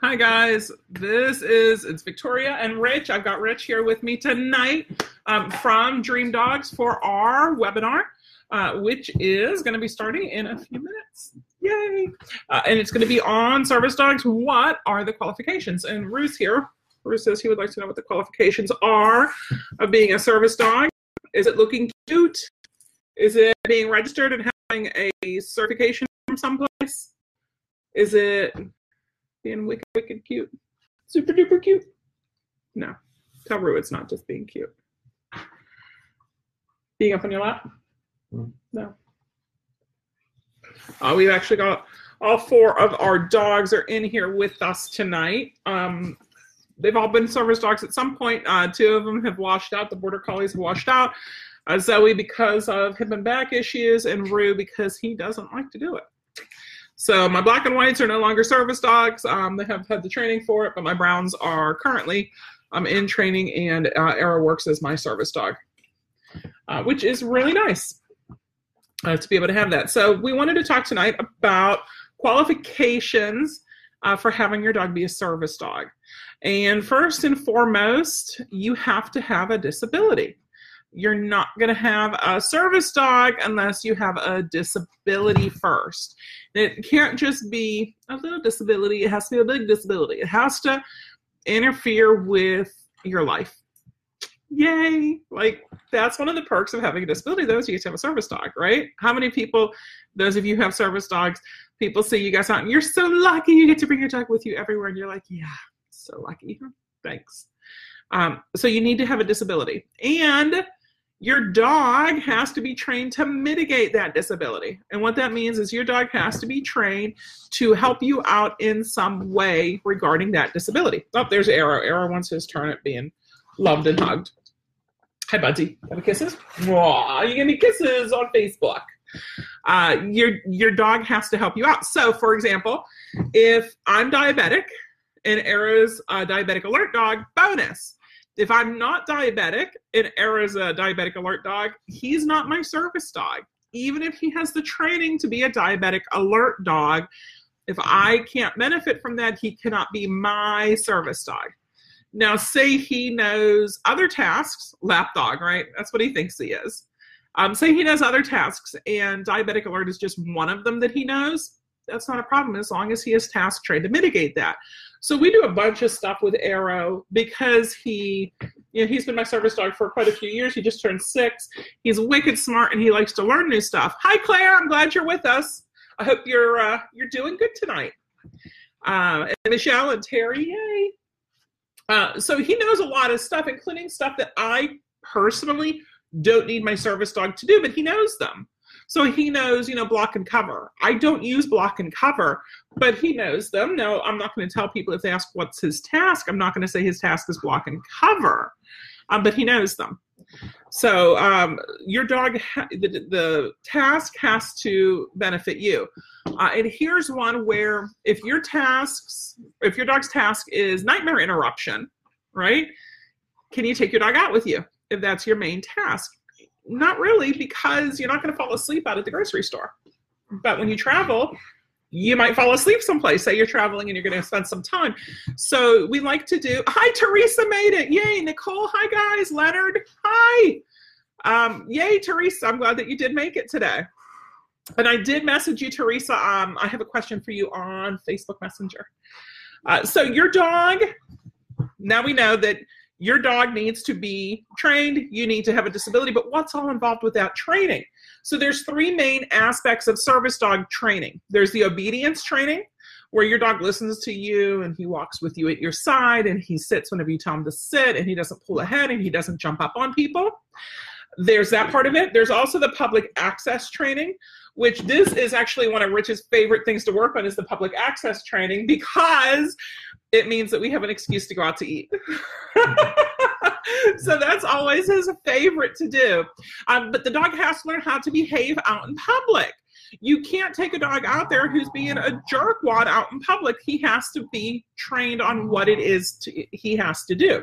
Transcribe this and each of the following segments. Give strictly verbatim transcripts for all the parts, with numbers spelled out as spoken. Hi guys, this is, it's Victoria and Rich. I've got Rich here with me tonight um, from Dream Dogs for our webinar, uh, which is going to be starting in a few minutes. Yay! Uh, and it's going to be on service dogs. What are the qualifications? And Ruth here, Ruth says he would like to know what the qualifications are of being a service dog. Is it looking cute? Is it being registered and having a certification from someplace? Is it being wicked, wicked cute? Super duper cute? No. Tell Rue it's not just being cute. Being up on your lap? No. Uh, we've actually got all four of our dogs are in here with us tonight. Um, they've all been service dogs at some point. Uh, two of them have washed out. The Border Collies have washed out. Uh, Zoe because of hip and back issues, and Rue because he doesn't like to do it. So my black and whites are no longer service dogs. Um, they have had the training for it, but my browns are currently um, in training, and uh, Arrow works as my service dog, uh, which is really nice uh, to be able to have that. So we wanted to talk tonight about qualifications uh, for having your dog be a service dog. And first and foremost, you have to have a disability. You're not going to have a service dog unless you have a disability first. It can't just be a little disability. It has to be a big disability. It has to interfere with your life. Yay! Like, that's one of the perks of having a disability, though, is you get to have a service dog, right? How many people, those of you who have service dogs, people see you guys out and you're so lucky you get to bring your dog with you everywhere, and you're like, yeah, so lucky. Thanks. Um, so you need to have a disability. And your dog has to be trained to mitigate that disability. And what that means is your dog has to be trained to help you out in some way regarding that disability. Oh, there's Arrow. Arrow wants his turn at being loved and hugged. Hi, Budsy. Have a kisses? Aw, you give me kisses on Facebook. Uh, your, your dog has to help you out. So, for example, if I'm diabetic and Arrow's a diabetic alert dog, bonus. If I'm not diabetic and Arrow's a diabetic alert dog, he's not my service dog. Even if he has the training to be a diabetic alert dog, if I can't benefit from that, he cannot be my service dog. Now, say he knows other tasks, lap dog, right? That's what he thinks he is. Um, say he knows other tasks and diabetic alert is just one of them that he knows. That's not a problem as long as he is task trained to mitigate that. So we do a bunch of stuff with Arrow because he, you know, he's been my service dog for quite a few years. He just turned six. He's wicked smart and he likes to learn new stuff. Hi, Claire. I'm glad you're with us. I hope you're uh, you're doing good tonight. Uh, and Michelle and Terry, yay. Uh, so he knows a lot of stuff, including stuff that I personally don't need my service dog to do, but he knows them. So he knows, you know, block and cover. I don't use block and cover, but he knows them. No, I'm not going to tell people if they ask what's his task. I'm not going to say his task is block and cover, um, but he knows them. So um, your dog, ha the, the task has to benefit you. Uh, and here's one where if your tasks, if your dog's task is nightmare interruption, right? Can you take your dog out with you if that's your main task? Not really, because you're not going to fall asleep out at the grocery store. But when you travel, you might fall asleep someplace. Say you're traveling and you're going to spend some time. So we like to do, hi, Teresa made it. Yay, Nicole. Hi, guys. Leonard. Hi. Um, yay, Teresa. I'm glad that you did make it today. And I did message you, Teresa. Um, I have a question for you on Facebook Messenger. Uh, so your dog, now we know that your dog needs to be trained, you need to have a disability, but what's all involved with that training? So there's three main aspects of service dog training. There's the obedience training, where your dog listens to you and he walks with you at your side and he sits whenever you tell him to sit and he doesn't pull ahead and he doesn't jump up on people. There's that part of it. There's also the public access training, which this is actually one of Rich's favorite things to work on, is the public access training, because it means that we have an excuse to go out to eat. So that's always his favorite to do. Um, but the dog has to learn how to behave out in public. You can't take a dog out there who's being a jerkwad out in public. He has to be trained on what it is to, he has to do.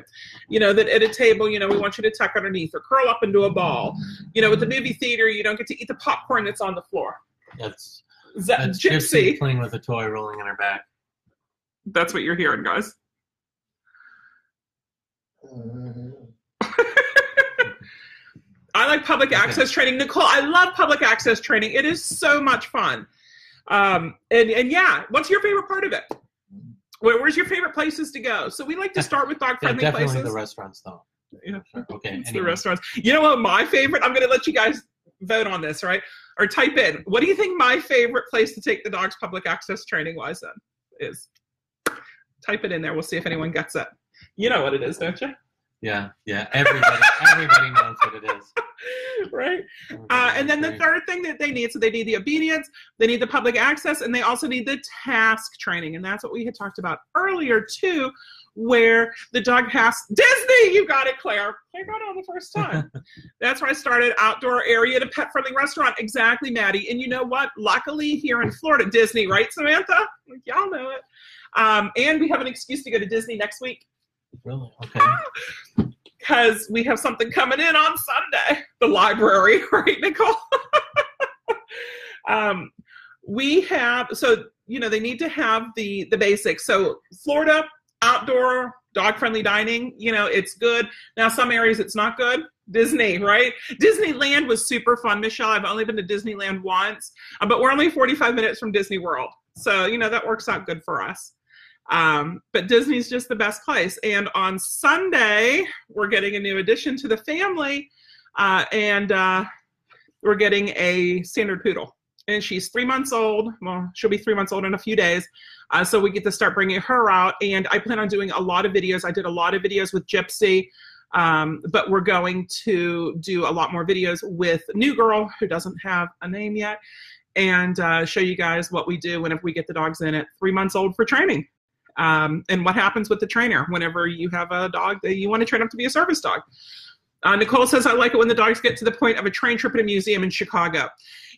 You know, that at a table, you know, we want you to tuck underneath or curl up into a ball. You know, at the movie theater, you don't get to eat the popcorn that's on the floor. That's, that's Gypsy playing with a toy rolling in her back. That's what you're hearing, guys. I like public access training. Nicole, I love public access training. It is so much fun. Um, and, and yeah, what's your favorite part of it? Where, where's your favorite places to go? So we like to start with dog-friendly yeah, definitely places. Definitely the restaurants, though. Yeah. Sure. Okay. It's anyway. The restaurants. You know what my favorite, I'm going to let you guys vote on this, right? Or type in, what do you think my favorite place to take the dogs public access training-wise then is? Type it in there. We'll see if anyone gets it. You know what it is, don't you? Yeah, yeah. Everybody, everybody knows what it is. Right? Uh, and then the third thing that they need, so they need the obedience, they need the public access, and they also need the task training. And that's what we had talked about earlier, too, where the dog has Disney, you got it, Claire. Claire got it on the first time. That's where I started, outdoor area to pet-friendly restaurant. Exactly, Maddie. And you know what? Luckily, here in Florida, Disney, right, Samantha? Y'all know it. Um, and we have an excuse to go to Disney next week. Really? Okay. Because we have something coming in on Sunday. The library, right, Nicole? um, we have, so, you know, they need to have the, the basics. So Florida, outdoor, dog-friendly dining, you know, it's good. Now, some areas it's not good. Disney, right? Disneyland was super fun, Michelle. I've only been to Disneyland once, but we're only forty-five minutes from Disney World. So, you know, that works out good for us. Um, but Disney's just the best place. And on Sunday, we're getting a new addition to the family. Uh, and uh, we're getting a standard poodle. And she's three months old. Well, she'll be three months old in a few days. Uh, so we get to start bringing her out. And I plan on doing a lot of videos. I did a lot of videos with Gypsy. Um, but we're going to do a lot more videos with New Girl, who doesn't have a name yet. And uh, show you guys what we do whenever we get the dogs in at three months old for training. Um, and what happens with the trainer whenever you have a dog that you want to train up to be a service dog. Uh, Nicole says, I like it when the dogs get to the point of a train trip at a museum in Chicago.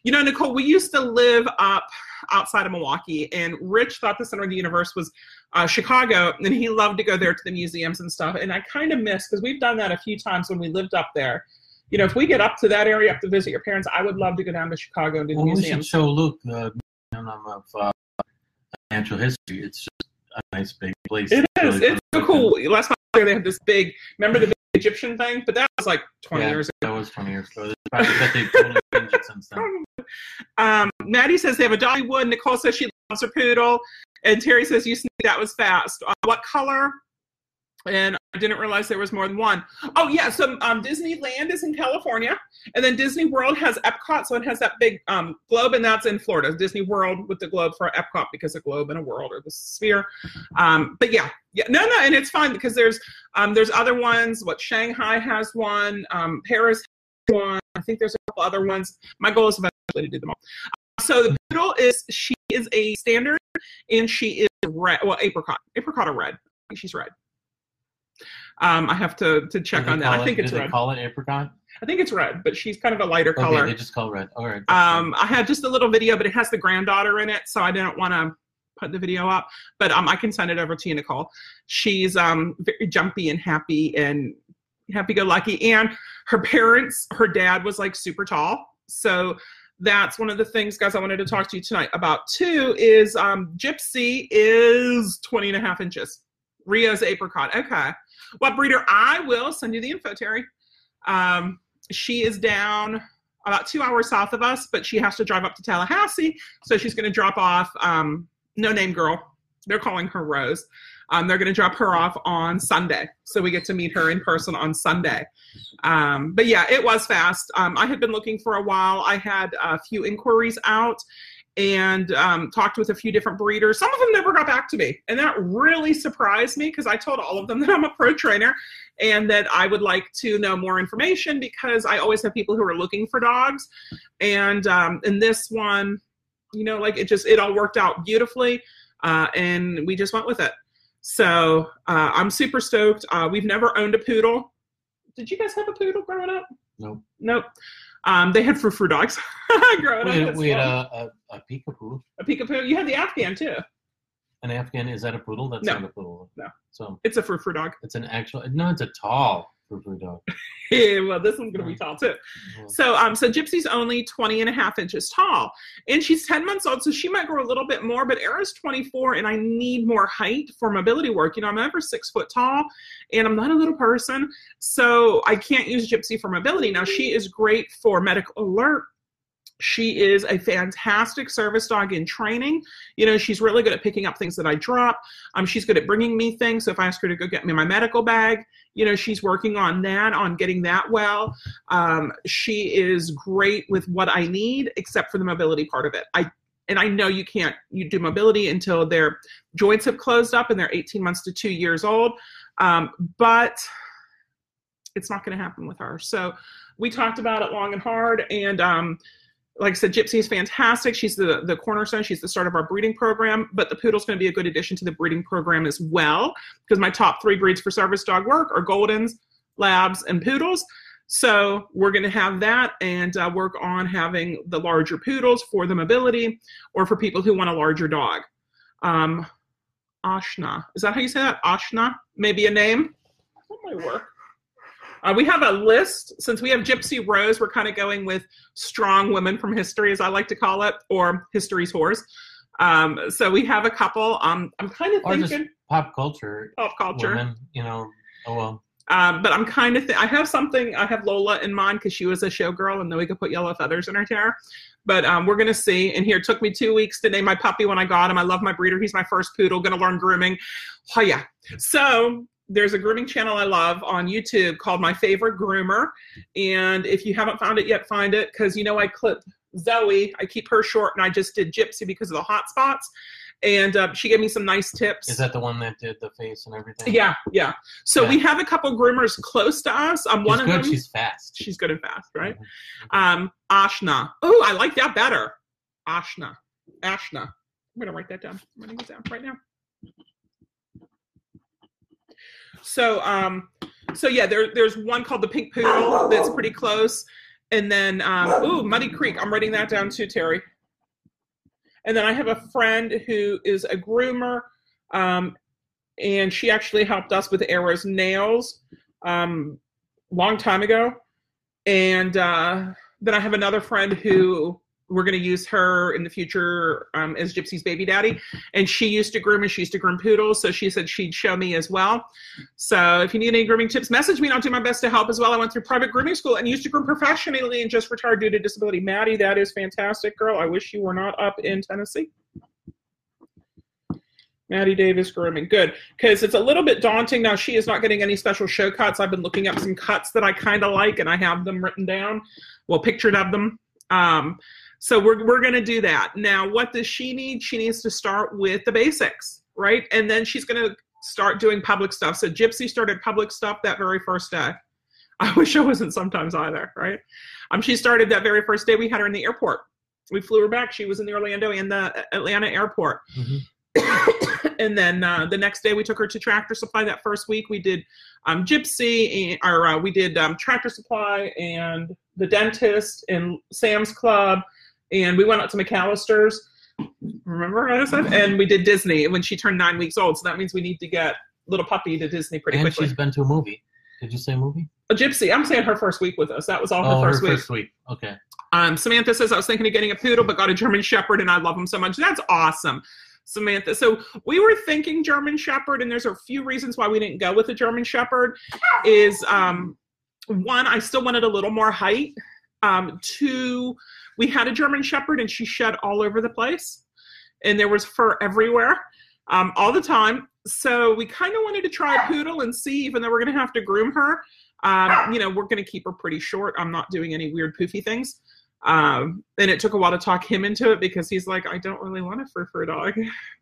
You know, Nicole, we used to live up outside of Milwaukee, and Rich thought the center of the universe was uh, Chicago, and he loved to go there to the museums and stuff. And I kind of miss, because we've done that a few times when we lived up there. You know, if we get up to that area, up to visit your parents, I would love to go down to Chicago and do well, the museum. We should show Luke the uh, Museum of uh, Natural History. It's just a nice big place. It is. Really it's so cool. Last time I was there, they had this big, remember the big Egyptian thing? But that was like twenty yeah, years ago. That was twenty years ago. Probably they've totally changed it since then. Um, Maddie says they have a Dollywood. Nicole says she loves her poodle. And Terry says, you sneak, that was fast. Uh, what color? And I didn't realize there was more than one. Oh, yeah, so um, Disneyland is in California, and then Disney World has Epcot, so it has that big um, globe, and that's in Florida. Disney World with the globe for Epcot, because a globe and a world are the sphere. Um, but, yeah, yeah, no, no, and it's fine because there's um, there's other ones. What, Shanghai has one, um, Paris has one. I think there's a couple other ones. My goal is eventually to do them all. Uh, so the poodle is, she is a standard, and she is red, well, apricot. Apricot or red. I think she's red. Um, I have to, to check on that. I think it, it's do red. Do they call it apricot? I think it's red, but she's kind of a lighter okay, color. Okay, they just call red. All right. Um, I had just a little video, but it has the granddaughter in it, so I didn't want to put the video up. But um, I can send it over to you, Nicole. She's um, very jumpy and happy and happy-go-lucky. And her parents, her dad was, like, super tall. So that's one of the things, guys, I wanted to talk to you tonight about, too, is um, Gypsy is twenty and a half inches. Rio's apricot. Okay. What breeder? I will send you the info, Terry. Um, she is down about two hours south of us, but she has to drive up to Tallahassee. So she's going to drop off um, No Name Girl. They're calling her Rose. Um, they're going to drop her off on Sunday. So we get to meet her in person on Sunday. Um, but, yeah, it was fast. Um, I had been looking for a while. I had a few inquiries out and um, talked with a few different breeders. Some of them never got back to me, and that really surprised me because I told all of them that I'm a pro trainer and that I would like to know more information because I always have people who are looking for dogs. And um, in this one, you know, like it just, it all worked out beautifully uh, and we just went with it. So uh, I'm super stoked. Uh, we've never owned a poodle. Did you guys have a poodle growing up? No. Nope. Um, they had frou-frou dogs growing we had, up. We had a, a, a peekapoo. A peekapoo. You had the Afghan, too. An Afghan? Is that a poodle? That's no. not a poodle. No. So it's a frou-frou dog. It's an actual – no, it's a tall. Foo-foo dog. Yeah, well, this one's going to be tall, too. Mm-hmm. So um, so Gypsy's only twenty and a half inches tall. And she's ten months old, so she might grow a little bit more. But Era's twenty-four, and I need more height for mobility work. You know, I'm over six foot tall, and I'm not a little person. So I can't use Gypsy for mobility. Now, she is great for medical alert. She is a fantastic service dog in training. You know, she's really good at picking up things that I drop. Um, she's good at bringing me things. So if I ask her to go get me my medical bag, you know, she's working on that, on getting that well. Um, she is great with what I need, except for the mobility part of it. I And I know you can't you do mobility until their joints have closed up and they're eighteen months to two years old. Um, but it's not going to happen with her. So we talked about it long and hard. And, um, like I said, Gypsy is fantastic. She's the, the cornerstone. She's the start of our breeding program. But the poodle's going to be a good addition to the breeding program as well, because my top three breeds for service dog work are Goldens, Labs, and Poodles. So we're going to have that and uh, work on having the larger Poodles for the mobility or for people who want a larger dog. Um, Ashna. Is that how you say that? Ashna? Maybe a name? That might work. Uh, we have a list. Since we have Gypsy Rose, we're kind of going with strong women from history, as I like to call it, or history's whores. Um, so we have a couple. Um, I'm kind of or thinking just pop culture. Pop culture. Women, you know, oh well. Um, but I'm kind of th- I have something. I have Lola in mind because she was a showgirl, and then we could put yellow feathers in her hair. But um, we're going to see. And here, it took me two weeks to name my puppy when I got him. I love my breeder. He's my first poodle. Going to learn grooming. Oh, yeah. So there's a grooming channel I love on YouTube called My Favorite Groomer. And if you haven't found it yet, find it. Because, you know, I clip Zoe. I keep her short, and I just did Gypsy because of the hot spots. And uh, she gave me some nice tips. Is that the one that did the face and everything? Yeah, yeah. So yeah. We have a couple groomers close to us. Um, one she's of good. Them, she's fast. She's good and fast, right? Mm-hmm. Um, Ashna. Oh, I like that better. Ashna. Ashna. I'm going to write that down. I'm writing it down right now. So, um, so yeah, there, there's one called the Pink Poodle that's pretty close. And then, um, ooh, Muddy Creek. I'm writing that down too, Terry. And then I have a friend who is a groomer, um, and she actually helped us with Era's nails um, long time ago. And uh, then I have another friend who we're going to use her in the future um, as Gypsy's baby daddy. And she used to groom, and she used to groom poodles, so she said she'd show me as well. So if you need any grooming tips, message me, and I'll do my best to help as well. I went through private grooming school and used to groom professionally and just retired due to disability. Maddie, that is fantastic, girl. I wish you were not up in Tennessee. Maddie Davis grooming. Good. Because it's a little bit daunting. Now, she is not getting any special show cuts. I've been looking up some cuts that I kind of like, and I have them written down, well, pictured of them. Um, So we're we're going to do that. Now, what does she need? She needs to start with the basics, right? And then she's going to start doing public stuff. So Gypsy started public stuff that very first day. I wish I wasn't sometimes either, right? Um, she started that very first day. We had her in the airport. We flew her back. She was in the Orlando and the Atlanta airport. Mm-hmm. And then uh, the next day we took her to Tractor Supply. That first week we did um, Gypsy, and, or uh, we did um, Tractor Supply and the dentist and Sam's Club. And we went out to McAllister's, remember what I said? And we did Disney when she turned nine weeks old. So that means we need to get little puppy to Disney pretty and quickly. And she's been to a movie. Did you say a movie? A Gypsy. I'm saying her first week with us. That was all oh, her first her week. First week. Okay. Um, Samantha says, I was thinking of getting a poodle, but got a German Shepherd, and I love him so much. That's awesome, Samantha. So we were thinking German Shepherd, and there's a few reasons why we didn't go with a German Shepherd. Is um, one, I still wanted a little more height. Um, two, we had a German Shepherd, and she shed all over the place, and there was fur everywhere um, all the time. So we kind of wanted to try a poodle and see, even though we're going to have to groom her. Um, you know, we're going to keep her pretty short. I'm not doing any weird poofy things. Um, and it took a while to talk him into it because he's like, I don't really want a fur fur dog.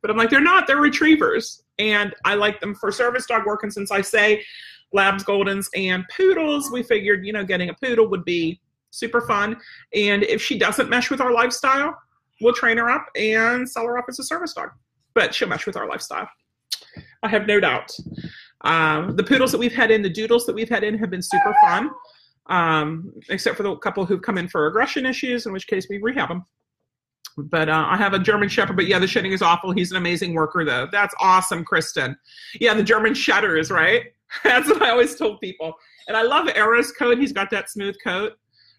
But I'm like, they're not. They're retrievers. And I like them for service dog work. And since I say Labs, Goldens, and Poodles, we figured, you know, getting a poodle would be super fun. And if she doesn't mesh with our lifestyle, we'll train her up and sell her up as a service dog. But she'll mesh with our lifestyle. I have no doubt. Um, the poodles that we've had in, the doodles that we've had in have been super fun, um, except for the couple who've come in for aggression issues, in which case we rehab them. But uh, I have a German Shepherd, but yeah, the shedding is awful. He's an amazing worker, though. That's awesome, Kristen. Yeah, the German Shedders, right? That's what I always told people. And I love Arrow's coat. He's got that smooth coat.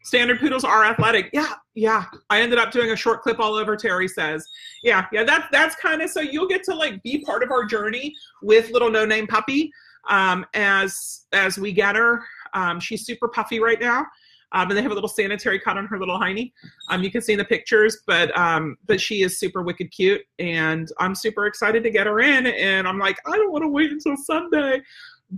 Standard poodles are athletic. Yeah, yeah. I ended up doing a short clip all over, Terry says. Yeah, yeah, that, that's kind of, so you'll get to like be part of our journey with little No Name Puppy um, as, as we get her. Um, she's super puffy right now. Um, and they have a little sanitary cut on her little hiney. Um, you can see in the pictures, but um, but she is super wicked cute, and I'm super excited to get her in. And I'm like, I don't want to wait until Sunday.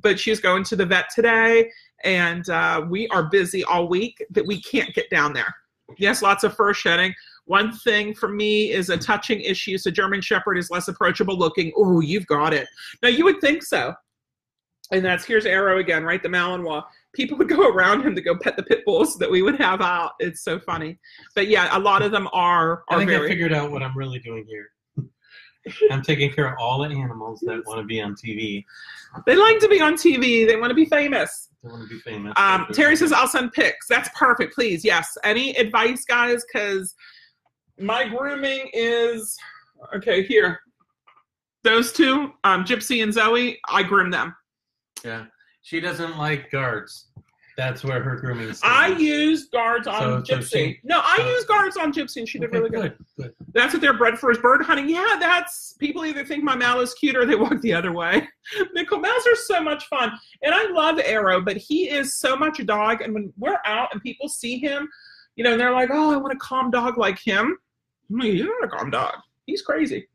But she's going to the vet today, and uh, we are busy all week that we can't get down there. Yes, lots of fur shedding. One thing for me is a touching issue. So German Shepherd is less approachable looking. Oh, you've got it. Now, you would think so. And that's, here's Arrow again, right? The Malinois. People would go around him to go pet the pit bulls that we would have out. It's so funny. But yeah, a lot of them are, are I think very... I figured out what I'm really doing here. I'm taking care of all the animals that want to be on T V. They like to be on T V. They want to be famous. They want to be famous. Um, Terry says, I'll send pics. That's perfect, please. Yes. Any advice, guys? Because my grooming is, okay, here. Those two, um, Gypsy and Zoe, I groom them. Yeah. She doesn't like guards. That's where her grooming is. I use guards on so, Gypsy. So she, no, I uh, use guards on Gypsy, and she did okay, really good. good. good. That's what they're bred for, is bird hunting. Yeah, that's, people either think my Mal is cute or they walk the other way. Mickle Mouse are so much fun. And I love Arrow, but he is so much a dog. And when we're out and people see him, you know, and they're like, oh, I want a calm dog like him. I'm like, you're not a calm dog. He's crazy.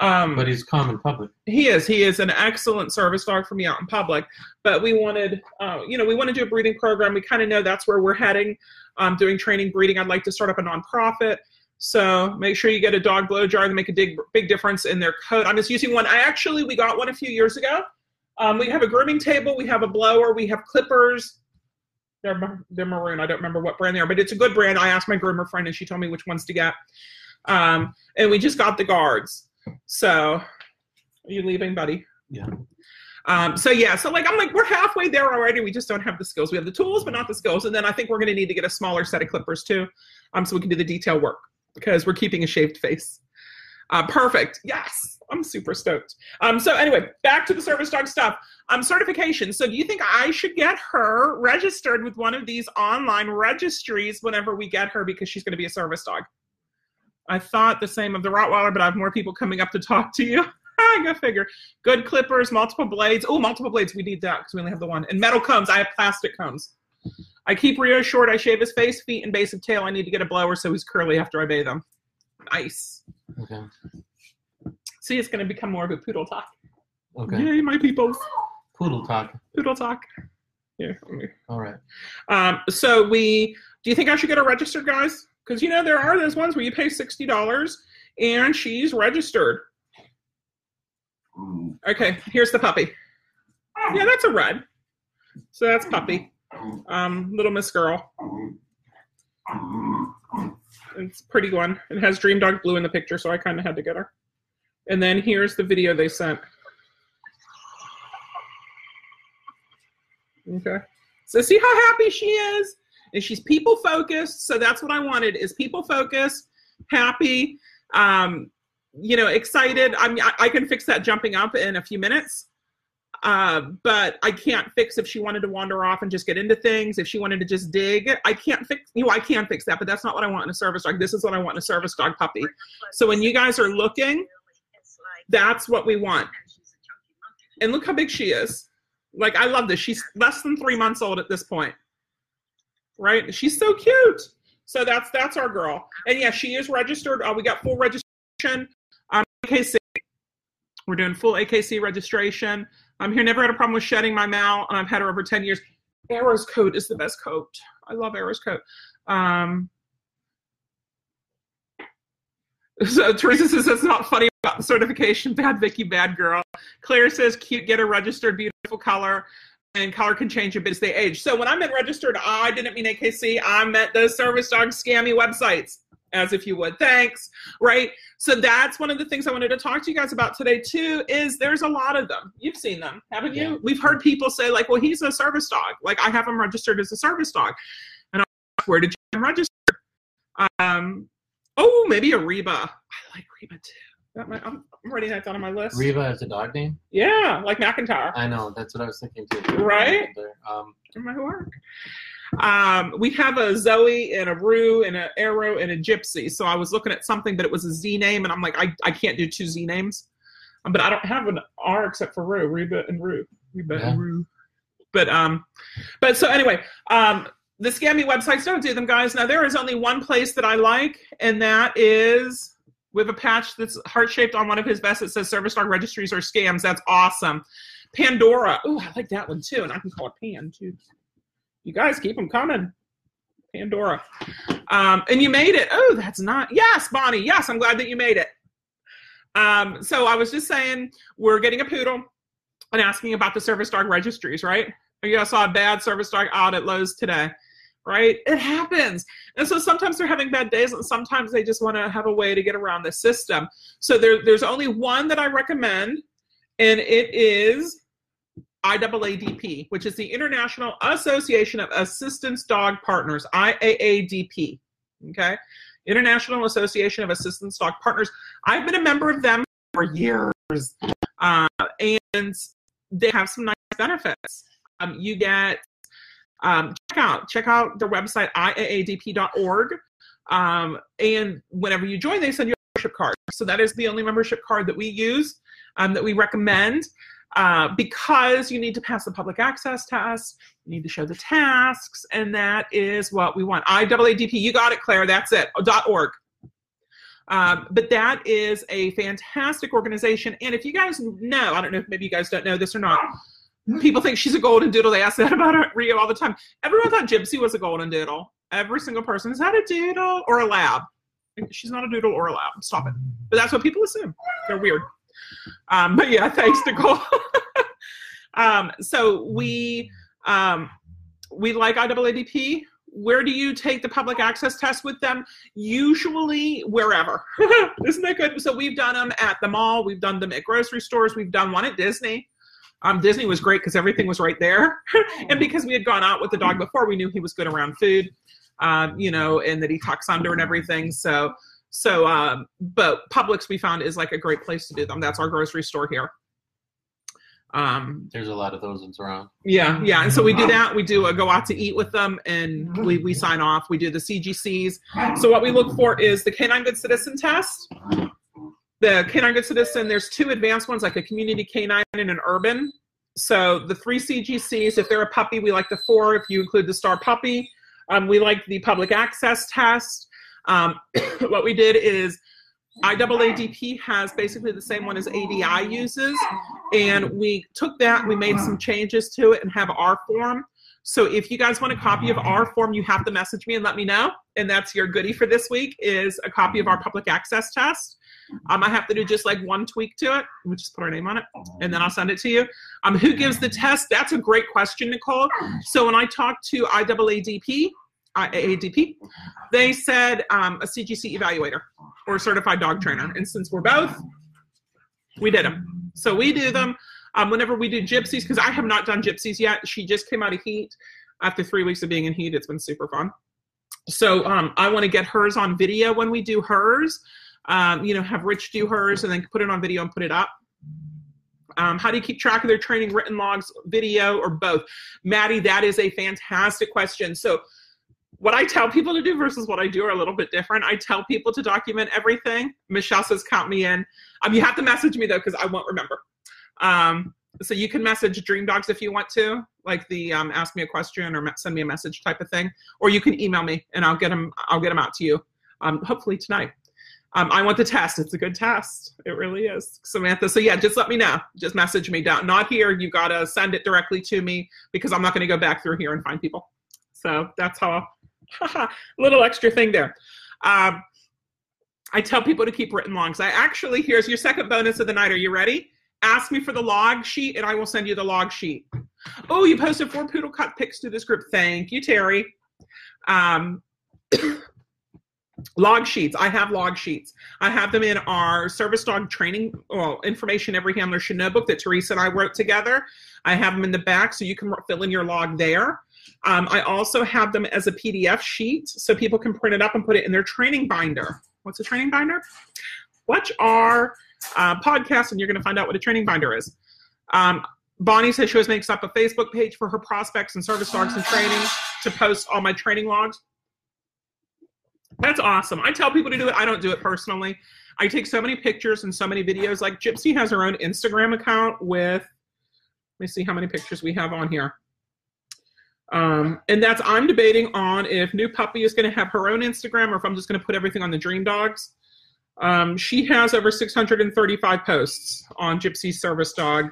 Um, but he's calm in public. He is. He is an excellent service dog for me out in public. But we wanted, uh, you know, we want to do a breeding program. We kind of know that's where we're heading, um, doing training, breeding. I'd like to start up a nonprofit. So make sure you get a dog blow jar to make a big, big difference in their coat. I'm just using one. I actually, we got one a few years ago. Um, we have a grooming table. We have a blower. We have clippers. They're, they're maroon. I don't remember what brand they are, but it's a good brand. I asked my groomer friend, and she told me which ones to get. Um, and we just got the guards. So, are you leaving, buddy? Yeah. Um, so, yeah. So, like, I'm like, we're halfway there already. We just don't have the skills. We have the tools, but not the skills. And then I think we're going to need to get a smaller set of clippers, too, um, so we can do the detail work, because we're keeping a shaved face. Uh, perfect. Yes. I'm super stoked. Um, so, anyway, back to the service dog stuff. Um, certification. So, do you think I should get her registered with one of these online registries whenever we get her, because she's going to be a service dog? I thought the same of the Rottweiler, but I have more people coming up to talk to you. Go figure. Good clippers, multiple blades. Oh, multiple blades. We need that because we only have the one. And metal combs. I have plastic combs. I keep Rio short. I shave his face, feet, and base of tail. I need to get a blower so he's curly after I bathe him. Nice. Okay. See, it's going to become more of a poodle talk. Okay. Yay, my people. Poodle talk. Poodle talk. Yeah. All right. Um, so we, do you think I should get her registered, guys? Because, you know, there are those ones where you pay sixty dollars and she's registered. Okay, here's the puppy. Yeah, that's a red. So that's puppy. Um, little Miss Girl. It's a pretty one. It has Dream Dog Blue in the picture, so I kind of had to get her. And then here's the video they sent. Okay. So see how happy she is? And she's people focused, so that's what I wanted, is people focused, happy, um, you know, excited. I mean, I, I can fix that jumping up in a few minutes, uh, but I can't fix if she wanted to wander off and just get into things, if she wanted to just dig. I can't fix, you know, I can fix that, but that's not what I want in a service dog. This is what I want in a service dog puppy. So when you guys are looking, that's what we want. And look how big she is. Like, I love this. She's less than three months old at this point. Right? She's so cute. So that's that's our girl. And yeah, she is registered. Uh, we got full registration. Um, A K C. We're doing full A K C registration. I'm um, here. Never had a problem with shedding my Mal, and I've had her over ten years. Arrow's coat is the best coat. I love Arrow's coat. Um, so Teresa says that's not funny about the certification. Bad Vicky, bad girl. Claire says cute. Get her registered. Beautiful color. And color can change a bit as they age. So when I meant registered, I didn't mean A K C. I meant those service dog scammy websites, as if you would. Thanks, right? So that's one of the things I wanted to talk to you guys about today, too, is there's a lot of them. You've seen them, haven't you? Yeah. We've heard people say, like, well, he's a service dog. Like, I have him registered as a service dog. And I'm like, where did you register? Um, oh, maybe a Reba. I like Reba, too. That my, I'm already had that on my list. Reva is a dog name? Yeah, like McIntyre. I know. That's what I was thinking too. Right? Um, in my work. Um, we have a Zoe and a Rue and an Arrow and a Gypsy. So I was looking at something, but it was a Z name, and I'm like, I, I can't do two Z names. Um, but I don't have an R except for Rue, Reba and Rue. Reba yeah. and Rue. But um, but so anyway, um, the scammy websites, don't do them, guys. Now there is only one place that I like, and that is with a patch that's heart shaped on one of his vests that says "Service Dog Registries are scams." That's awesome. Pandora. Ooh, I like that one too, and I can call it Pan too. You guys keep them coming. Pandora. Um, and you made it. Oh, that's not. Yes, Bonnie. Yes, I'm glad that you made it. Um, so I was just saying we're getting a poodle and asking about the service dog registries, right? You guys saw a bad service dog out at Lowe's today, right? It happens. And so sometimes they're having bad days, and sometimes they just want to have a way to get around the system. So there, there's only one that I recommend, and it is I A A D P, which is the International Association of Assistance Dog Partners, I A A D P, okay? International Association of Assistance Dog Partners. I've been a member of them for years, uh, and they have some nice benefits. Um, you get, um, check out, check out their website, I A A D P dot org, um, and whenever you join, they send you a membership card. So that is the only membership card that we use, um, that we recommend. Uh, because you need to pass the public access test, you need to show the tasks, and that is what we want. I A A D P, you got it, Claire, that's it, .org. Um, but that is a fantastic organization, and if you guys know, I don't know if maybe you guys don't know this or not, people think she's a golden doodle. They ask that about Rio all the time. Everyone thought Gypsy was a golden doodle. Every single person, is that a doodle or a lab? She's not a doodle or a lab, stop it. But that's what people assume, they're weird. Um, but yeah, thanks, Nicole. um, so we um, we like I A A D P. Where do you take the public access test with them? Usually wherever. Isn't that good? So we've done them at the mall. We've done them at grocery stores. We've done one at Disney. Um, Disney was great because everything was right there. And because we had gone out with the dog before, we knew he was good around food, um, you know, and that he talks under and everything. So... So, um, but Publix we found is like a great place to do them. That's our grocery store here. Um, There's a lot of those ones around. Yeah, yeah. And so we do that. We do a go out to eat with them, and we, we sign off. We do the C G Cs. So what we look for is the Canine Good Citizen test. The Canine Good Citizen, there's two advanced ones, like a community canine and an urban. So the three C G Cs, if they're a puppy, we like the four. If you include the star puppy, um, we like the public access test. Um, what we did is I A A D P has basically the same one as A D I uses, and we took that, we made some changes to it and have our form. So if you guys want a copy of our form, you have to message me and let me know, and that's your goodie for this week is a copy of our public access test. Um, I have to do just like one tweak to it. We'll just put our name on it, and then I'll send it to you. Um, who gives the test? That's a great question, Nicole. So when I talked to I A A D P, I A A D P, they said um, a C G C evaluator or a certified dog trainer. And since we're both, we did them. So we do them um, whenever we do gypsies, because I have not done gypsies yet. She just came out of heat. After three weeks of being in heat, it's been super fun. So um, I want to get hers on video when we do hers, um, you know, have Rich do hers and then put it on video and put it up. Um, how do you keep track of their training, written logs, video, or both? Maddie, that is a fantastic question. So what I tell people to do versus what I do are a little bit different. I tell people to document everything. Michelle says, count me in. Um, you have to message me, though, because I won't remember. Um, so you can message Dream Dogs if you want to, like the um, ask me a question or send me a message type of thing. Or you can email me, and I'll get them, I'll get them out to you, um, hopefully tonight. Um, I want the test. It's a good test. It really is, Samantha. So, yeah, just let me know. Just message me. Down. Not here. You've got to send it directly to me because I'm not going to go back through here and find people. So that's how I'll little extra thing there. Um, I tell people to keep written logs. I actually, here's your second bonus of the night. Are you ready? Ask me for the log sheet and I will send you the log sheet. Oh, you posted four poodle cut pics to this group. Thank you, Terry. Um, log sheets. I have log sheets. I have them in our service dog training, well, information every handler should know book that Teresa and I wrote together. I have them in the back so you can fill in your log there. Um, I also have them as a P D F sheet so people can print it up and put it in their training binder. What's a training binder? Watch our uh, podcast, and you're going to find out what a training binder is. Um, Bonnie says she was making up a Facebook page for her prospects and service dogs and training to post all my training logs. That's awesome. I tell people to do it. I don't do it personally. I take so many pictures and so many videos. Like Gypsy has her own Instagram account with, let me see how many pictures we have on here. Um, and that's, I'm debating on if New Puppy is going to have her own Instagram or if I'm just going to put everything on the Dream Dogs. Um, she has over six hundred thirty-five posts on Gypsy Service Dog,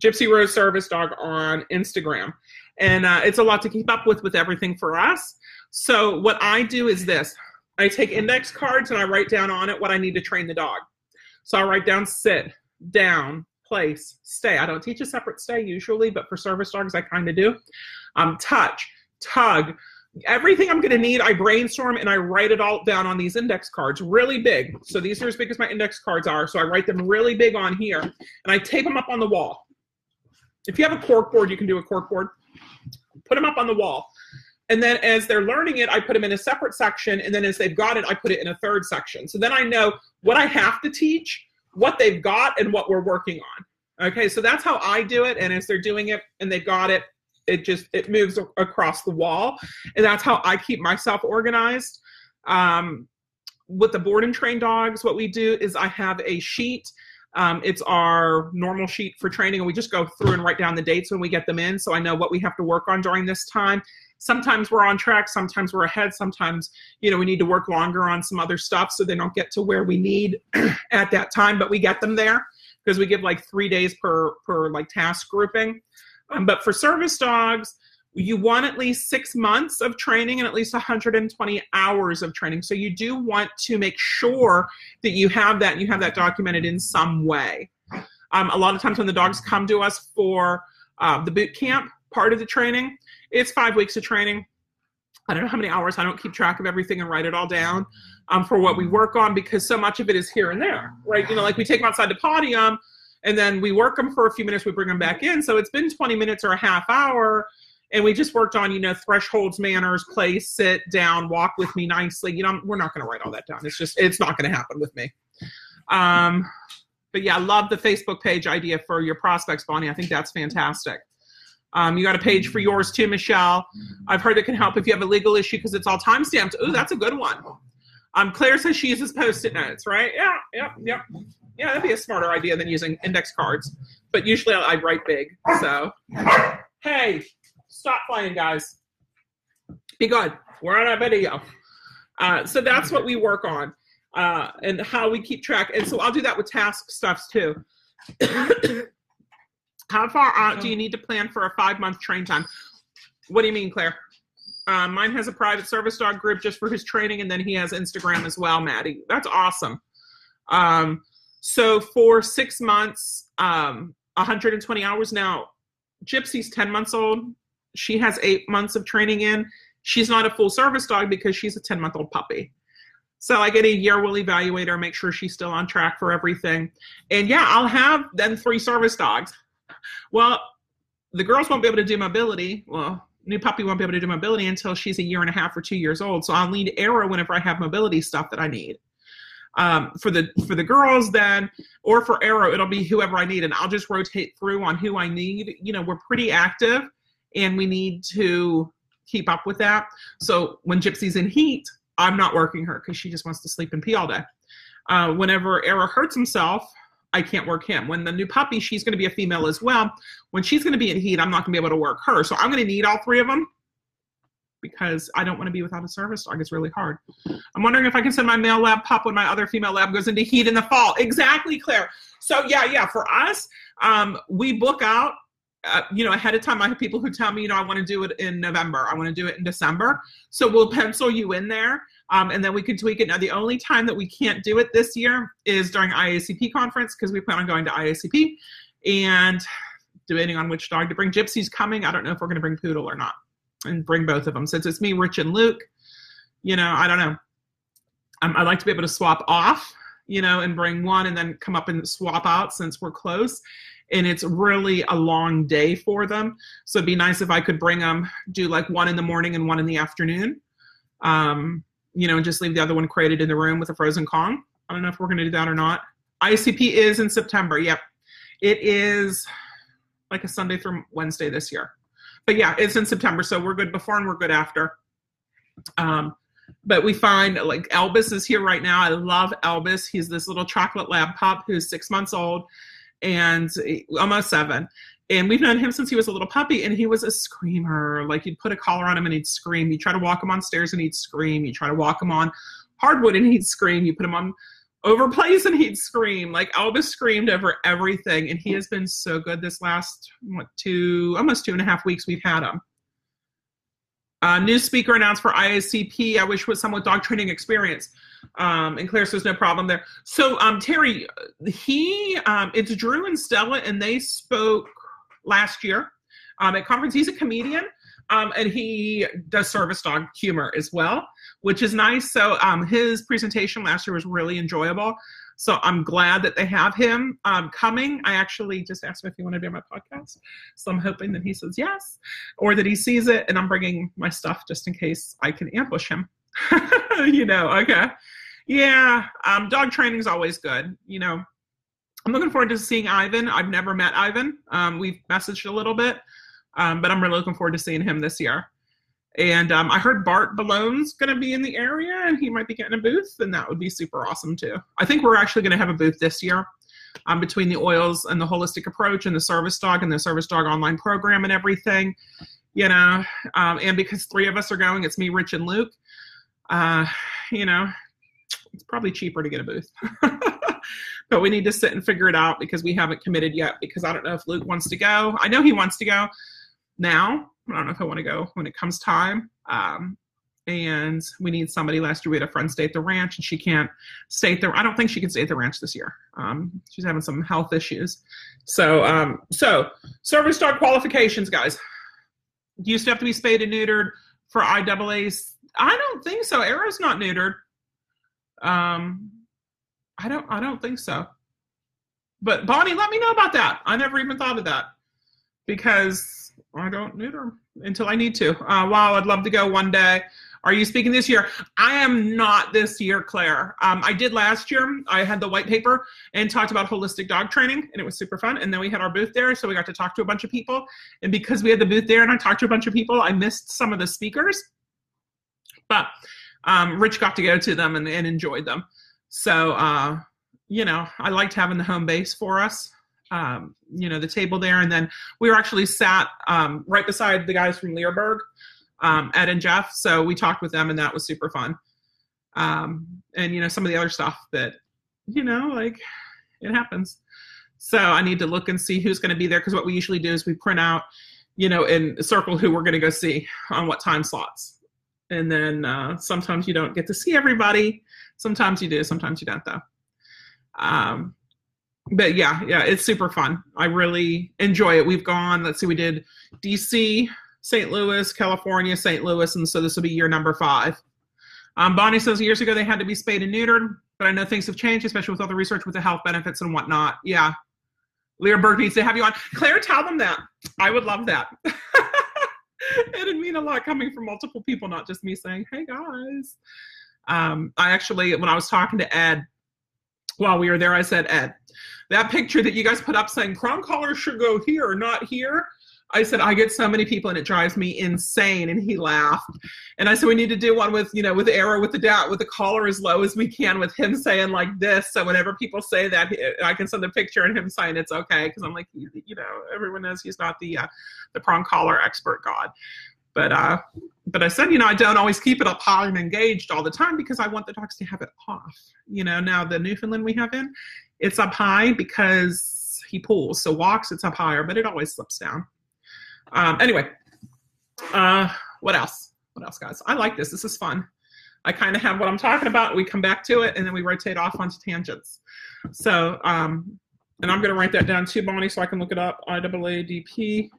Gypsy Rose Service Dog on Instagram. And uh, it's a lot to keep up with with everything for us. So what I do is this. I take index cards and I write down on it what I need to train the dog. So I write down sit, down, place, stay. I don't teach a separate stay usually, but for service dogs, I kind of do. Um, touch, tug, everything I'm going to need, I brainstorm and I write it all down on these index cards really big. So these are as big as my index cards are. So I write them really big on here and I tape them up on the wall. If you have a cork board, you can do a cork board. Put them up on the wall. And then as they're learning it, I put them in a separate section. And then as they've got it, I put it in a third section. So then I know what I have to teach, what they've got, and what we're working on. Okay, so that's how I do it. And as they're doing it and they've got it, it just, it moves across the wall. And that's how I keep myself organized. Um, with the board and train dogs, what we do is I have a sheet. Um, it's our normal sheet for training. And we just go through and write down the dates when we get them in. So I know what we have to work on during this time. Sometimes we're on track, sometimes we're ahead, sometimes, you know, we need to work longer on some other stuff so they don't get to where we need at that time, but we get them there because we give like three days per, per like task grouping. Um, but for service dogs, you want at least six months of training and at least one hundred twenty hours of training. So you do want to make sure that you have that, you have that documented in some way. Um, a lot of times when the dogs come to us for uh, the boot camp part of the training, it's five weeks of training. I don't know how many hours. I don't keep track of everything and write it all down um, for what we work on because so much of it is here and there, right? You know, like we take them outside the podium and then we work them for a few minutes, we bring them back in. So it's been twenty minutes or a half hour and we just worked on, you know, thresholds, manners, place, sit down, walk with me nicely. You know, we're not going to write all that down. It's just, it's not going to happen with me. Um, but yeah, I love the Facebook page idea for your prospects, Bonnie. I think that's fantastic. Um, you got a page for yours too, Michelle. I've heard it can help if you have a legal issue because it's all time stamped. Ooh, that's a good one. Um, Claire says she uses Post-it notes, right? Yeah, yeah, yeah. Yeah, that'd be a smarter idea than using index cards. But usually I write big, so. Hey, stop playing, guys. Be good. We're on a video. Uh, so that's what we work on uh, and how we keep track. And so I'll do that with task stuffs too. How far out do you need to plan for a five-month train time? What do you mean, Claire? Uh, mine has a private service dog group just for his training, and then he has Instagram as well, Maddie. That's awesome. Um, so for six months, um, one hundred twenty hours now. Gypsy's ten months old. She has eight months of training in. She's not a full service dog because she's a ten-month-old puppy. So I get a year, we'll evaluate her, make sure she's still on track for everything. And, yeah, I'll have then three service dogs. Well, the girls won't be able to do mobility. Well, New Puppy won't be able to do mobility until she's a year and a half or two years old. So I'll need Arrow whenever I have mobility stuff that I need. Um, for the for the girls then, or for Arrow, it'll be whoever I need. And I'll just rotate through on who I need. You know, we're pretty active, and we need to keep up with that. So when Gypsy's in heat, I'm not working her because she just wants to sleep and pee all day. Uh, whenever Arrow hurts himself, I can't work him. When the New Puppy, she's going to be a female as well. When she's going to be in heat, I'm not going to be able to work her. So I'm going to need all three of them because I don't want to be without a service dog. It's really hard. I'm wondering if I can send my male lab pup when my other female lab goes into heat in the fall. Exactly, Claire. So yeah, yeah. For us, um, we book out, uh, you know, ahead of time. I have people who tell me, you know, I want to do it in November. I want to do it in December. So we'll pencil you in there. Um, and then we can tweak it. Now, the only time that we can't do it this year is during I A C P conference because we plan on going to I A C P and debating on which dog to bring. Gypsy's coming. I don't know if we're going to bring Poodle or not and bring both of them. Since it's me, Rich, and Luke, you know, I don't know. Um, I'd like to be able to swap off, you know, and bring one and then come up and swap out since we're close. And it's really a long day for them. So it'd be nice if I could bring them, do like one in the morning and one in the afternoon. Um, you know, and just leave the other one crated in the room with a frozen Kong. I don't know if we're going to do that or not. I C P is in September. Yep. It is like a Sunday through Wednesday this year. But yeah, it's in September. So we're good before and we're good after. Um, but we find like Elvis is here right now. I love Elvis. He's this little chocolate lab pup who's six months old and almost seven. And we've known him since he was a little puppy, and he was a screamer. Like, you'd put a collar on him and he'd scream. You try to walk him on stairs and he'd scream. You try to walk him on hardwood and he'd scream. You put him on over plays and he'd scream. Like, Elvis screamed over everything. And he has been so good this last, what, two, almost two and a half weeks we've had him. Uh, new speaker announced for I A C P, I wish with someone with dog training experience. Um, and Claire says no problem there. So, um, Terry, he, um, it's Drew and Stella, and they spoke last year um, at conference. He's a comedian, um, and he does service dog humor as well, which is nice. So um, his presentation last year was really enjoyable. So I'm glad that they have him um, coming. I actually just asked him if he wanted to be on my podcast. So I'm hoping that he says yes, or that he sees it, and I'm bringing my stuff just in case I can ambush him. You know, okay. Yeah, um, dog training is always good, you know. I'm looking forward to seeing Ivan. I've never met Ivan. Um, we've messaged a little bit, um, but I'm really looking forward to seeing him this year. And um, I heard Bart Ballone's going to be in the area, and he might be getting a booth, and that would be super awesome too. I think we're actually going to have a booth this year um, between the oils and the holistic approach and the service dog and the service dog online program and everything, you know. Um, and because three of us are going, it's me, Rich, and Luke, uh, you know, it's probably cheaper to get a booth. But we need to sit and figure it out because we haven't committed yet, because I don't know if Luke wants to go. I know he wants to go now. I don't know if I want to go when it comes time. Um, and we need somebody. Last year we had a friend stay at the ranch, and she can't stay at the, I don't think she can stay at the ranch this year. Um, she's having some health issues. So, um, so service dog qualifications, guys. You used to have to be spayed and neutered for I A A. I don't think so. Arrow's not neutered. Um, I don't, I don't think so. But Bonnie, let me know about that. I never even thought of that, because I don't neuter until I need to. Uh, wow. I'd love to go one day. Are you speaking this year? I am not this year, Claire. Um, I did last year. I had the white paper and talked about holistic dog training, and it was super fun. And then we had our booth there. So we got to talk to a bunch of people, and because we had the booth there and I talked to a bunch of people, I missed some of the speakers, but, um, Rich got to go to them and, and enjoyed them. So, uh, you know, I liked having the home base for us, um, you know, the table there. And then we were actually sat um, right beside the guys from Learburg, um, Ed and Jeff. So we talked with them, and that was super fun. Um, and, you know, some of the other stuff that, you know, like, it happens. So I need to look and see who's going to be there, because what we usually do is we print out, you know, and circle who we're going to go see on what time slots. And then uh, sometimes you don't get to see everybody. Sometimes you do, sometimes you don't though. Um, but yeah, yeah, it's super fun. I really enjoy it. We've gone, let's see, we did D C, Saint Louis, California, Saint Louis. And so this will be year number five. Um, Bonnie says years ago they had to be spayed and neutered, but I know things have changed, especially with all the research with the health benefits and whatnot. Yeah. Learburg needs to have you on. Claire, tell them that. I would love that. It'd mean a lot coming from multiple people, not just me saying, hey guys. Um, I actually, when I was talking to Ed while we were there, I said, Ed, that picture that you guys put up saying crown collars should go here, not here. I said, I get so many people and it drives me insane. And he laughed. And I said, we need to do one with, you know, with the arrow, with the dot, with the collar as low as we can, with him saying like this. So whenever people say that, I can send a picture and him saying it's okay. Cause I'm like, you know, everyone knows he's not the, uh, the prong collar expert god. But, uh, but I said, you know, I don't always keep it up high and engaged all the time, because I want the dogs to have it off. You know, now the Newfoundland we have in, it's up high because he pulls. So walks, it's up higher, but it always slips down. Um, anyway, uh, what else? What else, guys? I like this. This is fun. I kind of have what I'm talking about. We come back to it, and then we rotate off onto tangents. So, um, and I'm going to write that down too, Bonnie, so I can look it up. I A A D P,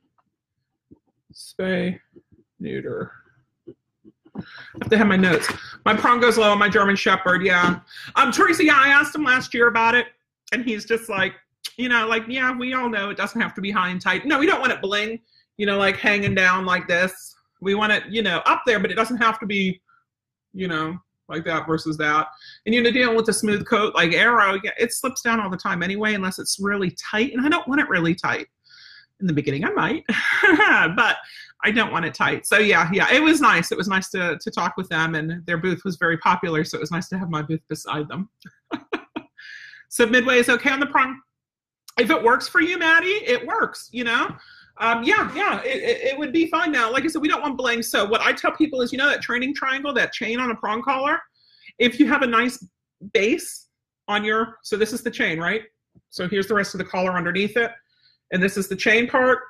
spay, neuter. I have to have my notes. My prong goes low on my German Shepherd. Yeah. Um, Tracy, yeah, I asked him last year about it, and he's just like, you know, like, yeah, we all know it doesn't have to be high and tight. No, we don't want it bling, you know, like hanging down like this. We want it, you know, up there, but it doesn't have to be, you know, like that versus that. And, you know, dealing with a smooth coat like Aero, it slips down all the time anyway, unless it's really tight. And I don't want it really tight. In the beginning, I might, but I don't want it tight. So yeah, yeah, it was nice. It was nice to, to talk with them, and their booth was very popular. So it was nice to have my booth beside them. So Midway is okay on the prong. If it works for you, Maddie, it works, you know? Um, yeah, yeah, it, it, it would be fine now. Like I said, we don't want bling. So what I tell people is, you know, that training triangle, that chain on a prong collar, if you have a nice base on your, so this is the chain, right? So here's the rest of the collar underneath it. And this is the chain part.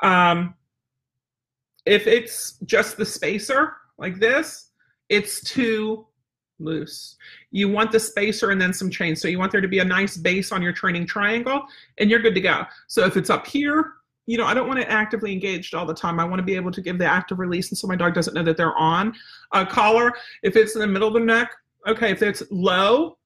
Um, if it's just the spacer like this, it's too loose. You want the spacer and then some chain. So you want there to be a nice base on your training triangle, and you're good to go. So if it's up here, you know, I don't want it actively engaged all the time. I want to be able to give the active release, and so my dog doesn't know that they're on a collar. If it's in the middle of the neck, okay. If it's low,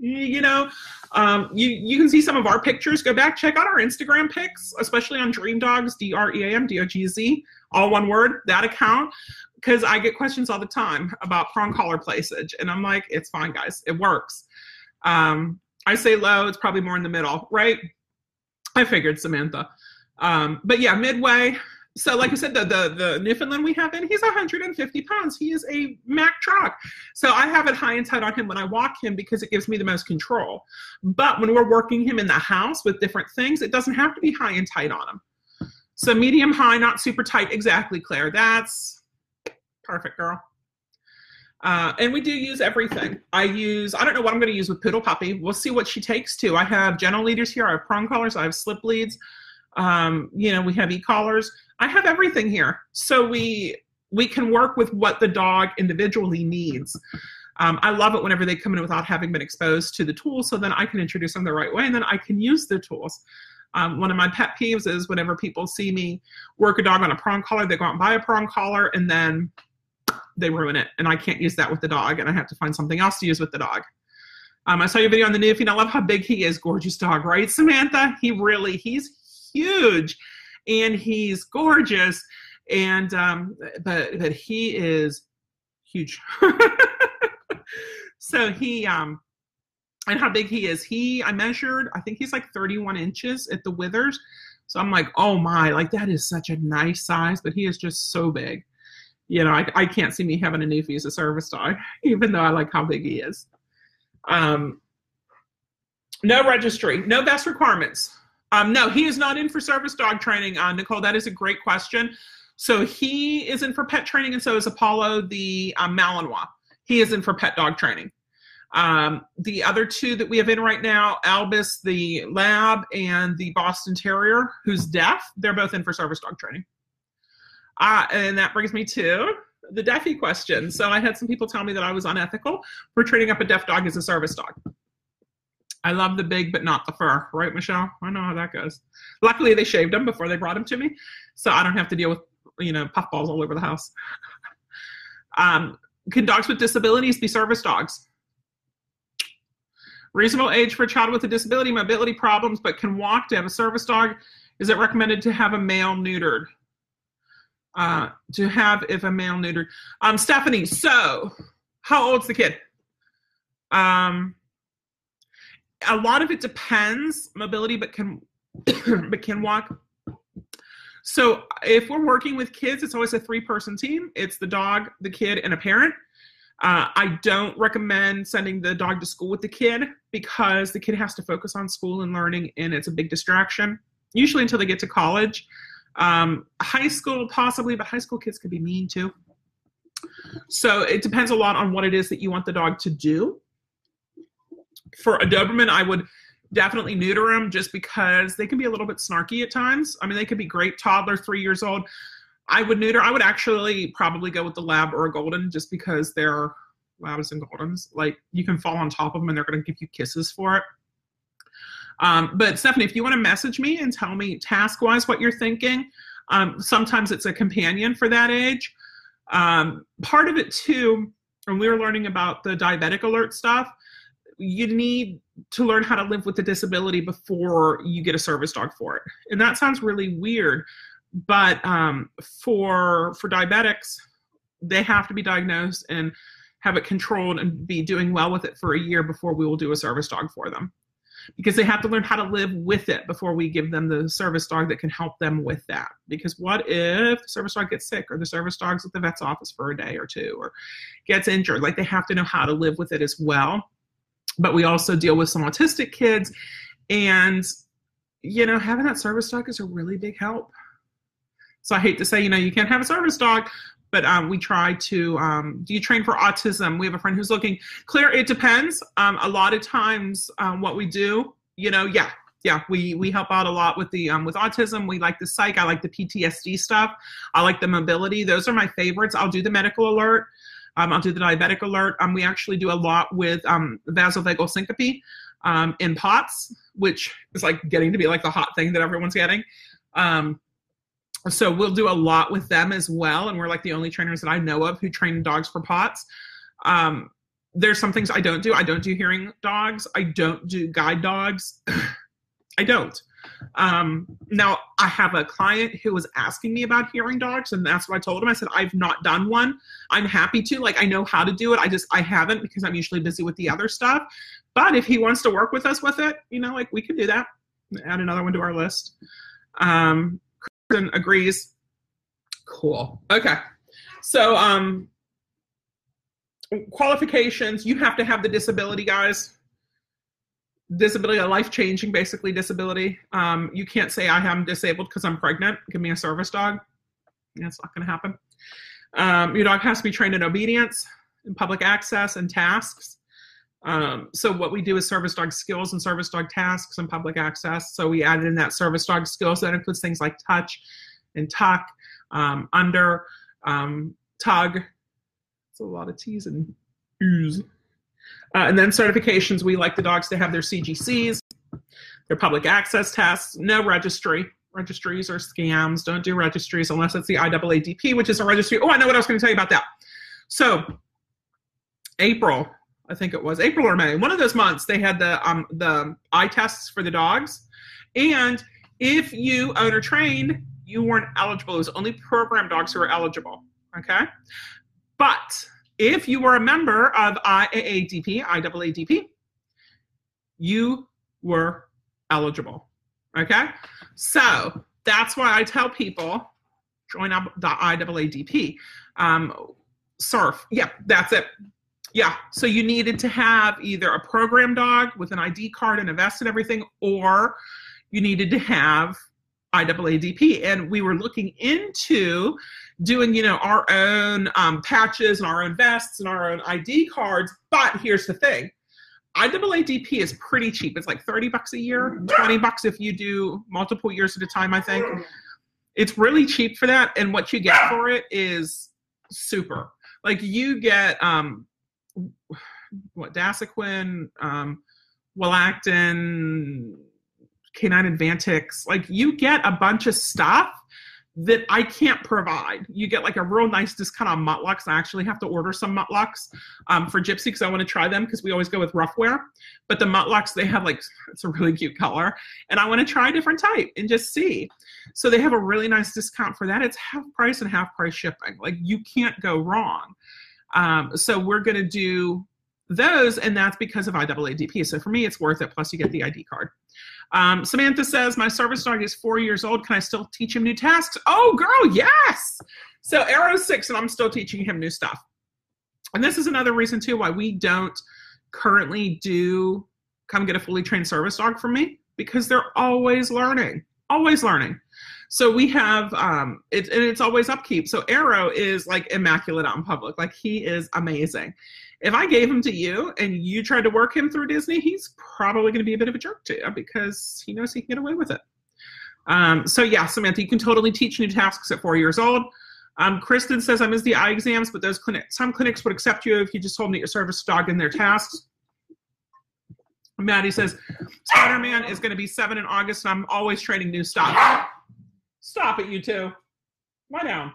you know, um, you, you can see some of our pictures. Go back, check out our Instagram pics, especially on Dream Dogs, D R E A M D O G Z, all one word, that account, because I get questions all the time about prong collar placeage. And I'm like, it's fine, guys. It works. Um, I say low, it's probably more in the middle, right? I figured, Samantha. Um, but yeah, Midway. So like I said, the, the, the Newfoundland we have in, he's one hundred fifty pounds. He is a Mack truck. So I have it high and tight on him when I walk him because it gives me the most control. But when we're working him in the house with different things, it doesn't have to be high and tight on him. So medium high, not super tight. Exactly, Claire. That's perfect, girl. Uh, and we do use everything. I use, I don't know what I'm going to use with Poodle Puppy. We'll see what she takes to. I have gentle leaders here. I have prong collars. I have slip leads. Um, you know, we have e-collars. I have everything here. So we we can work with what the dog individually needs. Um, I love it whenever they come in without having been exposed to the tools, so then I can introduce them the right way, and then I can use the tools. Um, one of my pet peeves is whenever people see me work a dog on a prong collar, they go out and buy a prong collar, and then they ruin it, and I can't use that with the dog, and I have to find something else to use with the dog. Um, I saw your video on the Newfie, and I love how big he is. Gorgeous dog, right, Samantha? He really, he's huge, and he's gorgeous, and um but but he is huge. So he um and how big he is, he I measured, I think he's like thirty-one inches at the withers, so I'm like, oh my, like that is such a nice size, but he is just so big, you know. I, I can't see me having a Newfie as a service dog, even though I like how big he is. Um no registry, no vest requirements. Um, no, he is not in for service dog training, uh, Nicole. That is a great question. So he is in for pet training, and so is Apollo, the um, Malinois. He is in for pet dog training. Um, the other two that we have in right now, Albus, the lab, and the Boston Terrier, who's deaf, they're both in for service dog training. Uh, and that brings me to the deafy question. So I had some people tell me that I was unethical for training up a deaf dog as a service dog. I love the big, but not the fur. Right, Michelle? I know how that goes. Luckily, they shaved them before they brought them to me, so I don't have to deal with, you know, puffballs all over the house. um, can dogs with disabilities be service dogs? Reasonable age for a child with a disability, mobility problems, but can walk to have a service dog. Is it recommended to have a male neutered? Uh, to have if a male neutered. Um, Stephanie, so how old's the kid? Um... A lot of it depends, mobility, but can but can walk. So if we're working with kids, it's always a three-person team. It's the dog, the kid, and a parent. Uh, I don't recommend sending the dog to school with the kid because the kid has to focus on school and learning, and it's a big distraction, usually until they get to college. Um, high school, possibly, but high school kids can be mean too. So it depends a lot on what it is that you want the dog to do. For a Doberman, I would definitely neuter them just because they can be a little bit snarky at times. I mean, they could be great toddler, three years old. I would neuter. I would actually probably go with the lab or a golden just because they're labs and goldens. Like, you can fall on top of them and they're going to give you kisses for it. Um, but Stephanie, if you want to message me and tell me task-wise what you're thinking, um, sometimes it's a companion for that age. Um, part of it too, when we were learning about the diabetic alert stuff, you need to learn how to live with the disability before you get a service dog for it. And that sounds really weird, but um, for for diabetics, they have to be diagnosed and have it controlled and be doing well with it for a year before we will do a service dog for them, because they have to learn how to live with it before we give them the service dog that can help them with that. Because what if the service dog gets sick, or the service dog's at the vet's office for a day or two, or gets injured? Like, they have to know how to live with it as well. But we also deal with some autistic kids, and, you know, having that service dog is a really big help. So I hate to say, you know, you can't have a service dog, but um, we try to, um, do you train for autism? We have a friend who's looking. Claire, it depends. Um, a lot of times um, what we do, you know, yeah, yeah, we, we help out a lot with the um, with autism. We like the psych. I like the P T S D stuff. I like the mobility. Those are my favorites. I'll do the medical alert. Um, I'll do the diabetic alert. Um, we actually do a lot with um, vasovagal syncope um, in POTS, which is like getting to be like the hot thing that everyone's getting. Um, so we'll do a lot with them as well. And we're like the only trainers that I know of who train dogs for POTS. Um, there's some things I don't do. I don't do hearing dogs. I don't do guide dogs. I don't. Um, now I have a client who was asking me about hearing dogs, and that's what I told him. I said, I've not done one. I'm happy to, like, I know how to do it. I just, I haven't, because I'm usually busy with the other stuff, but if he wants to work with us with it, you know, like, we could do that. Add another one to our list. Um, Kristen agrees. Cool. Okay. So, um, qualifications, you have to have the disability, guys. Disability, a life-changing, basically, disability. Um, you can't say I am disabled because I'm pregnant. Give me a service dog. That's not going to happen. Um, your dog has to be trained in obedience, in public access, and tasks. Um, so what we do is service dog skills and service dog tasks and public access. So we added in that service dog skills. That includes things like touch and tuck, um, under, um, tug. It's a lot of T's and U's. Uh, and then certifications, we like the dogs to have their C G Cs, their public access tests, no registry. Registries are scams. Don't do registries unless it's the I A A D P, which is a registry. Oh, I know what I was going to tell you about that. So April, I think it was April or May, one of those months, they had the um, the eye tests for the dogs. And if you owner trained, you weren't eligible. It was only program dogs who were eligible, okay? But if you were a member of I A A D P, I A A D P, you were eligible, okay? So that's why I tell people, join up the I A A D P. Um, S E R F, yeah, that's it. Yeah, so you needed to have either a program dog with an I D card and a vest and everything, or you needed to have I A A D P. And we were looking into doing, you know, our own um, patches and our own vests and our own I D cards. But here's the thing. I A A D P is pretty cheap. It's like thirty bucks a year, twenty bucks if you do multiple years at a time, I think. It's really cheap for that. And what you get for it is super. Like, you get, um, what, Dasiquin, um, Welactin, Canine Advantix. Like, you get a bunch of stuff that I can't provide. You get like a real nice discount on muttlocks. I actually have to order some muttlocks um, for Gypsy, because I want to try them, because we always go with roughwear. But the muttlocks, they have like, it's a really cute color, and I want to try a different type and just see. So they have a really nice discount for that. It's half price and half price shipping. Like, you can't go wrong. Um, so we're going to do those, and that's because of I A A D P. So for me, it's worth it. Plus, you get the I D card. Um, Samantha says, my service dog is four years old. Can I still teach him new tasks? Oh, girl, yes. So Arrow's six, and I'm still teaching him new stuff. And this is another reason, too, why we don't currently do come get a fully trained service dog from me, because they're always learning, always learning. So we have, um, it, and it's always upkeep. So Arrow is like immaculate out in public. Like, he is amazing. If I gave him to you and you tried to work him through Disney, he's probably going to be a bit of a jerk to you, because he knows he can get away with it. Um, so yeah, Samantha, you can totally teach new tasks at four years old. Um, Kristen says, I miss the eye exams, but those clinics, some clinics would accept you if you just hold them at your service dog in their tasks. Maddie says, Spider-Man is going to be seven in August, and I'm always training new stuff. Stop it, you two. Why now?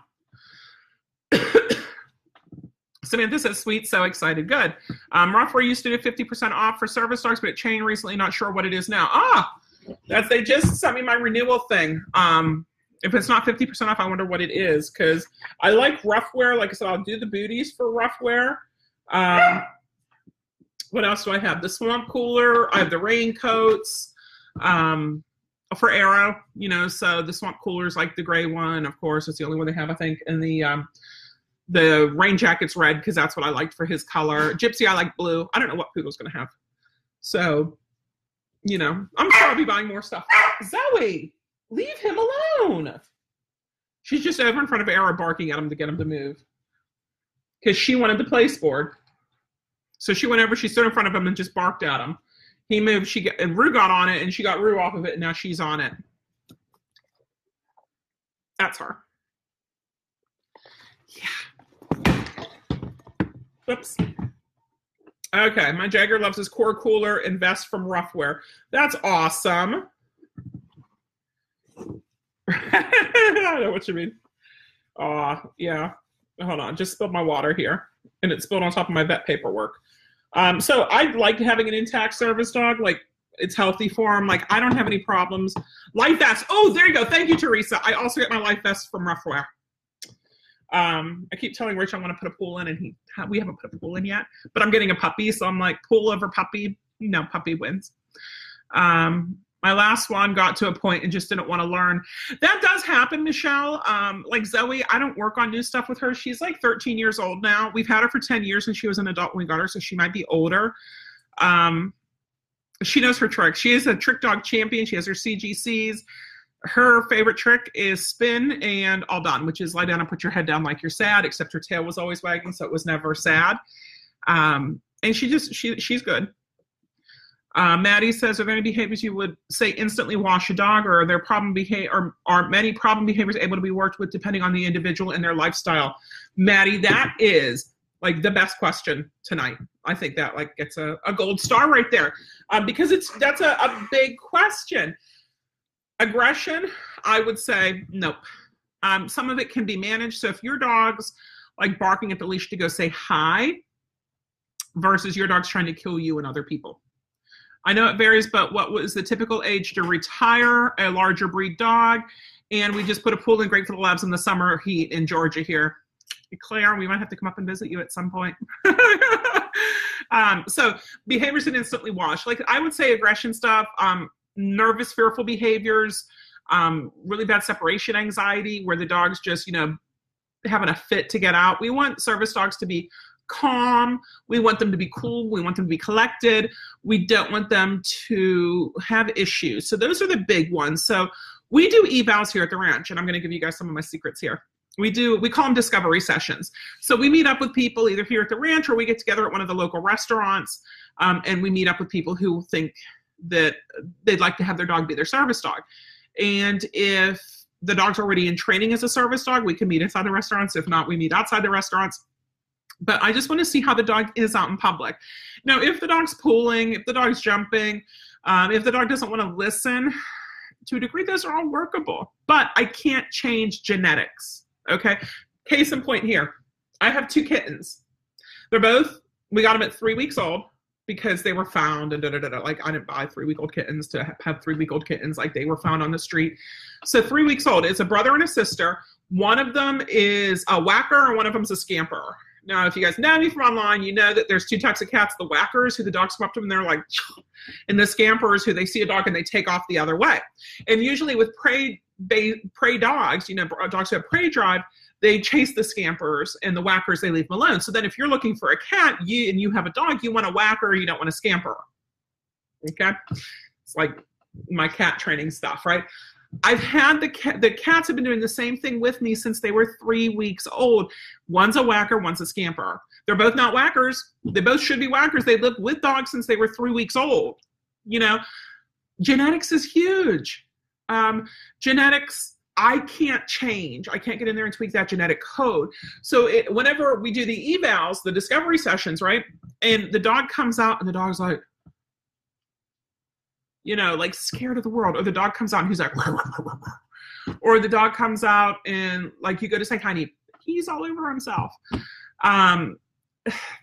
Samantha says, sweet, so excited. Good. Um, Roughwear used to do fifty percent off for service dogs, but it changed recently. Not sure what it is now. Ah, that's, they just sent me my renewal thing. Um, if it's not fifty percent off, I wonder what it is, because I like Roughwear. Like I said, I'll do the booties for Roughwear. Um, what else do I have? The swamp cooler. I have the raincoats um, for Arrow, you know, so the swamp cooler is like the gray one. Of course, it's the only one they have, I think. And the um, the rain jacket's red because that's what I liked for his color. Gypsy, I like blue. I don't know what Poodle's going to have. So, you know, I'm sure I'll be buying more stuff. Zoe, leave him alone. She's just over in front of Arrow barking at him to get him to move because she wanted the place board. So she went over, she stood in front of him and just barked at him. He moved, she got, and Rue got on it, and she got Rue off of it, and now she's on it. That's her. Yeah. Whoops. Okay, my Jagger loves his core cooler and vest from Roughwear. That's awesome. I don't know what you mean. Aw, uh, yeah. Hold on, just spilled my water here, and it spilled on top of my vet paperwork. Um, so I like having an intact service dog. Like, it's healthy for him. Like, I don't have any problems. Life vest. Oh, there you go. Thank you, Teresa. I also get my life vest from Roughwear. Um, I keep telling Rich I want to put a pool in, and he we haven't put a pool in yet. But I'm getting a puppy, so I'm like, pool over puppy. You know, puppy wins. Um, my last one got to a point and just didn't want to learn. That does happen, Michelle. Um, like Zoe, I don't work on new stuff with her. She's like thirteen years old now. We've had her for ten years, and she was an adult when we got her, so she might be older. Um, she knows her tricks. She is a trick dog champion. She has her C G Cs. Her favorite trick is spin and all done, which is lie down and put your head down like you're sad, except her tail was always wagging, so it was never sad. Um, and she just, she she's good. Uh, Maddie says, are there any behaviors you would say instantly wash a dog, or are there problem behavior, or are many problem behaviors able to be worked with depending on the individual and their lifestyle? Maddie, that is like the best question tonight. I think that like gets a, a gold star right there, um, because it's that's a, a big question. Aggression, I would say nope. Um, some of it can be managed. So if your dog's like barking at the leash to go say hi versus your dog's trying to kill you and other people. I know it varies, but what was the typical age to retire a larger breed dog? And we just put a pool in Grateful Labs in the summer heat in Georgia here. Claire, we might have to come up and visit you at some point. um, so behaviors that instantly wash. Like I would say aggression stuff, um, nervous, fearful behaviors, um, really bad separation anxiety where the dog's just, you know, having a fit to get out. We want service dogs to be calm. We want them to be cool. We want them to be collected. We don't want them to have issues. So those are the big ones. So we do evals here at the ranch, and I'm going to give you guys some of my secrets here. We do, we call them discovery sessions. So we meet up with people either here at the ranch or we get together at one of the local restaurants, um, and we meet up with people who think that they'd like to have their dog be their service dog. And if the dog's already in training as a service dog, we can meet inside the restaurants. If not, we meet outside the restaurants. But I just want to see how the dog is out in public. Now, if the dog's pulling, if the dog's jumping, um, if the dog doesn't want to listen, to a degree, those are all workable. But I can't change genetics, okay? Case in point here, I have two kittens. They're both, we got them at three weeks old because they were found and da-da-da-da. Like, I didn't buy three-week-old kittens to have three-week-old kittens. Like, they were found on the street. So three weeks old. It's a brother and a sister. One of them is a whacker and one of them is a scamper. Now, if you guys know me from online, you know that there's two types of cats, the whackers, who the dogs come up to them and they're like, and the scampers, who they see a dog and they take off the other way. And usually with prey, prey dogs, you know, dogs who have prey drive, they chase the scampers, and the whackers, they leave them alone. So then if you're looking for a cat you, and you have a dog, you want a whacker, you don't want a scamper. Okay? It's like my cat training stuff, right? I've had the ca- the cats have been doing the same thing with me since they were three weeks old. One's a whacker, one's a scamper. They're both not whackers. They both should be whackers. They lived with dogs since they were three weeks old. You know, genetics is huge. Um, genetics, I can't change. I can't get in there and tweak that genetic code. So it, whenever we do the evals, the discovery sessions, right, and the dog comes out and the dog's like, you know, like scared of the world, or the dog comes out and he's like, wah, wah, wah, wah. Or the dog comes out and like you go to say, honey, he's all over himself. Um,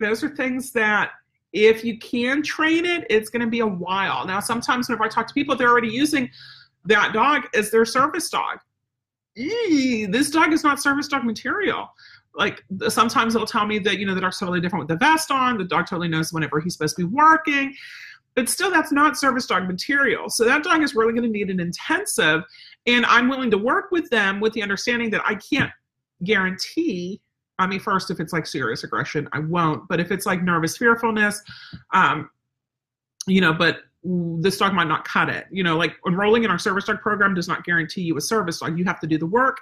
those are things that if you can train it, it's going to be a while. Now, sometimes whenever I talk to people, they're already using that dog as their service dog. Eee, this dog is not service dog material. like sometimes they'll tell me that, you know, the dog's totally different with the vest on. The dog totally knows whenever he's supposed to be working. But still, that's not service dog material. So that dog is really going to need an intensive. And I'm willing to work with them with the understanding that I can't guarantee. I mean, first, if it's like serious aggression, I won't. But if it's like nervous fearfulness, um, you know, but this dog might not cut it. You know, like enrolling in our service dog program does not guarantee you a service dog. You have to do the work.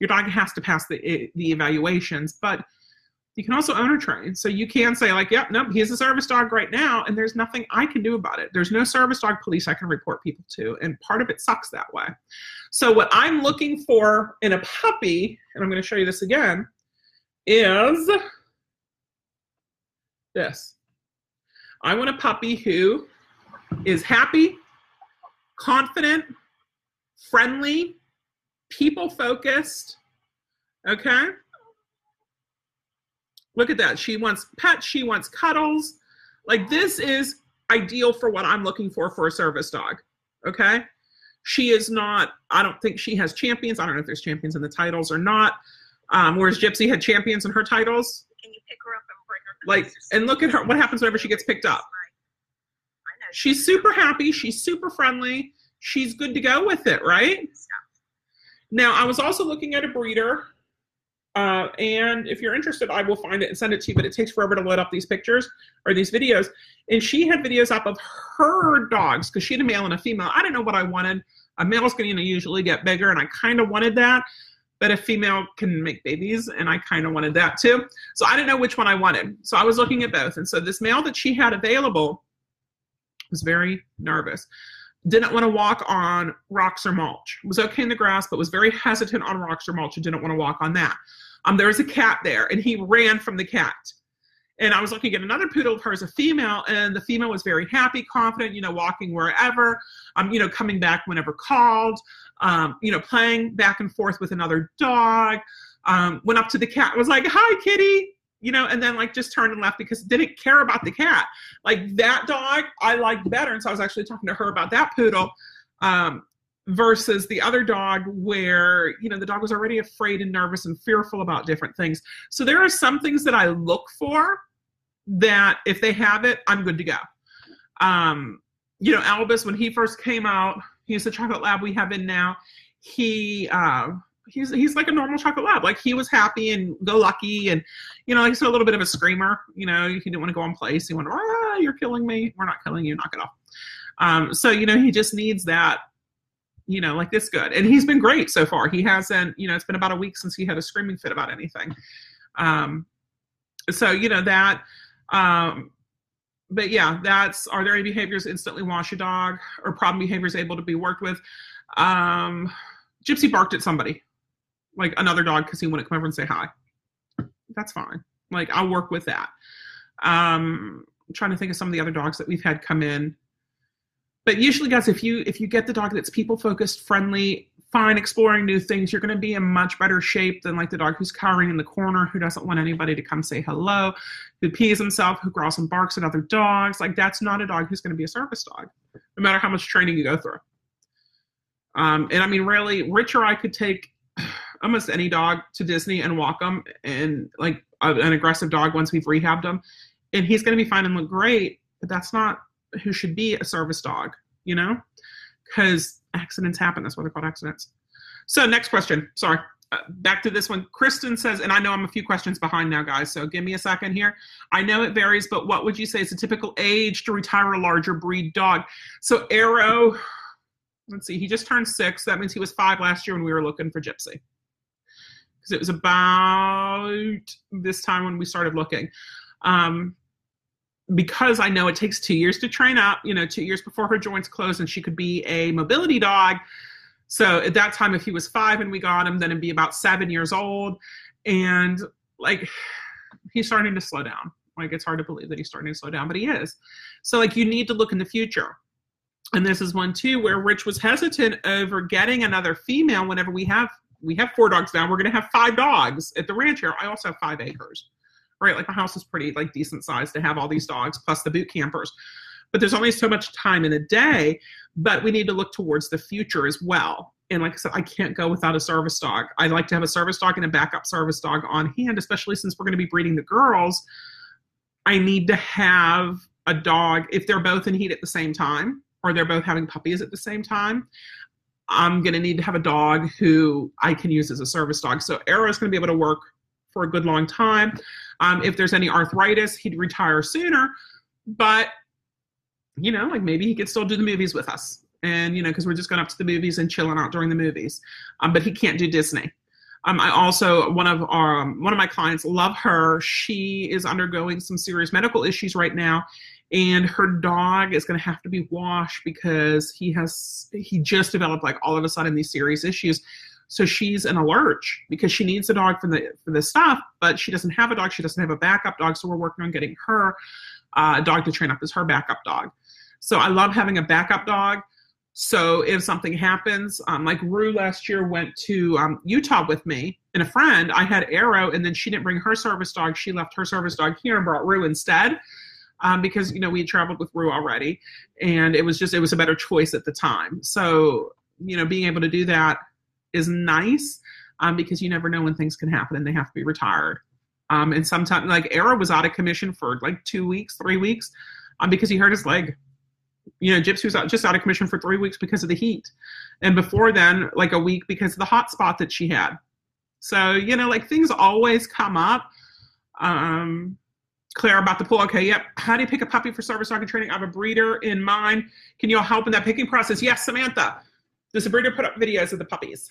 Your dog has to pass the the evaluations. But you can also owner train. So you can say like, yep, nope, he's a service dog right now, and there's nothing I can do about it. There's no service dog police I can report people to, and part of it sucks that way. So what I'm looking for in a puppy, and I'm going to show you this again, is this. I want a puppy who is happy, confident, friendly, people-focused, okay? Look at that. She wants pets. She wants cuddles. Like, this is ideal for what I'm looking for for a service dog, okay? She is not, I don't think she has champions. I don't know if there's champions in the titles or not. Um, whereas Gypsy had champions in her titles. Can you pick her up and bring her? Like, and look at her. What happens whenever she gets picked up? She's super happy. She's super friendly. She's good to go with it, right? Now, I was also looking at a breeder. Uh, and if you're interested, I will find it and send it to you. But it takes forever to load up these pictures or these videos. And she had videos up of her dogs because she had a male and a female. I didn't know what I wanted. A male's going to usually get bigger, and I kind of wanted that. But a female can make babies, and I kind of wanted that too. So I didn't know which one I wanted. So I was looking at both. And so this male that she had available was very nervous. Didn't want to walk on rocks or mulch. Was okay in the grass, but was very hesitant on rocks or mulch and didn't want to walk on that. Um, there was a cat there, and he ran from the cat. And I was looking at another poodle of hers, a female, and the female was very happy, confident, you know, walking wherever, um, you know, coming back whenever called, um, you know, playing back and forth with another dog, um, went up to the cat, was like, hi, kitty, you know, and then like just turned and left because didn't care about the cat. Like that dog I liked better. And so I was actually talking to her about that poodle um, versus the other dog where, you know, the dog was already afraid and nervous and fearful about different things. So there are some things that I look for that if they have it, I'm good to go. Um, you know, Albus, when he first came out, he's the chocolate lab we have in now. He, uh, He's he's like a normal chocolate lab. Like he was happy and go lucky, and you know, like he's a little bit of a screamer. You know, he didn't want to go in place. He went, ah, you're killing me. We're not killing you. Knock it off. Um, so you know, he just needs that. You know, like this good, and he's been great so far. He hasn't. You know, it's been about a week since he had a screaming fit about anything. Um, so you know that. Um, but yeah, that's. Are there any behaviors instantly wash a dog or problem behaviors able to be worked with? Um, Gypsy barked at somebody. Like another dog because he wouldn't come over and say hi. That's fine. Like I'll work with that. Um, I'm trying to think of some of the other dogs that we've had come in. But usually, guys, if you if you get the dog that's people-focused, friendly, fine, exploring new things, you're going to be in much better shape than like the dog who's cowering in the corner, who doesn't want anybody to come say hello, who pees himself, who growls and barks at other dogs. Like that's not a dog who's going to be a service dog, no matter how much training you go through. Um, and I mean, really, Rich or I could take almost any dog to Disney and walk them, and like a, an aggressive dog once we've rehabbed them, and he's going to be fine and look great, but that's not who should be a service dog, you know, because accidents happen. That's why they're called accidents. So next question. Sorry. Uh, back to this one. Kristen says, and I know I'm a few questions behind now, guys, so give me a second here. I know it varies, but what would you say is a typical age to retire a larger breed dog? So Arrow, let's see, he just turned six. That means he was five last year when we were looking for Gypsy. It was about this time when we started looking. Um, because I know it takes two years to train up, you know, two years before her joints close, and she could be a mobility dog. So at that time, if he was five and we got him, then it'd be about seven years old. And, like, he's starting to slow down. Like, it's hard to believe that he's starting to slow down, but he is. So, like, you need to look in the future. And this is one, too, where Rich was hesitant over getting another female whenever we have – we have four dogs now. We're going to have five dogs at the ranch here. I also have five acres, right? Like my house is pretty like decent size to have all these dogs plus the boot campers, but there's only so much time in a day, but we need to look towards the future as well. And like I said, I can't go without a service dog. I like to have a service dog and a backup service dog on hand, especially since we're going to be breeding the girls. I need to have a dog. If they're both in heat at the same time, or they're both having puppies at the same time, I'm going to need to have a dog who I can use as a service dog. So Arrow is going to be able to work for a good long time. Um, if there's any arthritis, he'd retire sooner. But, you know, like maybe he could still do the movies with us. And, you know, because we're just going up to the movies and chilling out during the movies. Um, but he can't do Disney. Um, I also, one of our, um, one of my clients, love her. She is undergoing some serious medical issues right now. And her dog is going to have to be washed because he has, he just developed like all of a sudden these serious issues. So she's in a lurch because she needs a dog for the, for the stuff, but she doesn't have a dog. She doesn't have a backup dog. So we're working on getting her uh, a dog to train up as her backup dog. So I love having a backup dog. So if something happens, um, like Rue last year went to um, Utah with me and a friend, I had Arrow, and then she didn't bring her service dog. She left her service dog here and brought Rue instead. Um, because, you know, we had traveled with Rue already, and it was just, it was a better choice at the time. So, you know, being able to do that is nice um, because you never know when things can happen and they have to be retired. Um, and sometimes, like, Era was out of commission for like two weeks, three weeks um, because he hurt his leg. You know, Gypsy was out, just out of commission for three weeks because of the heat. And before then, like a week because of the hot spot that she had. So, you know, like things always come up. Um Claire about the pool. Okay, yep. How do you pick a puppy for service dog and training? I have a breeder in mind. Can you all help in that picking process? Yes, Samantha. Does the breeder put up videos of the puppies?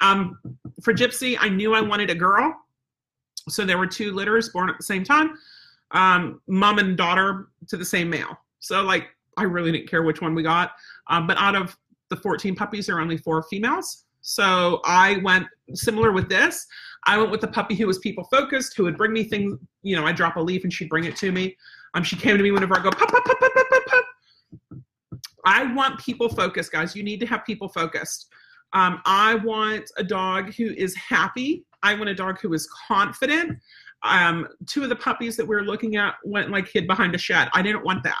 Um, for Gypsy, I knew I wanted a girl. So there were two litters born at the same time. Um, mom and daughter to the same male. So like, I really didn't care which one we got. Um, but out of the fourteen puppies, there are only four females. So I went similar with this. I went with the puppy who was people focused, who would bring me things. You know, I drop a leaf and she'd bring it to me. Um, she came to me whenever I go, pop, pop, pop, pop, pop, pop. I want people focused, guys. You need to have people focused. Um, I want a dog who is happy. I want a dog who is confident. Um, two of the puppies that we were looking at went like hid behind a shed. I didn't want that.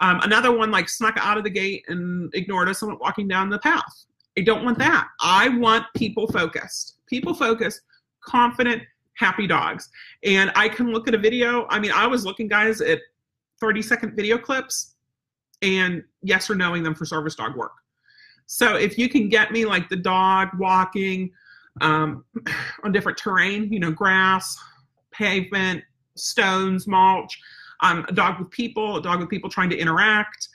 Um, another one like snuck out of the gate and ignored us and went walking down the path. I don't want that. I want people focused, people focused, confident, happy dogs. And I can look at a video. I mean, I was looking, guys, at thirty second video clips and yes or noing them for service dog work. So if you can get me like the dog walking um, on different terrain, you know, grass, pavement, stones, mulch, um, a dog with people, a dog with people trying to interact,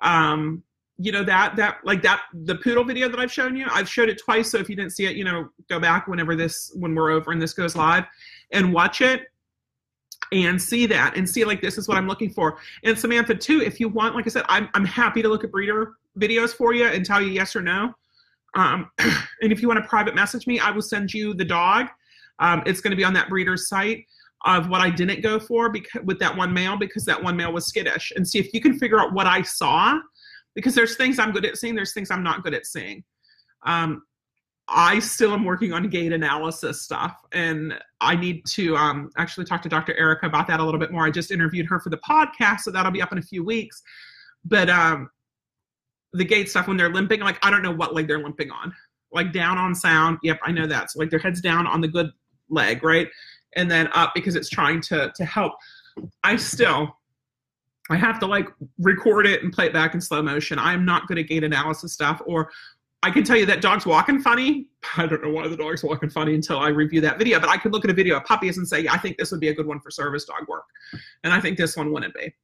um, you know, that, that, like that, the poodle video that I've shown you, I've showed it twice. So if you didn't see it, you know, go back whenever this, when we're over and this goes live and watch it and see that and see like, this is what I'm looking for. And Samantha too, if you want, like I said, I'm, I'm happy to look at breeder videos for you and tell you yes or no. Um, and if you want to private message me, I will send you the dog. Um, it's going to be on that breeder's site of what I didn't go for because with that one male, because that one male was skittish, and see if you can figure out what I saw. Because there's things I'm good at seeing, there's things I'm not good at seeing. Um, I still am working on gait analysis stuff, and I need to um, actually talk to Doctor Erica about that a little bit more. I just interviewed her for the podcast, so that'll be up in a few weeks. But um, the gait stuff, when they're limping, like I don't know what leg they're limping on. Like down on sound, yep, I know that. So like their head's down on the good leg, right? And then up because it's trying to to help. I still... I have to like record it and play it back in slow motion. I'm not good at gait analysis stuff, or I can tell you that dog's walking funny. I don't know why the dog's walking funny until I review that video, but I could look at a video of puppies and say, yeah, I think this would be a good one for service dog work. And I think this one wouldn't be.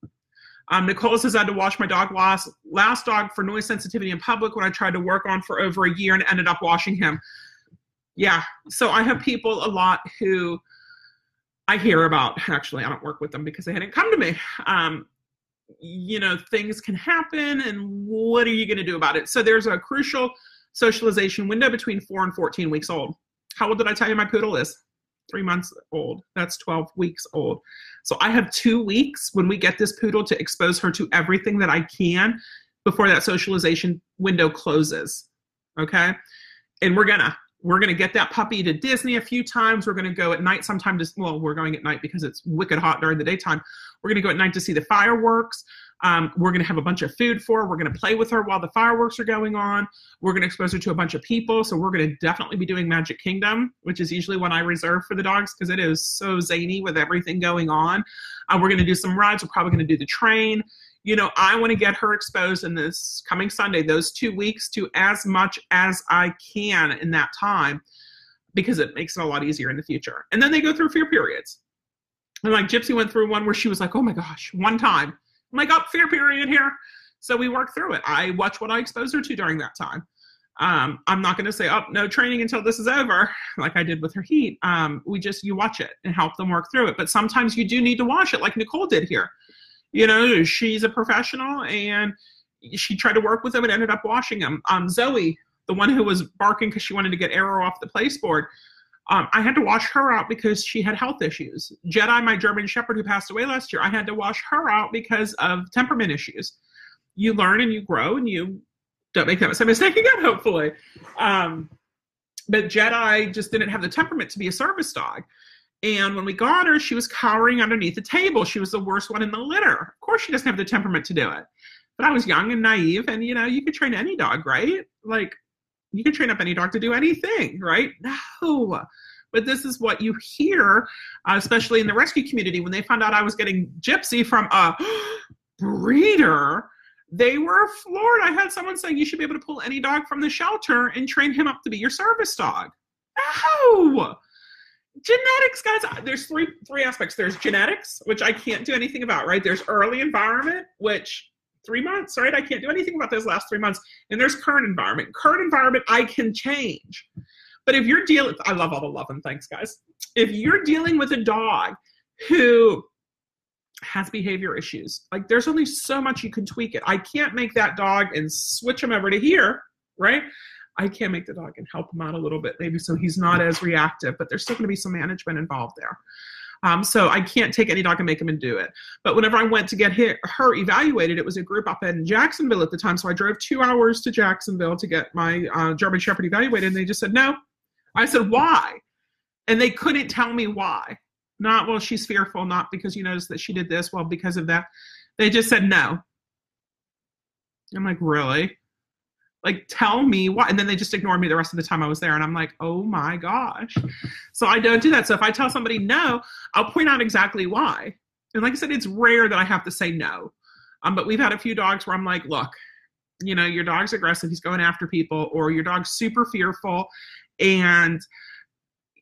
Um, Nicole says I had to wash my dog last, last dog for noise sensitivity in public when I tried to work on for over a year and ended up washing him. Yeah. So I have people a lot who I hear about, actually, I don't work with them because they hadn't come to me. Um, you know, things can happen and what are you going to do about it? So there's a crucial socialization window between four and fourteen weeks old. How old did I tell you my poodle is? Three months old. That's twelve weeks old. So I have two weeks when we get this poodle to expose her to everything that I can before that socialization window closes. Okay. And we're going to, we're going to get that puppy to Disney a few times. We're going to go at night sometime. To, well, we're going at night because it's wicked hot during the daytime. We're going to go at night to see the fireworks. Um, we're going to have a bunch of food for her. We're going to play with her while the fireworks are going on. We're going to expose her to a bunch of people. So we're going to definitely be doing Magic Kingdom, which is usually what I reserve for the dogs because it is so zany with everything going on. Uh, we're going to do some rides. We're probably going to do the train. You know, I want to get her exposed in this coming Sunday, those two weeks, to as much as I can in that time because it makes it a lot easier in the future. And then they go through fear periods. And like Gypsy went through one where she was like, oh my gosh, one time. I'm like, oh, fear period here. So we work through it. I watch what I expose her to during that time. Um, I'm not going to say, oh, no training until this is over, like I did with her heat. Um, we just, you watch it and help them work through it. But sometimes you do need to watch it like Nicole did here. You know, she's a professional and she tried to work with them and ended up washing them. Um, Zoe, the one who was barking because she wanted to get Arrow off the place board, um, I had to wash her out because she had health issues. Jedi, my German Shepherd who passed away last year, I had to wash her out because of temperament issues. You learn and you grow and you don't make that same mistake again, hopefully. Um, but Jedi just didn't have the temperament to be a service dog. And when we got her, she was cowering underneath the table. She was the worst one in the litter. Of course, she doesn't have the temperament to do it. But I was young and naive, and, you know, you could train any dog, right? Like, you could train up any dog to do anything, right? No. But this is what you hear, uh, especially in the rescue community. When they found out I was getting Gypsy from a breeder, they were floored. I had someone saying you should be able to pull any dog from the shelter and train him up to be your service dog. No. Genetics, guys, there's three three aspects. There's genetics, which I can't do anything about, right? There's early environment, which three months, right? I can't do anything about those last three months. And there's current environment. Current environment, I can change. But if you're dealing, I love all the love and thanks, guys. If you're dealing with a dog who has behavior issues, like there's only so much you can tweak it. I can't make that dog and switch him over to here, right? I can make the dog and help him out a little bit maybe so he's not as reactive, but there's still going to be some management involved there. Um, so I can't take any dog and make him and do it. But whenever I went to get her, her evaluated, it was a group up in Jacksonville at the time. So I drove two hours to Jacksonville to get my uh, German Shepherd evaluated. And they just said, no. I said, why? And they couldn't tell me why. Not, well, she's fearful. Not because you noticed that she did this. Well, because of that. They just said, no. I'm like, really? Like, tell me why. And then they just ignored me the rest of the time I was there. And I'm like, oh my gosh. So I don't do that. So if I tell somebody no, I'll point out exactly why. And like I said, it's rare that I have to say no. Um, but we've had a few dogs where I'm like, look, you know, your dog's aggressive. He's going after people, or your dog's super fearful. And,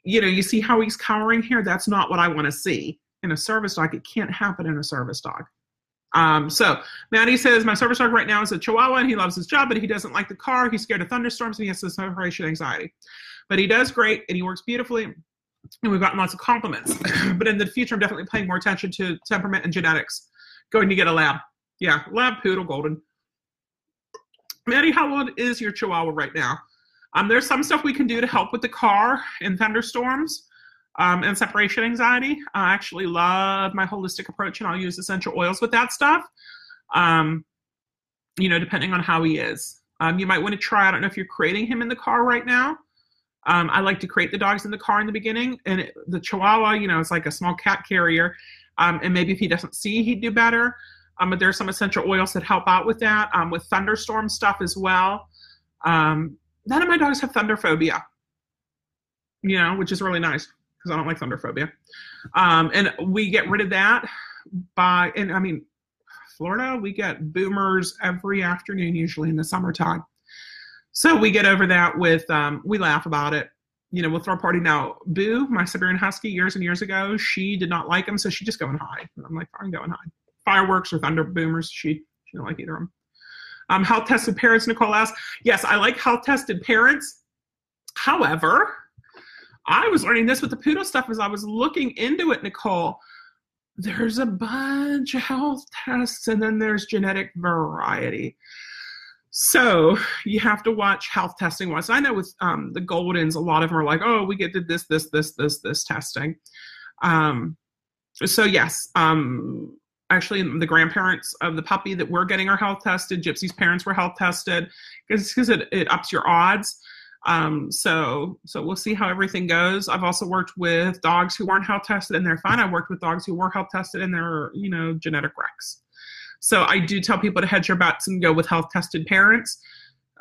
you know, you see how he's cowering here. That's not what I want to see in a service dog. It can't happen in a service dog. Um, so Maddie says, my service dog right now is a Chihuahua and he loves his job, but he doesn't like the car. He's scared of thunderstorms and he has separation anxiety, but he does great and he works beautifully. And we've gotten lots of compliments, but in the future, I'm definitely paying more attention to temperament and genetics. Going to get a lab. Yeah. Lab poodle golden. Maddie, how old is your Chihuahua right now? Um, there's some stuff we can do to help with the car and thunderstorms. Um, and separation anxiety. I actually love my holistic approach, and I'll use essential oils with that stuff, um, you know, depending on how he is. Um, you might want to try, I don't know if you're creating him in the car right now. Um, I like to create the dogs in the car in the beginning, and it, the Chihuahua, you know, it's like a small cat carrier, um, and maybe if he doesn't see, he'd do better. Um, but there's some essential oils that help out with that, um, with thunderstorm stuff as well. Um, none of my dogs have thunder phobia, you know, which is really nice. Because I don't like thunder phobia. Um, and we get rid of that by, and I mean, Florida, we get boomers every afternoon, usually in the summertime. So we get over that with, um, we laugh about it. You know, we'll throw a party. Now, Boo, my Siberian Husky, years and years ago, she did not like them, so she just go and hide. And I'm like, fine, go and hide. Fireworks or thunder boomers, she, she didn't like either of them. Um, health-tested parents, Nicole asked. Yes, I like health-tested parents. However, I was learning this with the poodle stuff as I was looking into it, Nicole. There's a bunch of health tests, and then there's genetic variety. So you have to watch health testing wise. I know with um, the Goldens, a lot of them are like, oh, we get did this, this, this, this, this testing. Um, so yes, um, actually the grandparents of the puppy that we're getting are health tested. Gypsy's parents were health tested because it, it ups your odds. Um, so, so we'll see how everything goes. I've also worked with dogs who weren't health tested and they're fine. I worked with dogs who were health tested and they're, you know, genetic wrecks. So I do tell people to hedge your bets and go with health-tested parents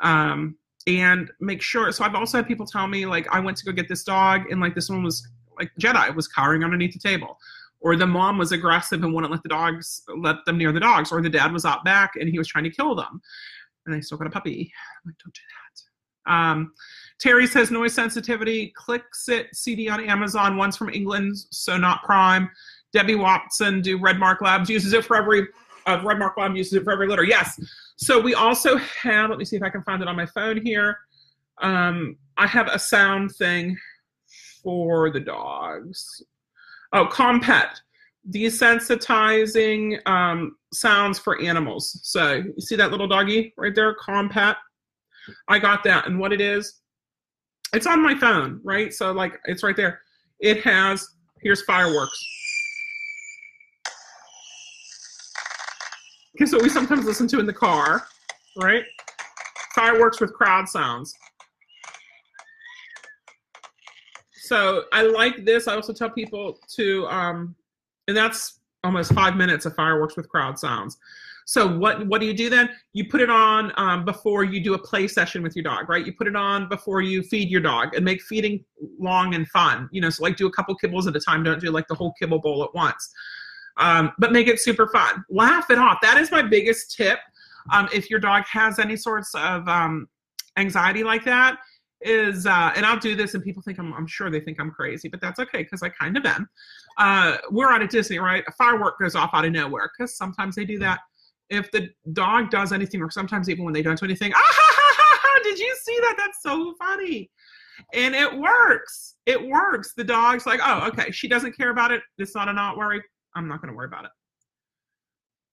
um, and make sure. So I've also had people tell me, like, I went to go get this dog, and, like, this one was, like, Jedi was cowering underneath the table. Or the mom was aggressive and wouldn't let the dogs, let them near the dogs. Or the dad was out back and he was trying to kill them. And they still got a puppy. I'm like, don't do that. Um, Terry says noise sensitivity. Clixit C D on Amazon. One's from England, so not crime. Debbie Watson do Redmark Labs. Uses it for every, uh, Redmark Lab uses it for every litter. Yes. So we also have, let me see if I can find it on my phone here. Um, I have a sound thing for the dogs. Oh, Compet, desensitizing um, sounds for animals. So you see that little doggy right there, Compet? I got that. And what it is, it's on my phone, right? So, like, it's right there. It has, here's fireworks. Here's what we sometimes listen to in the car, right? Fireworks with crowd sounds. So I like this. I also tell people to, um, and that's almost five minutes of fireworks with crowd sounds. So what, what do you do then? You put it on um, before you do a play session with your dog, right? You put it on before you feed your dog and make feeding long and fun. You know, so like do a couple kibbles at a time. Don't do like the whole kibble bowl at once, um, but make it super fun. Laugh it off. That is my biggest tip. Um, if your dog has any sorts of um, anxiety like that, is, uh, and I'll do this and people think I'm, I'm sure they think I'm crazy, but that's okay. Cause I kind of am. Uh, we're out at Disney, right? A firework goes off out of nowhere. Cause sometimes they do that. If the dog does anything, or sometimes even when they don't do anything, ah, ha, ha, ha, did you see that? That's so funny. And it works. It works. The dog's like, oh, okay. She doesn't care about it. It's not a not worry. I'm not going to worry about it.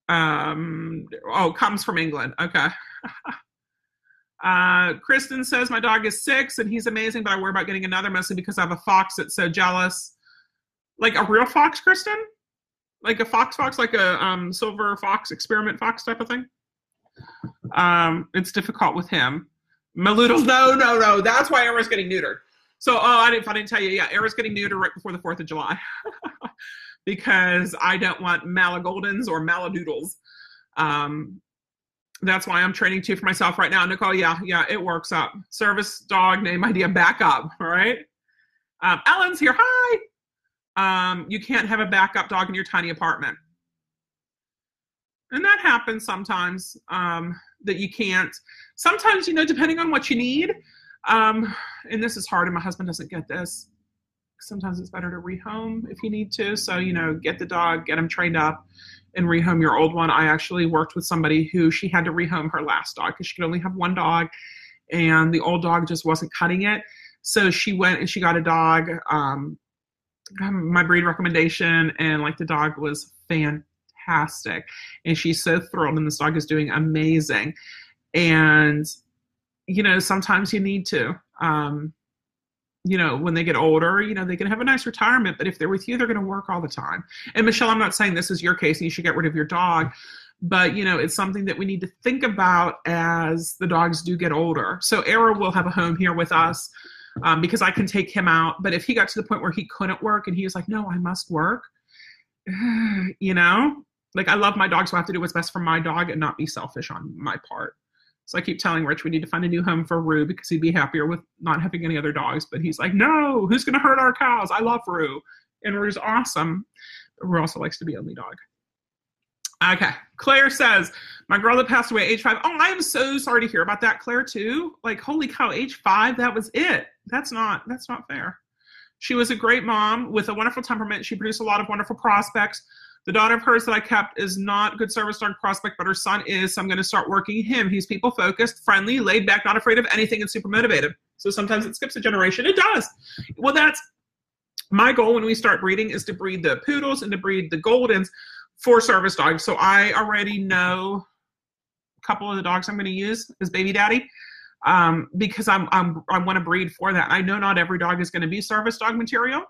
Um, oh, comes from England. Okay. Uh, Kristen says, my dog is six and he's amazing, but I worry about getting another mostly because I have a fox that's so jealous. Like a real fox, Kristen? Like a fox fox, like a um, silver fox, experiment fox type of thing? Um, it's difficult with him. Maloodles, no, no, no. That's why Era's getting neutered. So, oh, I didn't, I didn't tell you. Yeah, Era's getting neutered right before the fourth of July because I don't want Malagoldens or Maladoodles. Um, That's why I'm training two for myself right now. Nicole, yeah, yeah, it works up. Service dog name idea backup, all right? Um, Ellen's here, hi. Um, you can't have a backup dog in your tiny apartment. And that happens sometimes, um, that you can't. Sometimes, you know, depending on what you need, um, and this is hard and my husband doesn't get this. Sometimes it's better to rehome if you need to. So, you know, get the dog, get him trained up, and rehome your old one. I actually worked with somebody who she had to rehome her last dog because she could only have one dog and the old dog just wasn't cutting it. So she went and she got a dog, um, my breed recommendation, and like the dog was fantastic. And she's so thrilled and this dog is doing amazing. And, you know, sometimes you need to, um, you know, when they get older, you know, they can have a nice retirement, but if they're with you, they're going to work all the time. And Michelle, I'm not saying this is your case and you should get rid of your dog, but you know, it's something that we need to think about as the dogs do get older. So Era will have a home here with us um, because I can take him out. But if he got to the point where he couldn't work and he was like, no, I must work, you know, like I love my dog. So I have to do what's best for my dog and not be selfish on my part. So I keep telling Rich, we need to find a new home for Rue because he'd be happier with not having any other dogs. But he's like, no, who's going to hurt our cows? I love Rue. And Rue's awesome. But Rue also likes to be only dog. Okay. Claire says, my girl that passed away at age five. Oh, I am so sorry to hear about that, Claire, too. Like, holy cow, age five, that was it. That's not, that's not fair. She was a great mom with a wonderful temperament. She produced a lot of wonderful prospects. The daughter of hers that I kept is not good service dog prospect, but her son is, so I'm going to start working him. He's people-focused, friendly, laid back, not afraid of anything, and super motivated. So sometimes it skips a generation. It does. Well, that's my goal when we start breeding is to breed the poodles and to breed the Goldens for service dogs. So I already know a couple of the dogs I'm going to use as baby daddy um, because I'm, I'm, I want to breed for that. I know not every dog is going to be service dog material,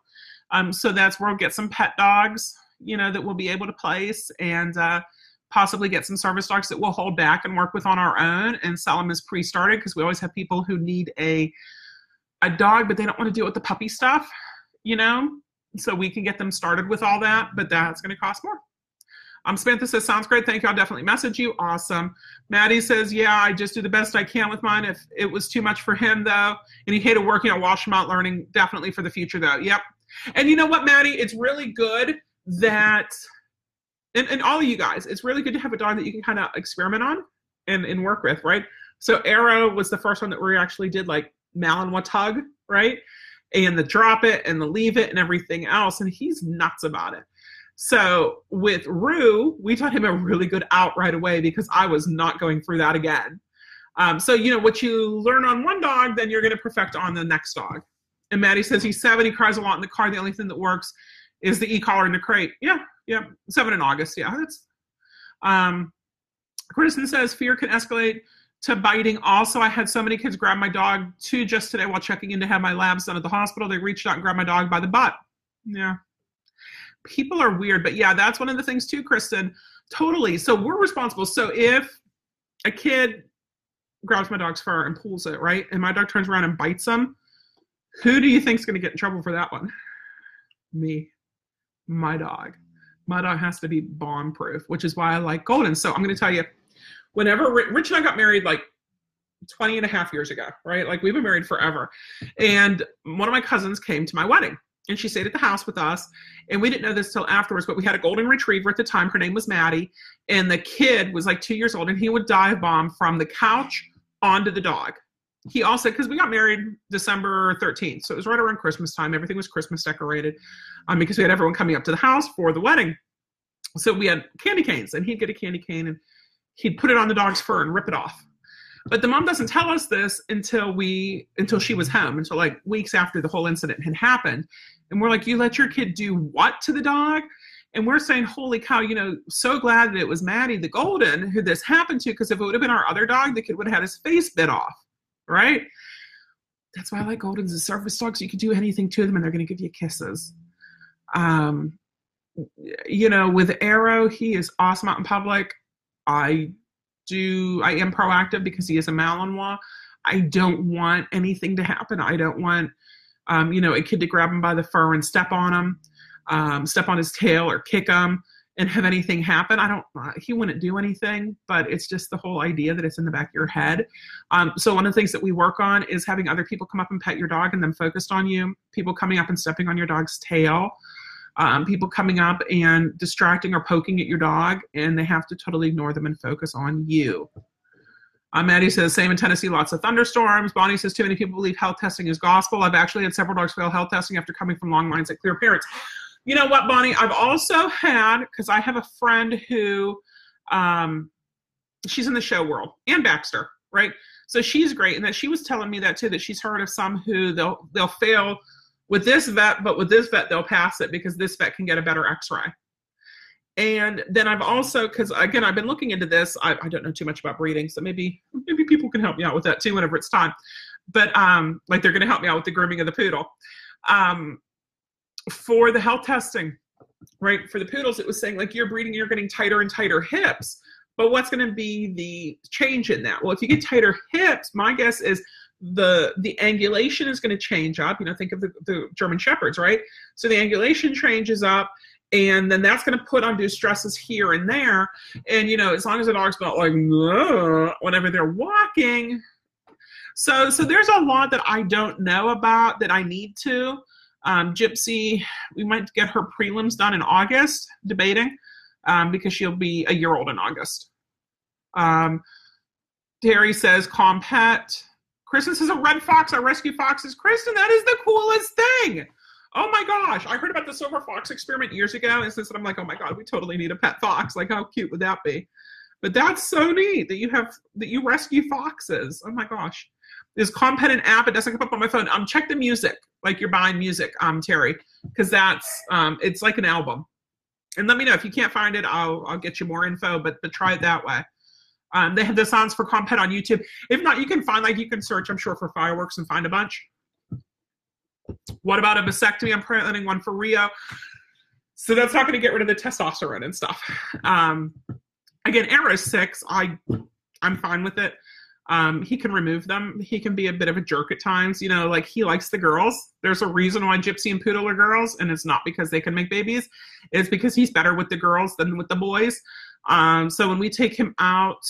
um, so that's where we'll get some pet dogs, you know, that we'll be able to place and uh, possibly get some service dogs that we'll hold back and work with on our own and sell them as pre-started because we always have people who need a a dog, but they don't want to deal with the puppy stuff, you know, so we can get them started with all that, but that's going to cost more. Um, Samantha says, sounds great. Thank you. I'll definitely message you. Awesome. Maddie says, yeah, I just do the best I can with mine. If it was too much for him, though, and he hated working on Wash Him Out Learning, definitely for the future, though. Yep. And you know what, Maddie? It's really good that, and, and all of you guys, it's really good to have a dog that you can kind of experiment on and, and work with, right? So Arrow was the first one that we actually did, like, Malinois tug, right? And the drop it and the leave it and everything else. And he's nuts about it. So with Rue, we taught him a really good out right away because I was not going through that again. Um, so, you know, what you learn on one dog, then you're going to perfect on the next dog. And Maddie says he's seven. He cries a lot in the car. The only thing that works is the e-collar in the crate. Yeah, yeah. Seven in August. Yeah, that's. Um, Kristen says fear can escalate to biting. Also, I had so many kids grab my dog too just today while checking in to have my labs done at the hospital. They reached out and grabbed my dog by the butt. Yeah. People are weird, but yeah, that's one of the things too, Kristen. Totally. So we're responsible. So if a kid grabs my dog's fur and pulls it, right, and my dog turns around and bites them, who do you think is going to get in trouble for that one? Me. My dog. My dog has to be bomb-proof, which is why I like Golden. So I'm going to tell you, whenever Rich and I got married, like twenty and a half years ago, right? Like we've been married forever. And one of my cousins came to my wedding. And she stayed at the house with us, and we didn't know this till afterwards, but we had a golden retriever at the time. Her name was Maddie, and the kid was like two years old, and he would dive bomb from the couch onto the dog. He also, because we got married December thirteenth, so it was right around Christmas time. Everything was Christmas decorated um, because we had everyone coming up to the house for the wedding. So we had candy canes, and he'd get a candy cane, and he'd put it on the dog's fur and rip it off. But the mom doesn't tell us this until we, until she was home, until like weeks after the whole incident had happened. And we're like, you let your kid do what to the dog? And we're saying, holy cow, you know, so glad that it was Maddie the Golden who this happened to, because if it would have been our other dog, the kid would have had his face bit off, right? That's why I like Goldens as service dogs. You can do anything to them and they're going to give you kisses. Um, you know, with Arrow, he is awesome out in public. I do, I am proactive because he is a Malinois. I don't want anything to happen. I don't want, um, you know, a kid to grab him by the fur and step on him, um, step on his tail or kick him and have anything happen. I don't, uh, he wouldn't do anything, but it's just the whole idea that it's in the back of your head. Um, so one of the things that we work on is having other people come up and pet your dog and then focused on you, people coming up and stepping on your dog's tail, Um, people coming up and distracting or poking at your dog, and they have to totally ignore them and focus on you. Um, Maddie says, same in Tennessee, lots of thunderstorms. Bonnie says, too many people believe health testing is gospel. I've actually had several dogs fail health testing after coming from long lines at Clear Parents. You know what, Bonnie? I've also had, because I have a friend who, um, she's in the show world, Ann Baxter, right? So she's great, and that she was telling me that, too, that she's heard of some who they'll they'll fail with this vet, but with this vet, they'll pass it because this vet can get a better x-ray. And then I've also, because again, I've been looking into this. I, I don't know too much about breeding, so maybe maybe people can help me out with that too whenever it's time. But um, like they're going to help me out with the grooming of the poodle. Um, for the health testing, right, for the poodles, it was saying like you're breeding, you're getting tighter and tighter hips. But what's going to be the change in that? Well, if you get tighter hips, my guess is the the angulation is going to change up. You know, think of the, the German Shepherds, right? So the angulation changes up, and then that's going to put undue stresses here and there. And, you know, as long as the dog's not like, whenever they're walking. So so there's a lot that I don't know about that I need to. Um, Gypsy, we might get her prelims done in August, debating, um, because she'll be a year old in August. Um, Terry says, calm pet. Kristen says, a red fox, I rescue foxes. Kristen, that is the coolest thing. Oh my gosh. I heard about the silver fox experiment years ago. And since I'm like, oh my God, we totally need a pet fox. Like how cute would that be? But that's so neat that you have, that you rescue foxes. Oh my gosh. There's Compet an app. It doesn't come up on my phone. Um, check the music, like you're buying music, um, Terry, because that's, um, it's like an album. And let me know if you can't find it, I'll, I'll get you more info, but, but try it that way. Um, they have the songs for Compet on YouTube. If not, you can find, like, you can search, I'm sure, for fireworks and find a bunch. What about a vasectomy? I'm planning one for Rio. So that's not going to get rid of the testosterone and stuff. Um, again, Arrow six, I, I'm fine with it. Um, he can remove them. He can be a bit of a jerk at times. You know, like, he likes the girls. There's a reason why Gypsy and Poodle are girls, and it's not because they can make babies. It's because he's better with the girls than with the boys. Um, so when we take him out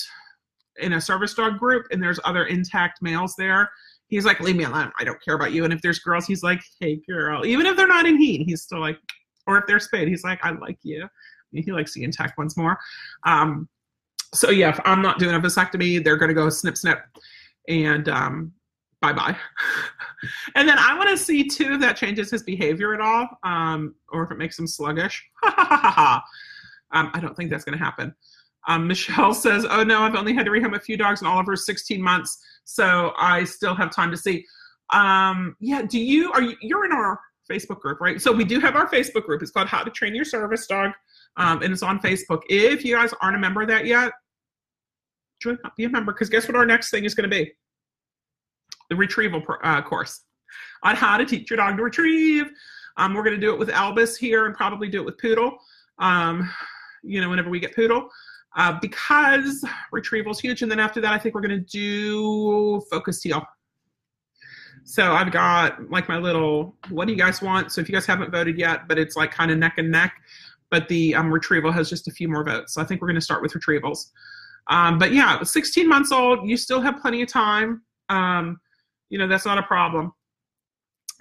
in a service dog group and there's other intact males there, he's like, leave me alone. I don't care about you. And if there's girls, he's like, hey, girl. Even if they're not in heat, he's still like, or if they're spayed, he's like, I like you. He likes the intact ones more. Um, so, yeah, if I'm not doing a vasectomy, they're going to go snip, snip, and um, bye-bye. And then I want to see, too, if that changes his behavior at all, um, or if it makes him sluggish. Ha, ha, ha, ha. Um, I don't think that's going to happen. Um, Michelle says, oh, no, I've only had to rehome a few dogs in Oliver's sixteen months, so I still have time to see. Um, yeah, do you – are you, you're in our Facebook group, right? So we do have our Facebook group. It's called How to Train Your Service Dog. Um, and it's on Facebook. If you guys aren't a member of that yet, join up, be a member, because guess what our next thing is going to be? The retrieval uh, course on how to teach your dog to retrieve. Um, we're going to do it with Albus here and probably do it with Poodle, um, you know, whenever we get Poodle, uh, because retrieval is huge. And then after that, I think we're going to do focus heel. So I've got like my little, what do you guys want? So if you guys haven't voted yet, but it's like kind of neck and neck. But the um, retrieval has just a few more votes. So I think we're going to start with retrievals. Um, but, yeah, sixteen months old, you still have plenty of time. Um, you know, that's not a problem,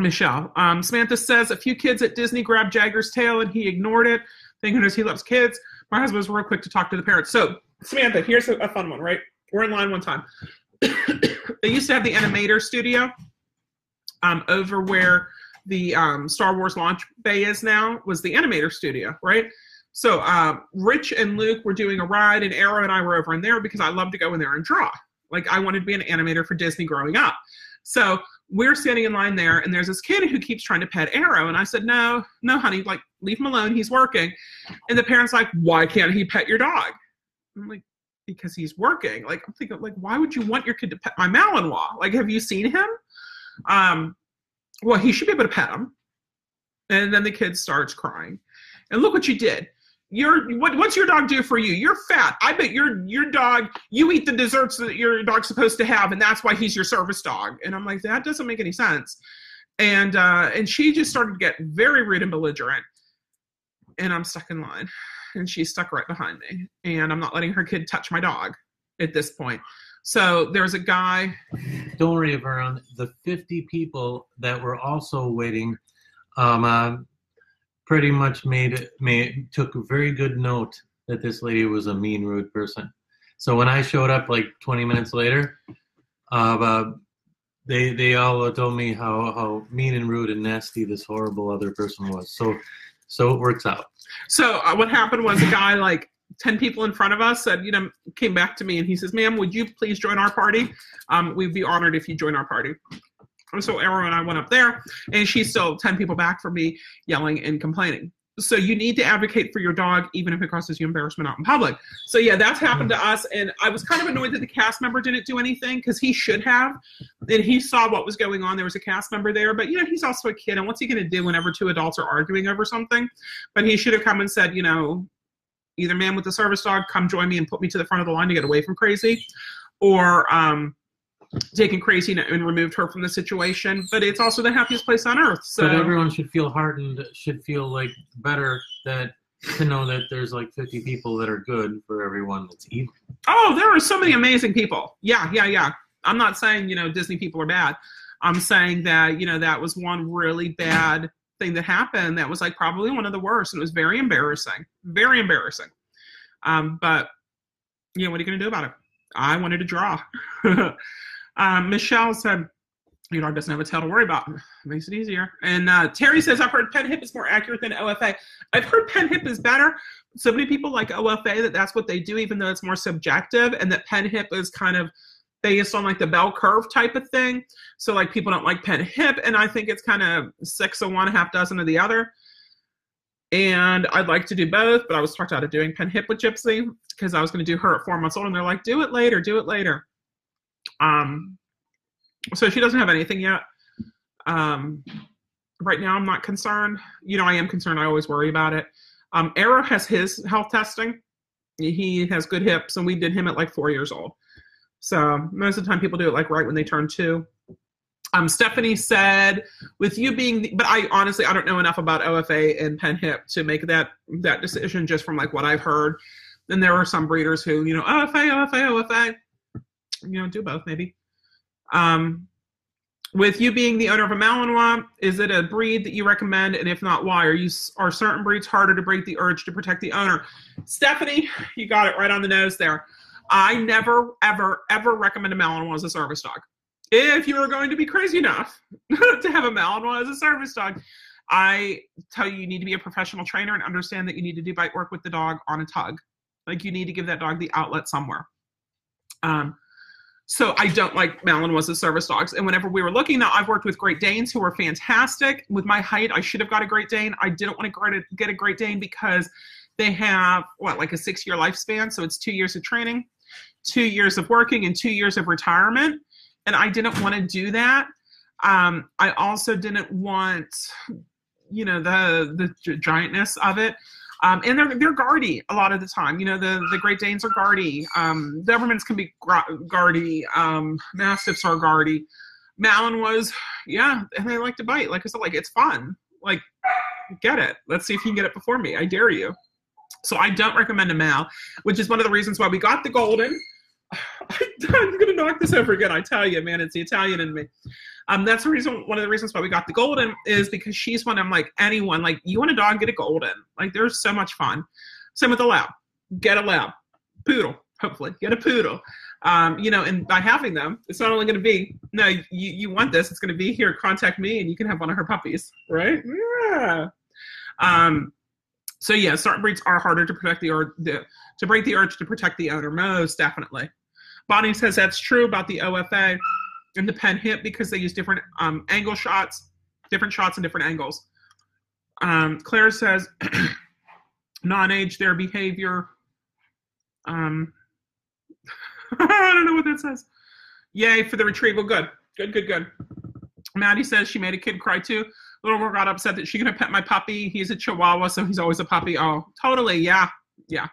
Michelle. Um, Samantha says, a few kids at Disney grabbed Jagger's tail and he ignored it. Thank goodness he loves kids. My husband was real quick to talk to the parents. So, Samantha, here's a, a fun one, right? We're in line one time. They used to have the Animator Studio um, over where – the um, Star Wars launch bay is now, was the Animator Studio, right? So uh, Rich and Luke were doing a ride, and Arrow and I were over in there because I love to go in there and draw. Like, I wanted to be an animator for Disney growing up. So we're standing in line there, and there's this kid who keeps trying to pet Arrow, and I said, no, no, honey, like, leave him alone. He's working. And the parent's like, why can't he pet your dog? I'm like, because he's working. Like, I'm thinking, like, why would you want your kid to pet my Malinois? Like, have you seen him? Um, well, he should be able to pet him. And then the kid starts crying. And look what you did. You're, what, what's your dog do for you? You're fat. I bet your your dog, you eat the desserts that your dog's supposed to have, and that's why he's your service dog. And I'm like, that doesn't make any sense. And, uh, and she just started to get very rude and belligerent. And I'm stuck in line. And she's stuck right behind me. And I'm not letting her kid touch my dog at this point. So there's a guy. Don't worry, Vern. The fifty people that were also waiting um, uh, pretty much made, made took a very good note that this lady was a mean, rude person. So when I showed up like twenty minutes later, uh, uh, they they all told me how, how mean and rude and nasty this horrible other person was. So so it works out. So uh, what happened was a guy like. ten people in front of us said, you know, came back to me and he says, ma'am, would you please join our party? Um, we'd be honored if you join our party. And so Arrow and I went up there and she's still ten people back from me yelling and complaining. So you need to advocate for your dog, even if it causes you embarrassment out in public. So yeah, that's happened to us. And I was kind of annoyed that the cast member didn't do anything because he should have. And he saw what was going on. There was a cast member there, but you know, he's also a kid. And what's he going to do whenever two adults are arguing over something? But he should have come and said, you know, either man with the service dog, come join me and put me to the front of the line to get away from Crazy, or um, taken Crazy and, and removed her from the situation. But it's also the happiest place on earth. So. But everyone should feel heartened, should feel like better that to know that there's like fifty people that are good for everyone that's evil. Oh, there are so many amazing people. Yeah, yeah, yeah. I'm not saying, you know, Disney people are bad. I'm saying that, you know, that was one really bad thing that happened that was like probably one of the worst, and it was very embarrassing, very embarrassing. Um, but you know, what are you going to do about it? I wanted to draw. um, Michelle said, your dog doesn't have a tail to worry about. It makes it easier. And uh, Terry says, I've heard Pen Hip is more accurate than O F A. I've heard Pen Hip is better. So many people like O F A that that's what they do, even though it's more subjective, and that Pen Hip is kind of based on like the bell curve type of thing. So like people don't like Pen Hip, and I think it's kind of six of one, a half dozen of the other. And I'd like to do both, but I was talked out of doing Pen Hip with Gypsy because I was going to do her at four months old, and they're like, do it later, do it later. Um, so she doesn't have anything yet. Um, right now I'm not concerned. You know, I am concerned. I always worry about it. Um, Arrow has his health testing. He has good hips, and we did him at like four years old. So most of the time people do it like right when they turn two. Um, Stephanie said, with you being, the, but I honestly, I don't know enough about O F A and PenHip to make that, that decision just from like what I've heard. Then there are some breeders who, you know, O F A, O F A, O F A, you know, do both maybe. Um, with you being the owner of a Malinois, is it a breed that you recommend? And if not, why? Are you, are certain breeds harder to break the urge to protect the owner? Stephanie, you got it right on the nose there. I never, ever, ever recommend a Malinois as a service dog. If you are going to be crazy enough to have a Malinois as a service dog, I tell you, you need to be a professional trainer and understand that you need to do bite work with the dog on a tug. Like you need to give that dog the outlet somewhere. Um, so I don't like Malinois as service dogs. And whenever we were looking, now I've worked with Great Danes who are fantastic. With my height, I should have got a Great Dane. I didn't want to get a Great Dane because they have, what, like a six-year lifespan. So it's two years of training, two years of working, and two years of retirement. And I didn't want to do that. Um, I also didn't want, you know, the the giantness of it. Um, and they're they're guardy a lot of the time. You know, the, the Great Danes are guardy. Um, Dobermans can be guardy. Um, Mastiffs are guardy. Malinois, yeah, and they like to bite. Like I said, like it's fun. Like, get it. Let's see if you can get it before me. I dare you. So I don't recommend a Mal, which is one of the reasons why we got the Golden. I'm gonna knock this over again. I tell you, man, it's the Italian in me. Um, that's the reason. One of the reasons why we got the Golden is because she's one. I'm like anyone. Like you want a dog, get a Golden. Like they're so much fun. Same with a Lab. Get a Lab. Poodle. Hopefully, get a Poodle. Um, you know, and by having them, it's not only gonna be no. You you want this? It's gonna be here. Contact me, and you can have one of her puppies. Right? Yeah. Um. So yeah, certain breeds are harder to protect the or the, to break the urge to protect the owner. Most definitely. Bonnie says that's true about the O F A and the PenHip because they use different um, angle shots, different shots and different angles. Um, Claire says non-age their behavior. Um, I don't know what that says. Yay for the retrieval. Good, good, good, good. Maddie says she made a kid cry too. Little girl got upset that she's going to pet my puppy. He's a Chihuahua, so he's always a puppy. Oh, totally. Yeah, yeah.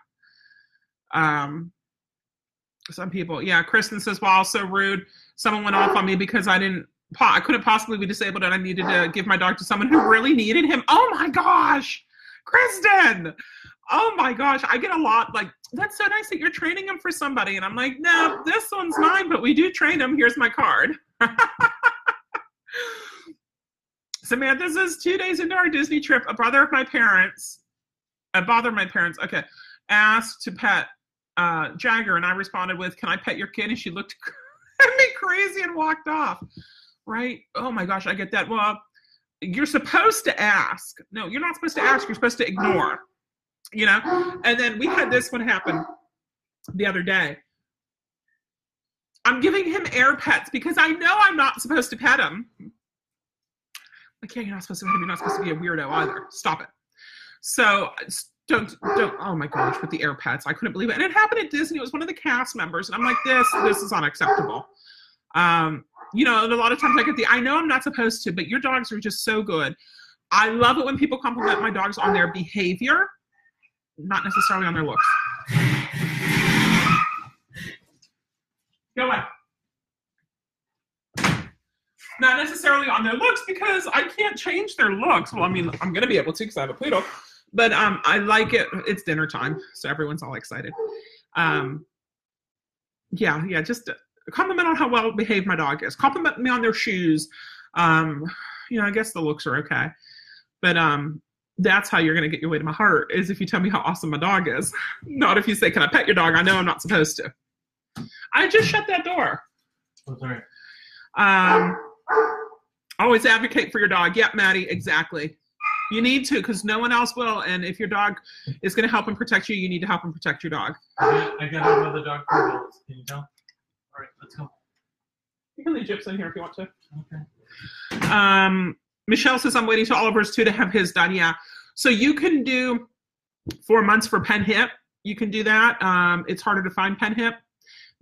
Um. Some people, yeah. Kristen says, "Wow, so rude. Someone went off on me because I didn't. I couldn't possibly be disabled, and I needed to give my dog to someone who really needed him." Oh my gosh, Kristen! Oh my gosh, I get a lot like that's so nice that you're training him for somebody, and I'm like, no, this one's mine, but we do train him. Here's my card. Samantha says, two days into our Disney trip, a brother of my parents, a bother of my parents, okay, asked to pet. Uh, Jagger, and I responded with, "Can I pet your kid?" And she looked at me crazy and walked off. Right? Oh my gosh, I get that. Well, you're supposed to ask. No, you're not supposed to ask. You're supposed to ignore. You know. And then we had this one happen the other day. I'm giving him air pets because I know I'm not supposed to pet him. Like, yeah, you're not supposed to pet him. You're not supposed to be a weirdo either. Stop it. So. Don't, don't, oh my gosh, with the air pads. I couldn't believe it. And it happened at Disney. It was one of the cast members. And I'm like, this, this is unacceptable. Um, you know, and a lot of times I get the, I know I'm not supposed to, but your dogs are just so good. I love it when people compliment my dogs on their behavior, not necessarily on their looks. Go away. Not necessarily on their looks because I can't change their looks. Well, I mean, I'm going to be able to because I have a Pluto. But um, I like it. It's dinner time, so everyone's all excited. Um, yeah, yeah. Just compliment on how well behaved my dog is. Compliment me on their shoes. Um, you know, I guess the looks are okay, but um, that's how you're gonna get your way to my heart is if you tell me how awesome my dog is. Not if you say, "Can I pet your dog?" I know I'm not supposed to. I just shut that door. I'm sorry. Um, always advocate for your dog. Yep, Maddie, exactly. You need to, because no one else will. And if your dog is going to help and protect you, you need to help and protect your dog. I got another dog. Can you tell? All right, let's go. You can leave Gyps in here if you want to. Okay. Um, Michelle says, I'm waiting till Oliver's too to have his done. Yeah. So you can do four months for PenHip. You can do that. Um, it's harder to find PenHip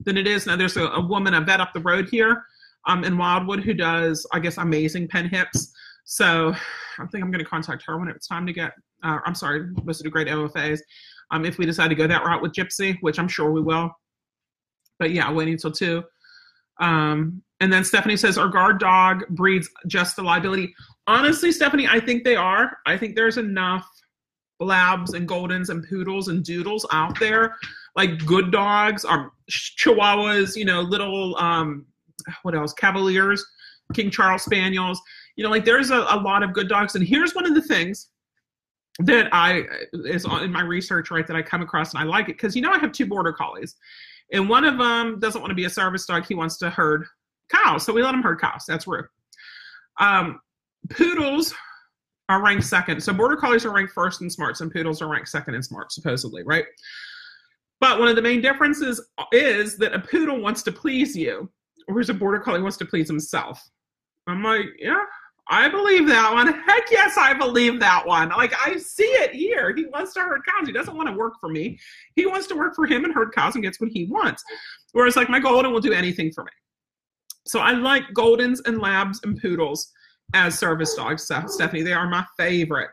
than it is. Now, there's a, a woman, a vet up the road here um, in Wildwood who does, I guess, amazing PenHips. So I think I'm going to contact her when it's time to get, uh, I'm sorry, most of the great O F As. Um, if we decide to go that route with Gypsy, which I'm sure we will, but yeah, Wayne Ansel too. Um, and then Stephanie says, our guard dog breeds just the liability. Honestly, Stephanie, I think they are. I think there's enough labs and goldens and poodles and doodles out there. Like good dogs are chihuahuas, you know, little, um, what else? Cavaliers, King Charles Spaniels, you know, like there's a, a lot of good dogs. And here's one of the things that I is in my research, right, that I come across and I like it. Cause you know, I have two border collies and one of them doesn't want to be a service dog. He wants to herd cows. So we let him herd cows. That's rude. Um, poodles are ranked second. So border collies are ranked first in smarts and poodles are ranked second in smarts, supposedly. Right. But one of the main differences is that a poodle wants to please you, whereas a border collie wants to please himself. I'm like, yeah, I believe that one. Heck yes, I believe that one. Like, I see it here. He wants to herd cows. He doesn't want to work for me. He wants to work for him and herd cows and gets what he wants. Whereas, like, my golden will do anything for me. So I like goldens and labs and poodles as service dogs, Stephanie. They are my favorite.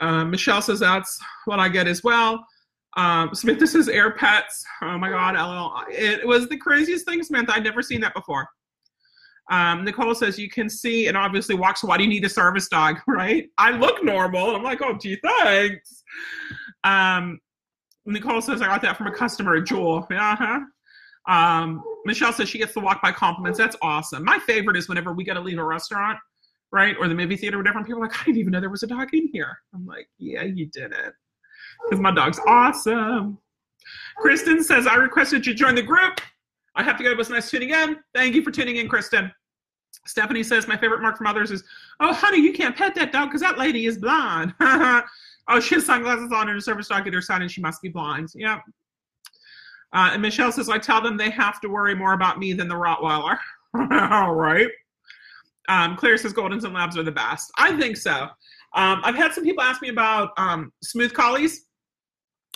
Uh, Michelle says that's what I get as well. Um, Samantha says air pets. Oh my God, L L. It was the craziest thing, Samantha. I'd never seen that before. Um, Nicole says you can see and obviously walks. Why do you need a service dog, right? I look normal. And I'm like, oh, gee, thanks. Um, Nicole says I got that from a customer at Jewel. Uh-huh. Um, Michelle says she gets the walk by compliments. That's awesome. My favorite is whenever we got to leave a restaurant, right? Or the movie theater, whatever. And people are like, I didn't even know there was a dog in here. I'm like, yeah, you didn't. Because my dog's awesome. Kristen says, I requested you join the group. I have to go. It was nice tuning in. Thank you for tuning in, Kristen. Stephanie says, my favorite mark from others is, oh, honey, you can't pet that dog because that lady is blind. Oh, she has sunglasses on and a service dog at her side and she must be blind. Yep. Uh, and Michelle says, I tell them they have to worry more about me than the Rottweiler. All right. Um, Claire says, Goldens and Labs are the best. I think so. Um, I've had some people ask me about um, smooth collies,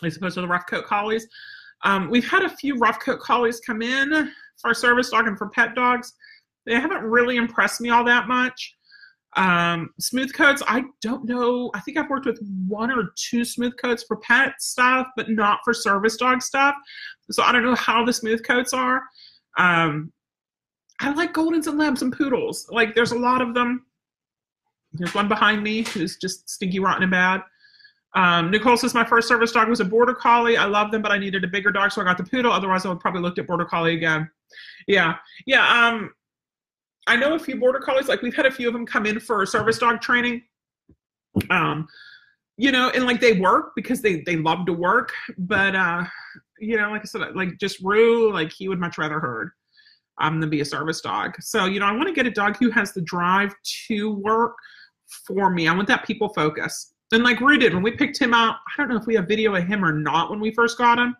as opposed to the rough coat collies. Um, we've had a few rough coat collies come in for service dog and for pet dogs. They haven't really impressed me all that much. Um, smooth coats, I don't know. I think I've worked with one or two smooth coats for pet stuff, but not for service dog stuff. So I don't know how the smooth coats are. Um, I like Goldens and Labs and Poodles. Like there's a lot of them. There's one behind me who's just stinky, rotten, and bad. Um, Nicole says, my first service dog was a border collie. I love them, but I needed a bigger dog, so I got the poodle. Otherwise, I would probably looked at border collie again. Yeah. Yeah. Um, I know a few border collies. Like, we've had a few of them come in for service dog training. Um, you know, and, like, they work because they, they love to work. But, uh, you know, like I said, like, just Rue, like, he would much rather herd um, than be a service dog. So, you know, I want to get a dog who has the drive to work. For me, I want that people focus. And like Rue did when we picked him out, I don't know if we have video of him or not when we first got him,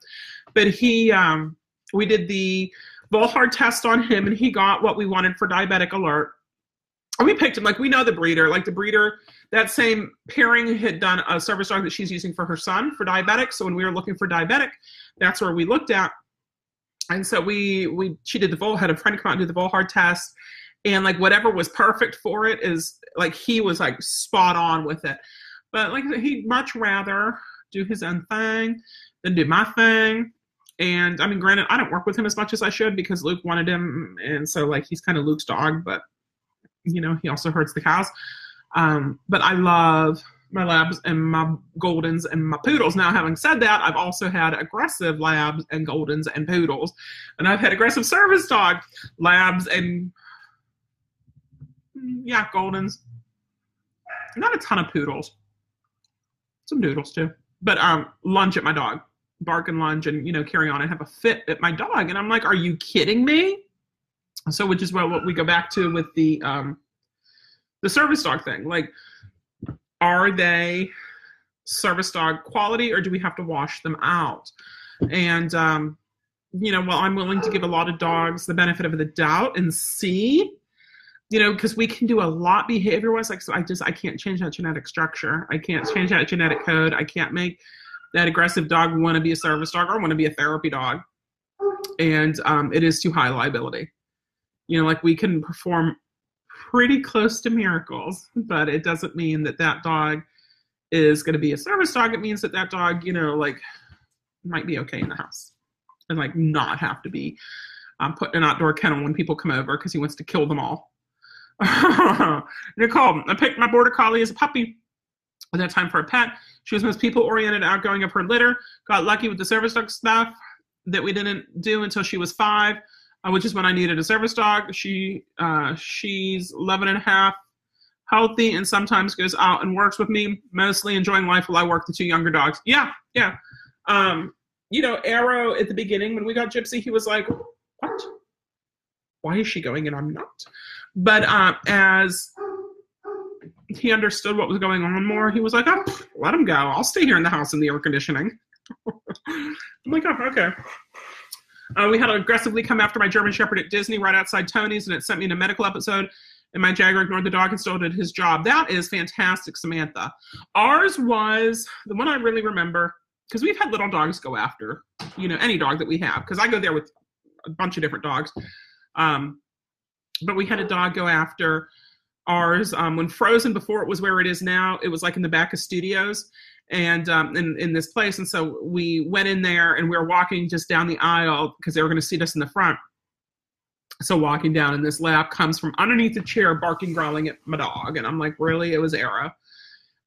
but he, um, we did the Volhard test on him and he got what we wanted for diabetic alert. And we picked him, like we know the breeder, like the breeder, that same pairing had done a service dog that she's using for her son for diabetic. So when we were looking for diabetic, that's where we looked at. And so we, we, she did the Volhard, had a friend come out and do the Volhard test. And like whatever was perfect for it is like he was like spot on with it. But like he'd much rather do his own thing than do my thing. And I mean, granted, I don't work with him as much as I should because Luke wanted him. And so like he's kind of Luke's dog, but you know, he also herds the cows. Um, but I love my labs and my goldens and my poodles. Now, having said that, I've also had aggressive labs and goldens and poodles. And I've had aggressive service dog labs and yeah, goldens, not a ton of poodles, some doodles too, but um, lunge at my dog, bark and lunge and, you know, carry on and have a fit at my dog. And I'm like, are you kidding me? So which is what we go back to with the, um, the service dog thing. Like, are they service dog quality or do we have to wash them out? And, um, you know, well, I'm willing to give a lot of dogs the benefit of the doubt and see. You know, because we can do a lot behavior-wise. Like, so I just, I can't change that genetic structure. I can't change that genetic code. I can't make that aggressive dog want to be a service dog or want to be a therapy dog. And um, it is too high liability. You know, like we can perform pretty close to miracles, but it doesn't mean that that dog is going to be a service dog. It means that that dog, you know, like might be okay in the house. and like not have to be um, put in an outdoor kennel when people come over because he wants to kill them all. Nicole, I picked my border collie as a puppy. At that time for a pet, she was most people-oriented, outgoing of her litter. Got lucky with the service dog stuff that we didn't do until she was five, uh, which is when I needed a service dog. She uh, she's eleven and a half, healthy, and sometimes goes out and works with me, mostly enjoying life while I work the two younger dogs. Yeah, yeah. Um, you know, Arrow at the beginning, when we got Gypsy, he was like, what? Why is she going and I'm not? But uh, as he understood what was going on more, he was like, oh, let him go. I'll stay here in the house in the air conditioning. I'm like, oh, okay. Uh, we had to aggressively come after my German Shepherd at Disney right outside Tony's, and it sent me in a medical episode, and my Jaguar ignored the dog and still did his job. That is fantastic, Samantha. Ours was the one I really remember, because we've had little dogs go after, you know, any dog that we have, because I go there with a bunch of different dogs. Um, but we had a dog go after ours um, when Frozen, before it was where it is now, it was like in the back of studios and um, in, in this place. And so we went in there and we were walking just down the aisle because they were going to seat us in the front. So walking down, in this lap comes from underneath the chair, barking, growling at my dog. And I'm like, really? It was Arrow.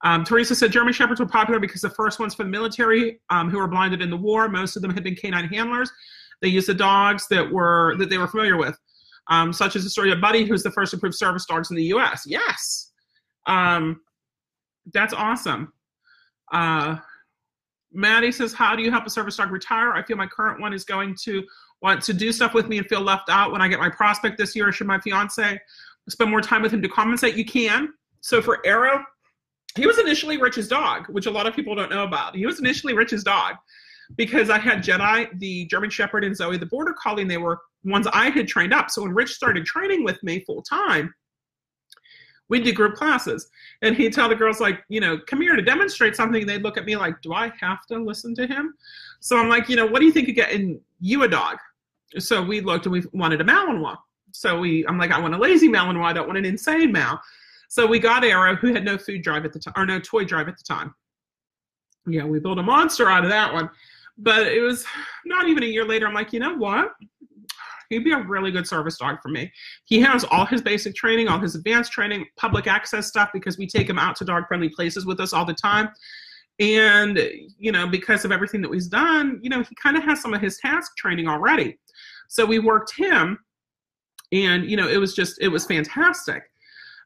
Um, Teresa said German Shepherds were popular because the first ones for the military um, who were blinded in the war, most of them had been canine handlers. They used the dogs that were that they were familiar with. Um, such as the story of Buddy, who's the first approved service dogs in the U S Yes. Um, that's awesome. Uh, Maddie says, how do you help a service dog retire? I feel my current one is going to want to do stuff with me and feel left out when I get my prospect this year. Should my fiance spend more time with him to compensate? You can. So for Arrow, he was initially Rich's dog, which a lot of people don't know about. He was initially Rich's dog because I had Jedi, the German Shepherd, and Zoe, the Border Collie, and they were ones I had trained up. So when Rich started training with me full time, we did group classes. And he'd tell the girls, like, you know, come here to demonstrate something. And they'd look at me like, do I have to listen to him? So I'm like, you know, what do you think of getting you a dog? So we looked and we wanted a Malinois. So we, I'm like, I want a lazy Malinois. I don't want an insane Mal. So we got Arrow, who had no food drive at the time, or no toy drive at the time. Yeah, we built a monster out of that one. But it was not even a year later. I'm like, you know what? He'd be a really good service dog for me. He has all his basic training, all his advanced training, public access stuff, because we take him out to dog-friendly places with us all the time. And, you know, because of everything that we've done, you know, he kind of has some of his task training already. So we worked him, and, you know, it was just, it was fantastic.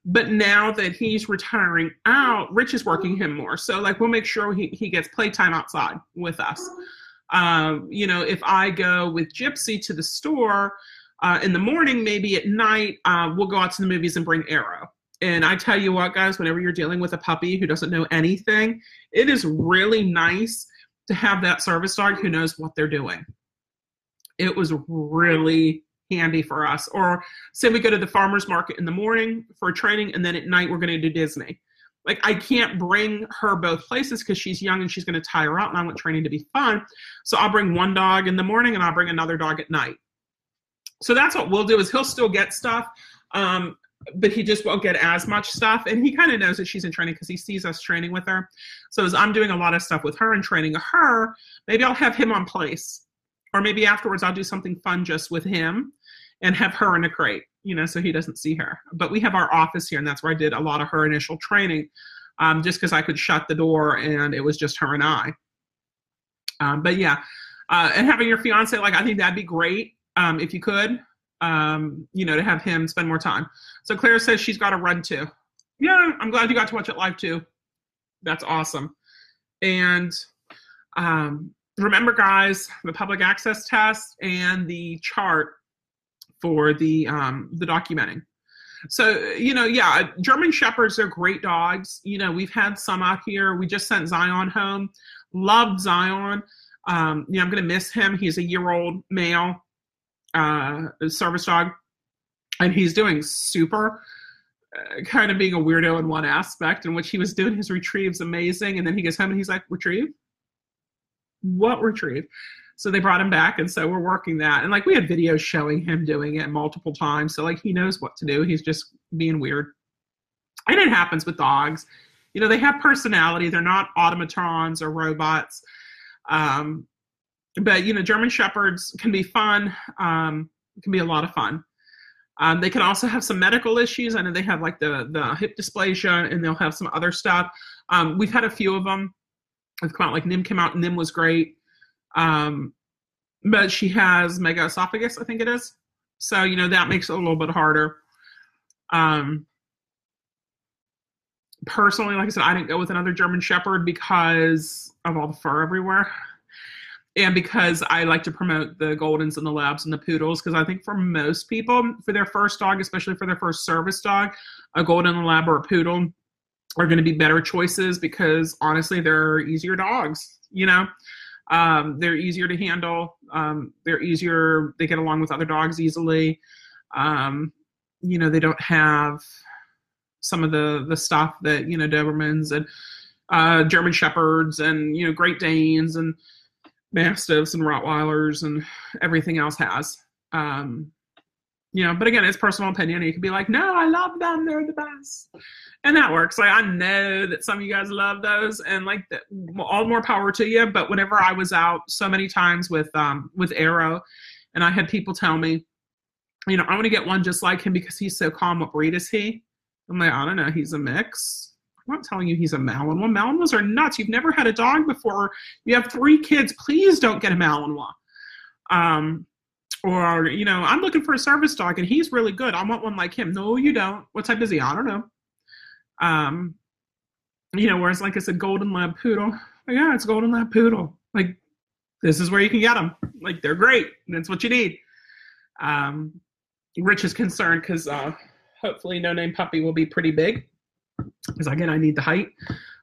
But now that he's retiring out, Rich is working him more. So, like, we'll make sure he, he gets playtime outside with us. Um, you know, if I go with Gypsy to the store uh, in the morning, maybe at night, uh, we'll go out to the movies and bring Arrow. And I tell you what, guys, whenever you're dealing with a puppy who doesn't know anything, it is really nice to have that service dog who knows what they're doing. It was really handy for us. Or say we go to the farmer's market in the morning for training, and then at night we're going to do Disney. Like, I can't bring her both places because she's young and she's going to tire out, and I want training to be fun. So I'll bring one dog in the morning and I'll bring another dog at night. So that's what we'll do, is he'll still get stuff, um, but he just won't get as much stuff. And he kind of knows that she's in training because he sees us training with her. So as I'm doing a lot of stuff with her and training her, maybe I'll have him on place. Or maybe afterwards I'll do something fun just with him and have her in a crate, you know, so he doesn't see her. But we have our office here, and that's where I did a lot of her initial training, um, just because I could shut the door and it was just her and I. Um, but yeah, uh, and having your fiance, like, I think that'd be great um, if you could, um, you know, to have him spend more time. So Claire says she's got to run too. Yeah, I'm glad you got to watch it live too. That's awesome. And um, remember, guys, the public access test and the chart for the um, the documenting. So, you know, yeah, German Shepherds are great dogs. You know, we've had some out here. We just sent Zion home. Loved Zion. Um, you know, I'm going to miss him. He's a year-old male uh, service dog, and he's doing super, uh, kind of being a weirdo in one aspect, in which he was doing his retrieves amazing, and then he goes home and he's like, retrieve? What retrieve? So they brought him back, and so we're working that. And, like, we had videos showing him doing it multiple times. So, like, he knows what to do. He's just being weird. And it happens with dogs. You know, they have personality. They're not automatons or robots. Um, But, you know, German Shepherds can be fun, um, can be a lot of fun. Um, they can also have some medical issues. I know they have like the, the hip dysplasia, and they'll have some other stuff. Um, we've had a few of them. I've come out, like Nim came out, and Nim was great. Um, but she has megaesophagus, I think it is. So, you know, that makes it a little bit harder. Um, personally, like I said, I didn't go with another German Shepherd because of all the fur everywhere. And because I like to promote the Goldens and the Labs and the Poodles, because I think for most people, for their first dog, especially for their first service dog, a Golden, a Lab, or a Poodle are going to be better choices because, honestly, they're easier dogs, you know. Um, they're easier to handle. Um, they're easier. They get along with other dogs easily. Um, you know, they don't have some of the, the stuff that, you know, Dobermans and uh, German Shepherds and, you know, Great Danes and Mastiffs and Rottweilers and everything else has. Um, you know, but again, it's personal opinion. You can be like, no, I love them. They're the best. And that works. Like, I know that some of you guys love those, and like the, all more power to you. But whenever I was out so many times with, um, with Arrow, and I had people tell me, you know, I want to get one just like him because he's so calm. What breed is he? I'm like, I don't know. He's a mix. I'm not telling you he's a Malinois. Malinois are nuts. You've never had a dog before. You have three kids. Please don't get a Malinois. Um, or, you know, I'm looking for a service dog, and he's really good. I want one like him. No, you don't. What type is he? I don't know. Um, you know, whereas, like I said, Golden Lab Poodle. Like, yeah, it's Golden Lab Poodle. Like, this is where you can get them. Like, they're great. That's what you need. Um, Rich is concerned because uh, hopefully No Name Puppy will be pretty big. Because again, I need the height.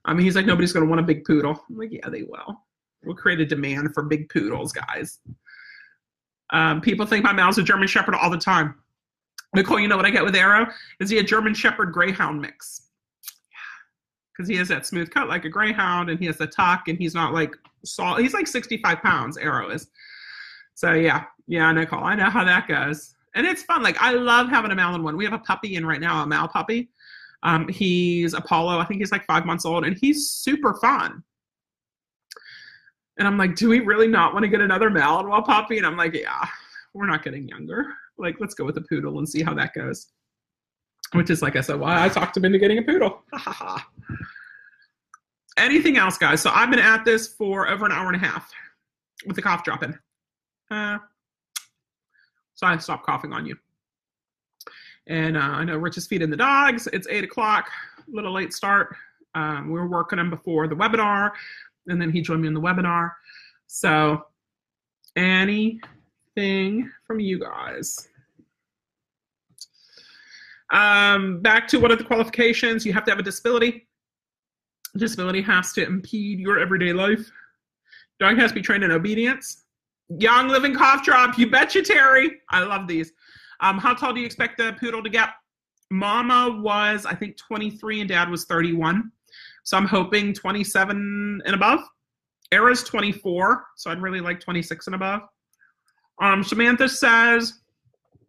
I mean, he's like, nobody's going to want a big poodle. I'm like, yeah, they will. We'll create a demand for big poodles, guys. Um, people think my Mal's a German Shepherd all the time. Nicole, you know what I get with Arrow? Is he a German Shepherd Greyhound mix? Because he has that smooth cut like a Greyhound, and he has the tuck, and he's not like salt. He's like sixty-five pounds, Arrow is. So, yeah. Yeah, Nicole, I know how that goes. And it's fun. Like, I love having a Malin one. We have a puppy in right now, a Mal puppy. Um, he's Apollo. I think he's like five months old, and he's super fun. And I'm like, do we really not want to get another Malinois puppy? And I'm like, yeah, we're not getting younger. Like, let's go with a poodle and see how that goes. Which is, like I said, why I talked him into getting a poodle. Anything else, guys? So I've been at this for over an hour and a half with the cough dropping. Uh, so I stopped coughing on you. And uh, I know Rich is feeding the dogs. It's eight o'clock, a little late start. Um, we were working him before the webinar, and then he joined me in the webinar. So anything from you guys? Um, back to what are the qualifications? You have to have a disability. Disability has to impede your everyday life. Dog has to be trained in obedience. Young, living, cough drop. You betcha, Terry. I love these. Um, how tall do you expect the poodle to get? Mama was, I think, twenty-three, and Dad was thirty-one. So I'm hoping twenty-seven and above. Era's twenty-four, so I'd really like twenty-six and above. Um, Samantha says,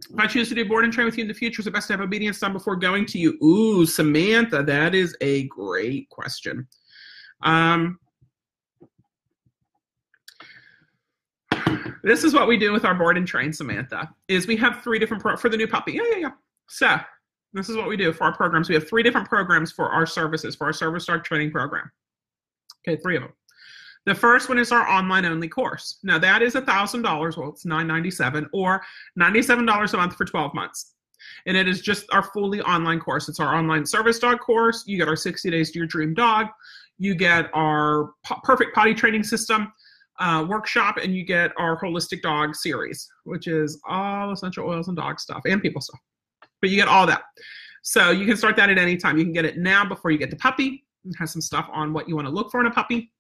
if I choose to do board and train with you in the future, is it best to have obedience done before going to you? Ooh, Samantha, that is a great question. Um, This is what we do with our board and train, Samantha, is we have three different pro for the new puppy. Yeah, yeah, yeah. So this is what we do for our programs. We have three different programs for our services, for our service dog training program. Okay, three of them. The first one is our online only course. Now that is a thousand dollars, well, it's nine ninety-seven, or ninety-seven dollars a month for twelve months. And it is just our fully online course. It's our online service dog course. You get our sixty days to your dream dog. You get our perfect potty training system. Uh, workshop, and you get our holistic dog series, which is all essential oils and dog stuff and people stuff. But you get all that. So you can start that at any time. You can get it now before you get the puppy. It has some stuff on what you want to look for in a puppy.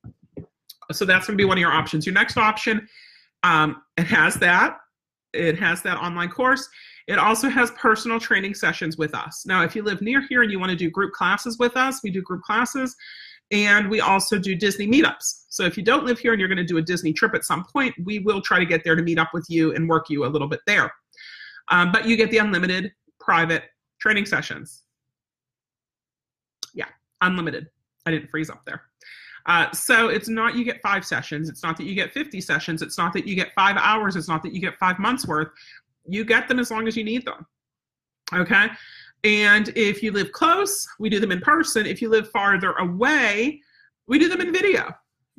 So that's going to be one of your options. Your next option, um, it has that. It has that online course. It also has personal training sessions with us. Now, if you live near here and you want to do group classes with us, we do group classes. And we also do Disney meetups. So if you don't live here and you're going to do a Disney trip at some point, we will try to get there to meet up with you and work you a little bit there. Um, but you get the unlimited private training sessions. Yeah, unlimited. I didn't freeze up there. Uh, so it's not you get five sessions. It's not that you get fifty sessions. It's not that you get five hours. It's not that you get five months worth. You get them as long as you need them. Okay. And if you live close, we do them in person. If you live farther away, we do them in video.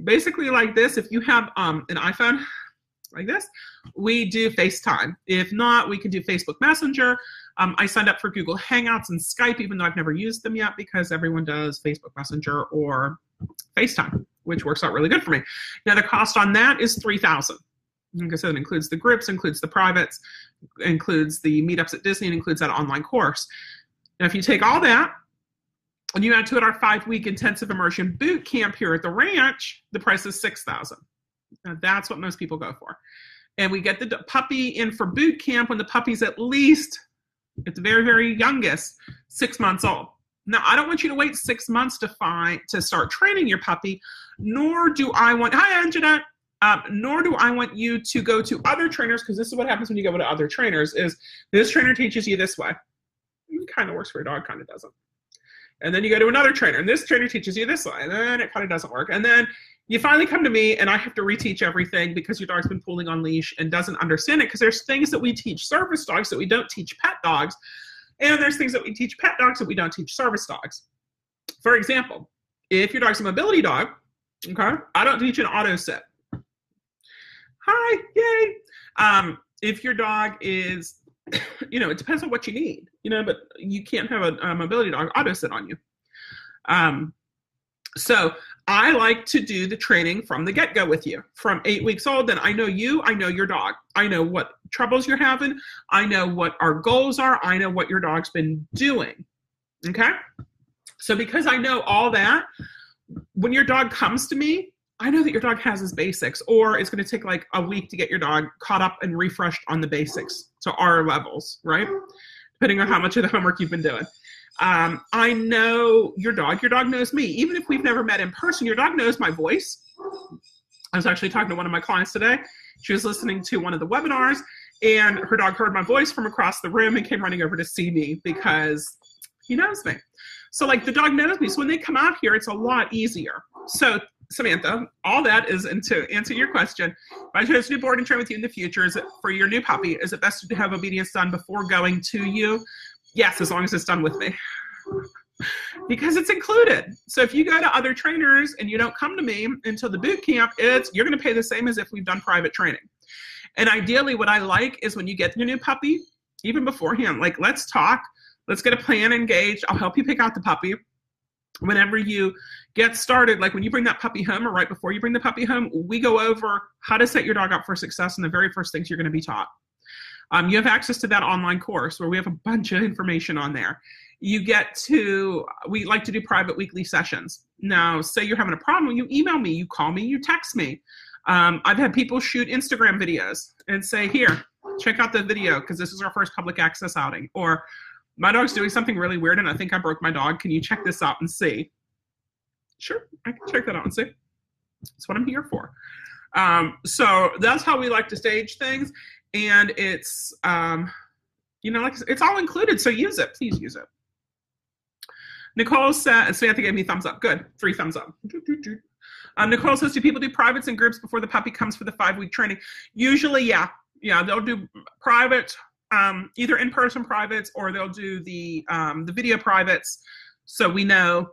Basically like this, if you have um, an iPhone like this, we do FaceTime. If not, we can do Facebook Messenger. Um, I signed up for Google Hangouts and Skype, even though I've never used them yet, because everyone does Facebook Messenger or FaceTime, which works out really good for me. Now, the cost on that is three thousand dollars. Like I said, it includes the groups, includes the privates, includes the meetups at Disney, and includes that online course. Now, if you take all that and you add to it our five-week intensive immersion boot camp here at the ranch, the price is six thousand dollars. Now, that's what most people go for. And we get the puppy in for boot camp when the puppy's at least, at the very, very youngest, six months old. Now, I don't want you to wait six months to find to start training your puppy, nor do I want, hi, Anjanette. Um, nor do I want you to go to other trainers, because this is what happens when you go to other trainers, is this trainer teaches you this way. It kind of works for your dog, kind of doesn't. And then you go to another trainer, and this trainer teaches you this way, and then it kind of doesn't work. And then you finally come to me, and I have to reteach everything because your dog's been pulling on leash and doesn't understand it, because there's things that we teach service dogs that we don't teach pet dogs, and there's things that we teach pet dogs that we don't teach service dogs. For example, if your dog's a mobility dog, okay, I don't teach an auto sit. Hi, yay. Um, if your dog is, you know, it depends on what you need, you know, but you can't have a, a mobility dog auto sit on you. Um, so I like to do the training from the get-go with you. From eight weeks old, then I know you, I know your dog. I know what troubles you're having. I know what our goals are. I know what your dog's been doing, okay? So because I know all that, when your dog comes to me, I know that your dog has his basics, or it's going to take like a week to get your dog caught up and refreshed on the basics to our levels, right? Depending on how much of the homework you've been doing. Um, I know your dog. Your dog knows me. Even if we've never met in person, your dog knows my voice. I was actually talking to one of my clients today. She was listening to one of the webinars, and her dog heard my voice from across the room and came running over to see me because he knows me. So like the dog knows me. So when they come out here, it's a lot easier. So Samantha, all that is, and to answer your question, if I chose to board and train with you in the future, is it for your new puppy, is it best to have obedience done before going to you? Yes, as long as it's done with me. Because it's included. So if you go to other trainers and you don't come to me until the boot camp, it's you're going to pay the same as if we've done private training. And ideally, what I like is when you get your new puppy, even beforehand, like let's talk, let's get a plan engaged, I'll help you pick out the puppy. Whenever you get started, like when you bring that puppy home or right before you bring the puppy home, we go over how to set your dog up for success and the very first things you're going to be taught. Um, you have access to that online course where we have a bunch of information on there. You get to, we like to do private weekly sessions. Now, say you're having a problem, you email me, you call me, you text me. Um, I've had people shoot Instagram videos and say, here, check out the video because this is our first public access outing. Or my dog's doing something really weird and I think I broke my dog. Can you check this out and see? Sure, I can check that out and see. That's what I'm here for. Um, so that's how we like to stage things. And it's, um, you know, like it's all included. So use it, please use it. Nicole said, Samantha gave me thumbs up. Good, three thumbs up. Um, Nicole says, do people do privates and groups before the puppy comes for the five week training? Usually, yeah, yeah, they'll do private. Um, either in-person privates or they'll do the um, the video privates, so we know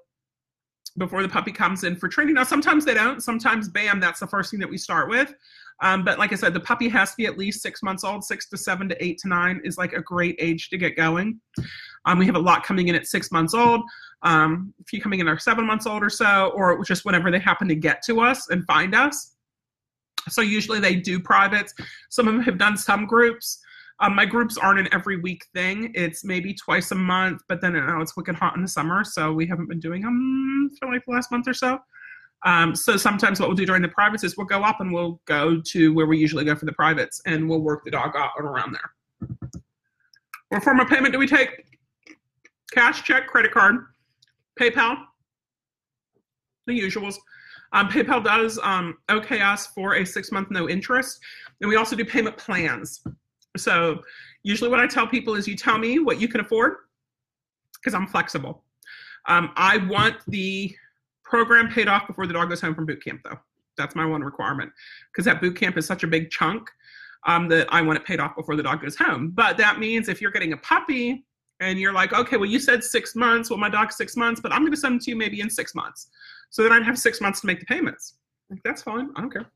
before the puppy comes in for training. Now, sometimes they don't. Sometimes, bam, that's the first thing that we start with. Um, but like I said, the puppy has to be at least six months old. Six to seven to eight to nine is like a great age to get going. Um, we have a lot coming in at six months old. Um, a few coming in are seven months old or so, or just whenever they happen to get to us and find us. So usually they do privates. Some of them have done some groups. Um, my groups aren't an every week thing. It's maybe twice a month, but then now it's wicked hot in the summer, so we haven't been doing them for like the last month or so. Um, so sometimes what we'll do during the privates is we'll go up and we'll go to where we usually go for the privates, and we'll work the dog out and around there. What form of payment do we take? Cash, check, credit card, PayPal, the usuals. Um, PayPal does um, okay us for a six-month no interest, and we also do payment plans. So usually what I tell people is you tell me what you can afford because I'm flexible. Um, I want the Program paid off before the dog goes home from boot camp, though. That's my one requirement, because that boot camp is such a big chunk um, that I want it paid off before the dog goes home. But that means if you're getting a puppy and you're like, okay, well, you said six months. Well, my dog's six months, but I'm going to send them to you maybe in six months. So then I'd have six months to make the payments. Like, that's fine. I don't care.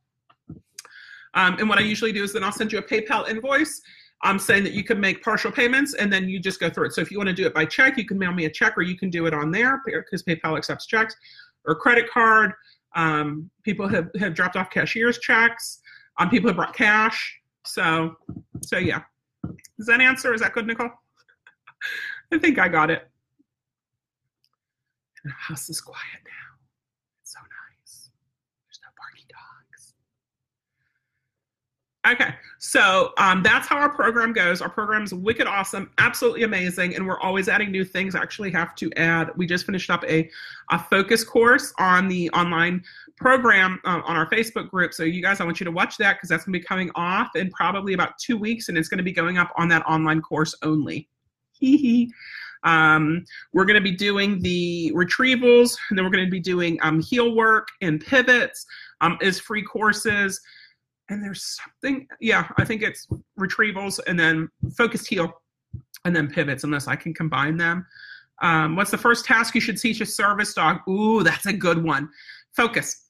Um, and what I usually do is then I'll send you a PayPal invoice um, saying that you can make partial payments, and then you just go through it. So if you want to do it by check, you can mail me a check, or you can do it on there because PayPal accepts checks, or credit card. Um, people have, have dropped off cashier's checks. Um, people have brought cash. So, so yeah. Does that answer? Is that good, Nicole? I think I got it. And the house is quiet now. It's so nice. There's no barky dogs. Okay, so um, that's how our program goes. Our program's wicked awesome, absolutely amazing, and we're always adding new things. I actually have to add, we just finished up a, a focus course on the online program um, on our Facebook group. So you guys, I want you to watch that, because that's going to be coming off in probably about two weeks, and it's going to be going up on that online course only. um, we're going to be doing the retrievals, and then we're going to be doing um, heel work and pivots um, as free courses. And there's something, yeah, I think it's retrievals and then focused heel and then pivots, unless I can combine them. Um, what's the first task you should teach a service dog? Ooh, that's a good one. Focus.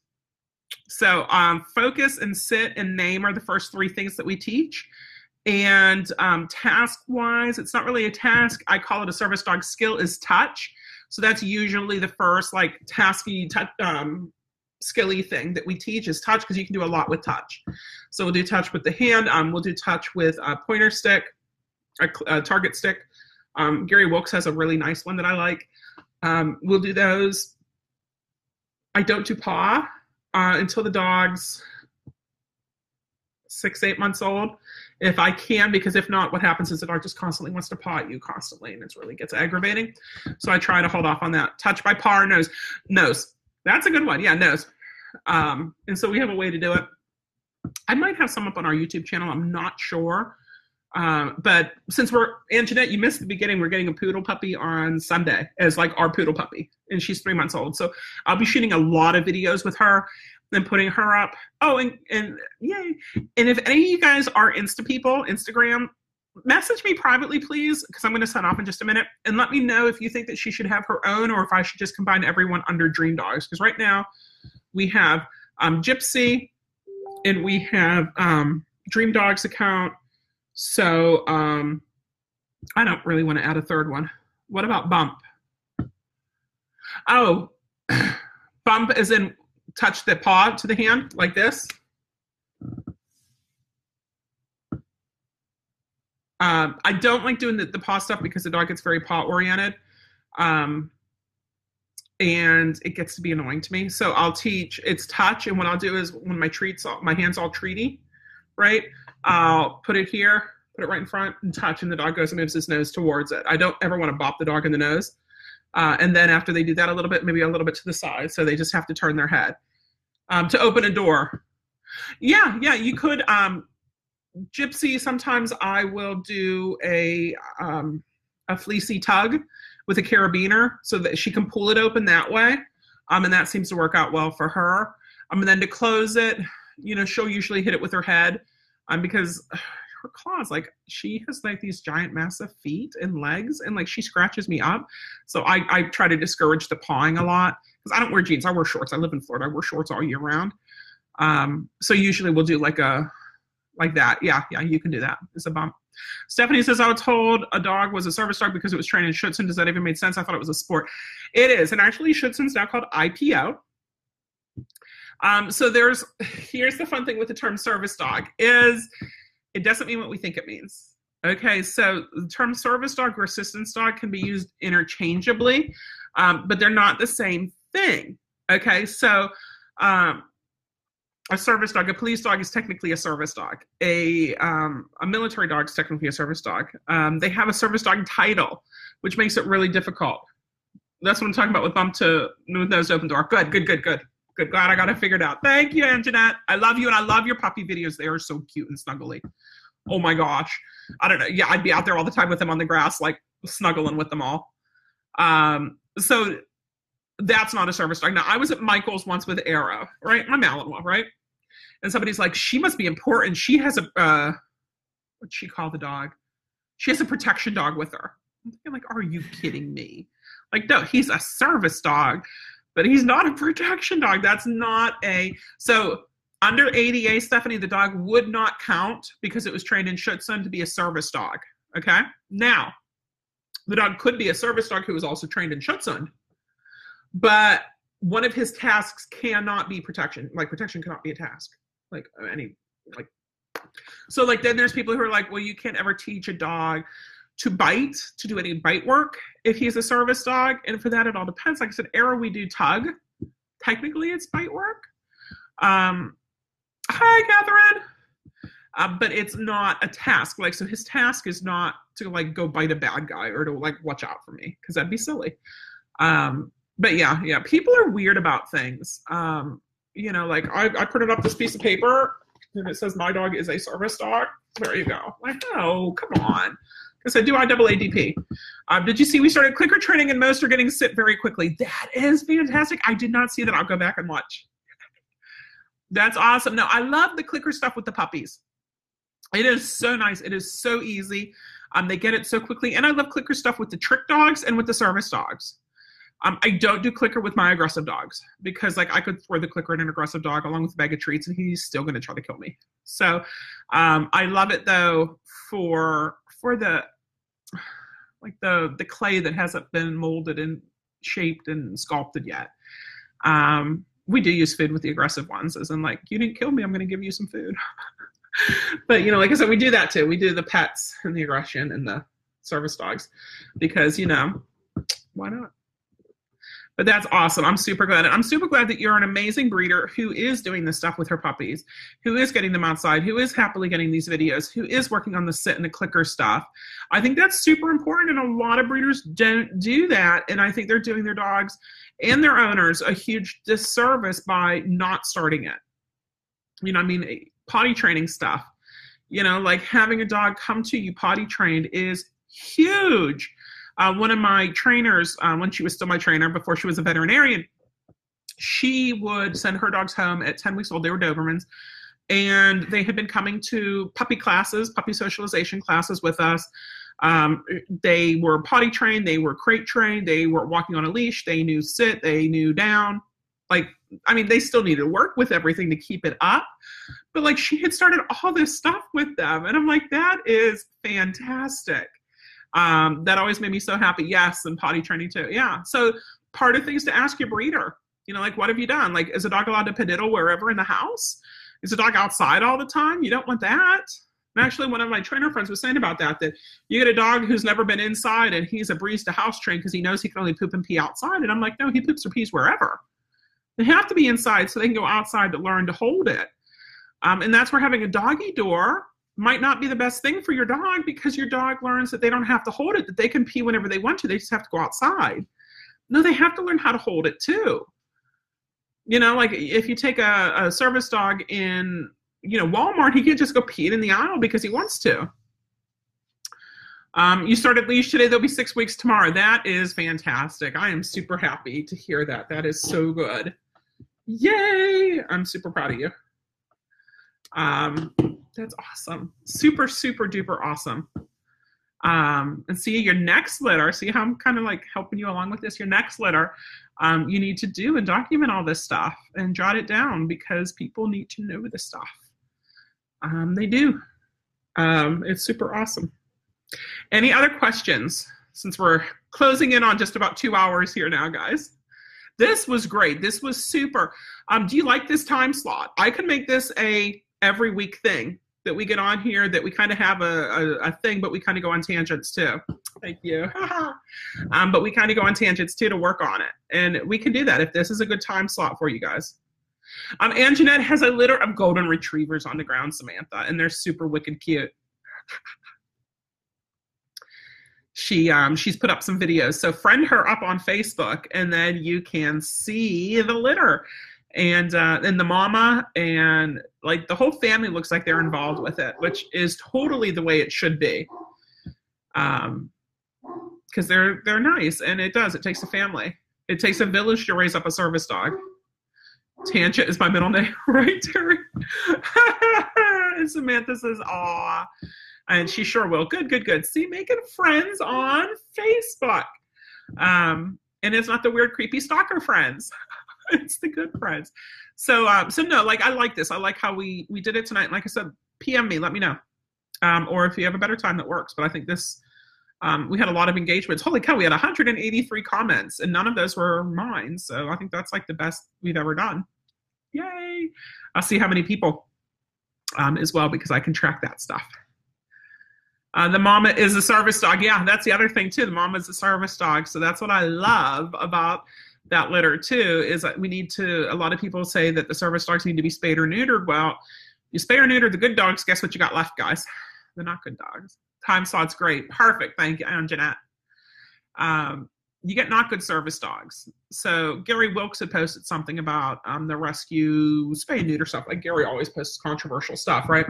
So um, focus and sit and name are the first three things that we teach. And um, task-wise, it's not really a task. I call it a service dog skill is touch. So that's usually the first like tasky touch. Um, skilly thing that we teach is touch, because you can do a lot with touch. So we'll do touch with the hand. Um, we'll do touch with a pointer stick, a, a target stick. Um, Gary Wilkes has a really nice one that I like. Um, we'll do those. I don't do paw uh, until the dog's six, eight months old, if I can, because if not, what happens is the dog just constantly wants to paw at you constantly, and it really gets aggravating. So I try to hold off on that. Touch by paw or nose. Nose. That's a good one. Yeah, nose. Um, and so we have a way to do it. I might have some up on our YouTube channel. I'm not sure. Um, but since we're, and Jeanette, you missed the beginning. We're getting a poodle puppy on Sunday as like our poodle puppy. And she's three months old. So I'll be shooting a lot of videos with her and putting her up. Oh, and, and yay. And if any of you guys are Insta people, Instagram, message me privately, please, because I'm going to sign off in just a minute, and let me know if you think that she should have her own, or if I should just combine everyone under Dream Dogs, because right now we have um, Gypsy, and we have um, Dream Dogs account, so um, I don't really want to add a third one. What about Bump? Oh, Bump as in touch the paw to the hand, like this. Um, I don't like doing the, the paw stuff because the dog gets very paw oriented, um, and it gets to be annoying to me. So I'll teach it's touch, and what I'll do is when my treats, all, my hand's all treaty, right? I'll put it here, put it right in front, and touch, and the dog goes and moves his nose towards it. I don't ever want to bop the dog in the nose, uh, and then after they do that a little bit, maybe a little bit to the side, so they just have to turn their head um, to open a door. Yeah, yeah, you could. Um, Gypsy, sometimes I will do a um, a fleecy tug with a carabiner so that she can pull it open that way, um, and that seems to work out well for her. Um, and then to close it, you know, she'll usually hit it with her head, um, because her claws, like she has like these giant, massive feet and legs, and like she scratches me up. So I, I try to discourage the pawing a lot, because I don't wear jeans. I wear shorts. I live in Florida. I wear shorts all year round. Um, so usually we'll do like a Like that. Yeah, yeah, you can do that. It's a bump. Stephanie says, I was told a dog was a service dog because it was trained in Schutzen. Does that even make sense? I thought it was a sport. It is. And actually, Schutzen's now called I P O. Um, so there's here's the fun thing with the term service dog is it doesn't mean what we think it means. Okay, so the term service dog or assistance dog can be used interchangeably, um, but they're not the same thing. Okay, so um, a service dog, a police dog is technically a service dog. A um, a military dog is technically a service dog. Um, they have a service dog title, which makes it really difficult. That's what I'm talking about with bump to with nose to open door. Good, good, good, good, good. Glad I got it figured out. Thank you, Anjanette. I love you, and I love your puppy videos. They are so cute and snuggly. Oh my gosh, I don't know. Yeah, I'd be out there all the time with them on the grass, like snuggling with them all. Um, so That's not a service dog. Now, I was at Michael's once with Arrow, right? My Malinois, right? And somebody's like, she must be important. She has a, uh, what'd she call the dog? She has a protection dog with her. I'm like, are you kidding me? Like, no, he's a service dog, but he's not a protection dog. That's not a, so under A D A, Stephanie, the dog would not count because it was trained in Schutzhund to be a service dog. Okay. Now, the dog could be a service dog who was also trained in Schutzhund, but one of his tasks cannot be protection. Like, protection cannot be a task. Like, any, like, so like, then there's people who are like, well, you can't ever teach a dog to bite, to do any bite work if he's a service dog. And for that, it all depends. Like I said, Arrow, we do tug. Technically, it's bite work. Um, hi, Catherine. Uh, but it's not a task. Like, so his task is not to, like, go bite a bad guy or to, like, watch out for me, because that'd be silly. Um, but yeah, yeah, people are weird about things. Um, you know, like, I, I printed up this piece of paper and it says my dog is a service dog. There you go. Like, oh, come on. I said, do I double A D P? Um, did you see we started clicker training and most are getting sit very quickly? That is fantastic. I did not see that. I'll go back and watch. That's awesome. No, I love the clicker stuff with the puppies. It is so nice. It is so easy. Um, they get it so quickly. And I love clicker stuff with the trick dogs and with the service dogs. Um, I don't do clicker with my aggressive dogs because, like, I could throw the clicker at an aggressive dog along with a bag of treats and he's still going to try to kill me. So um, I love it, though, for for the like the the clay that hasn't been molded and shaped and sculpted yet. Um, we do use food with the aggressive ones, as in, like, you didn't kill me, I'm going to give you some food. But, you know, like I said, we do that, too. We do the pets and the aggression and the service dogs because, you know, why not? But that's awesome. I'm super glad. And I'm super glad that you're an amazing breeder who is doing this stuff with her puppies, who is getting them outside, who is happily getting these videos, who is working on the sit and the clicker stuff. I think that's super important. And a lot of breeders don't do that. And I think they're doing their dogs and their owners a huge disservice by not starting it. You know, I mean, potty training stuff, you know, like having a dog come to you potty trained is huge. Uh, one of my trainers, uh, when she was still my trainer, before she was a veterinarian, she would send her dogs home at ten weeks old. They were Dobermans. And they had been coming to puppy classes, puppy socialization classes with us. Um, they were potty trained. They were crate trained. They were walking on a leash. They knew sit. They knew down. Like, I mean, they still needed to work with everything to keep it up. But, like, she had started all this stuff with them. And I'm like, that is fantastic. Um, that always made me so happy. Yes. And potty training too. Yeah. So part of things to ask your breeder, you know, like, what have you done? Like, is a dog allowed to pediddle wherever in the house? Is a dog outside all the time? You don't want that. And actually, one of my trainer friends was saying about that, that you get a dog who's never been inside and he's a breeze to house train because he knows he can only poop and pee outside. And I'm like, no, he poops or pees wherever. They have to be inside so they can go outside to learn to hold it. Um, and that's where having a doggy door might not be the best thing for your dog, because your dog learns that they don't have to hold it, that they can pee whenever they want to. They just have to go outside. No, they have to learn how to hold it too. You know, like if you take a, a service dog in, you know, Walmart, he can't just go pee it in the aisle because he wants to. Um, you started leash today. They'll be six weeks tomorrow. That is fantastic. I am super happy to hear that. That is so good. Yay. I'm super proud of you. Um, That's awesome. Super, super duper awesome. Um, and see your next litter. See how I'm kind of like helping you along with this. Your next litter, um, you need to do and document all this stuff and jot it down, because people need to know this stuff. Um, they do. Um, it's super awesome. Any other questions? Since we're closing in on just about two hours here now, guys. This was great. This was super. Um, do you like this time slot? I could make this a every week thing that we get on here, that we kind of have a, a, a thing, but we kind of go on tangents too. Thank you. um, but we kind of go on tangents too to work on it. And we can do that if this is a good time slot for you guys. Um, and Jeanette has a litter of golden retrievers on the ground, Samantha, and they're super wicked cute. She um, she's put up some videos. So friend her up on Facebook and then you can see the litter. And uh, and the mama and like the whole family looks like they're involved with it, which is totally the way it should be. Um, because they're they're nice, and it does it takes a family. It takes a village to raise up a service dog. Tancha is my middle name, right, Terry? And Samantha says, aw. And she sure will. Good, good, good. See, making friends on Facebook. Um, and it's not the weird, creepy stalker friends. It's the good friends. So, um, so no, like, I like this. I like how we, we did it tonight. And like I said, P M me, let me know. Um, or if you have a better time that works. But I think this, um, we had a lot of engagements. Holy cow, we had one hundred eighty-three comments and none of those were mine. So I think that's like the best we've ever done. Yay. I'll see how many people, um, as well, because I can track that stuff. Uh, the mama is a service dog. Yeah, that's the other thing too. The mama is a service dog. So that's what I love about that litter too, is that we need to, a lot of people say that the service dogs need to be spayed or neutered. Well, you spay or neuter the good dogs, guess what you got left, guys? They're not good dogs. Time slot's great. Perfect. Thank you, Aunt Jeanette. Um, you get not good service dogs. So Gary Wilkes had posted something about um, the rescue spay and neuter stuff. Like Gary always posts controversial stuff, right?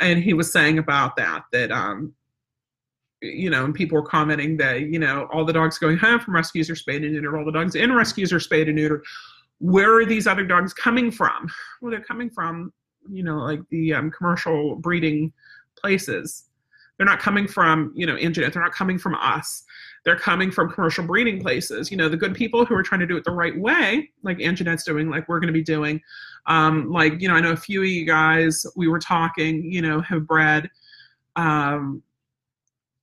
And he was saying about that, that, um, you know, and people were commenting that, you know, all the dogs going home from rescues are spayed and neutered. All the dogs in rescues are spayed and neutered. Where are these other dogs coming from? Well, they're coming from, you know, like the um, commercial breeding places. They're not coming from, you know, Internet. They're not coming from us. They're coming from commercial breeding places. You know, the good people who are trying to do it the right way, like Aunt Jeanette's doing, like we're going to be doing. Um, like, you know, I know a few of you guys, we were talking, you know, have bred. Um,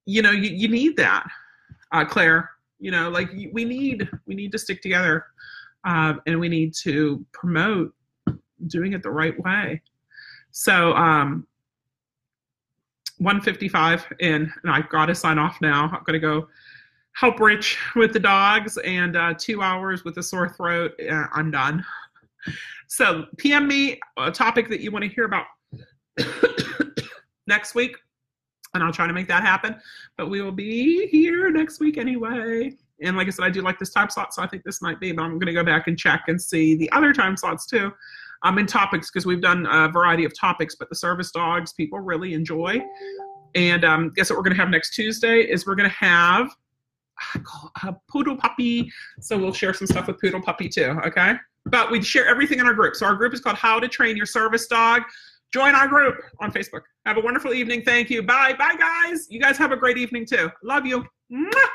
you know, you, you need that, uh, Claire. You know, like we need, we need to stick together, um, and we need to promote doing it the right way. So, um, one fifty-five in, and I've got to sign off now. I'm going to go help Rich with the dogs, and uh, two hours with a sore throat. Uh, I'm done. So P M me a topic that you want to hear about next week, and I'll try to make that happen. But we will be here next week anyway. And like I said, I do like this time slot, so I think this might be. But I'm going to go back and check and see the other time slots too. Um, in topics, because we've done a variety of topics, but the service dogs people really enjoy. And um, guess what we're going to have next Tuesday is we're going to have a Poodle Puppy. So we'll share some stuff with Poodle Puppy too, okay? But we share everything in our group. So our group is called How to Train Your Service Dog. Join our group on Facebook. Have a wonderful evening. Thank you. Bye. Bye, guys. You guys have a great evening too. Love you. Mwah!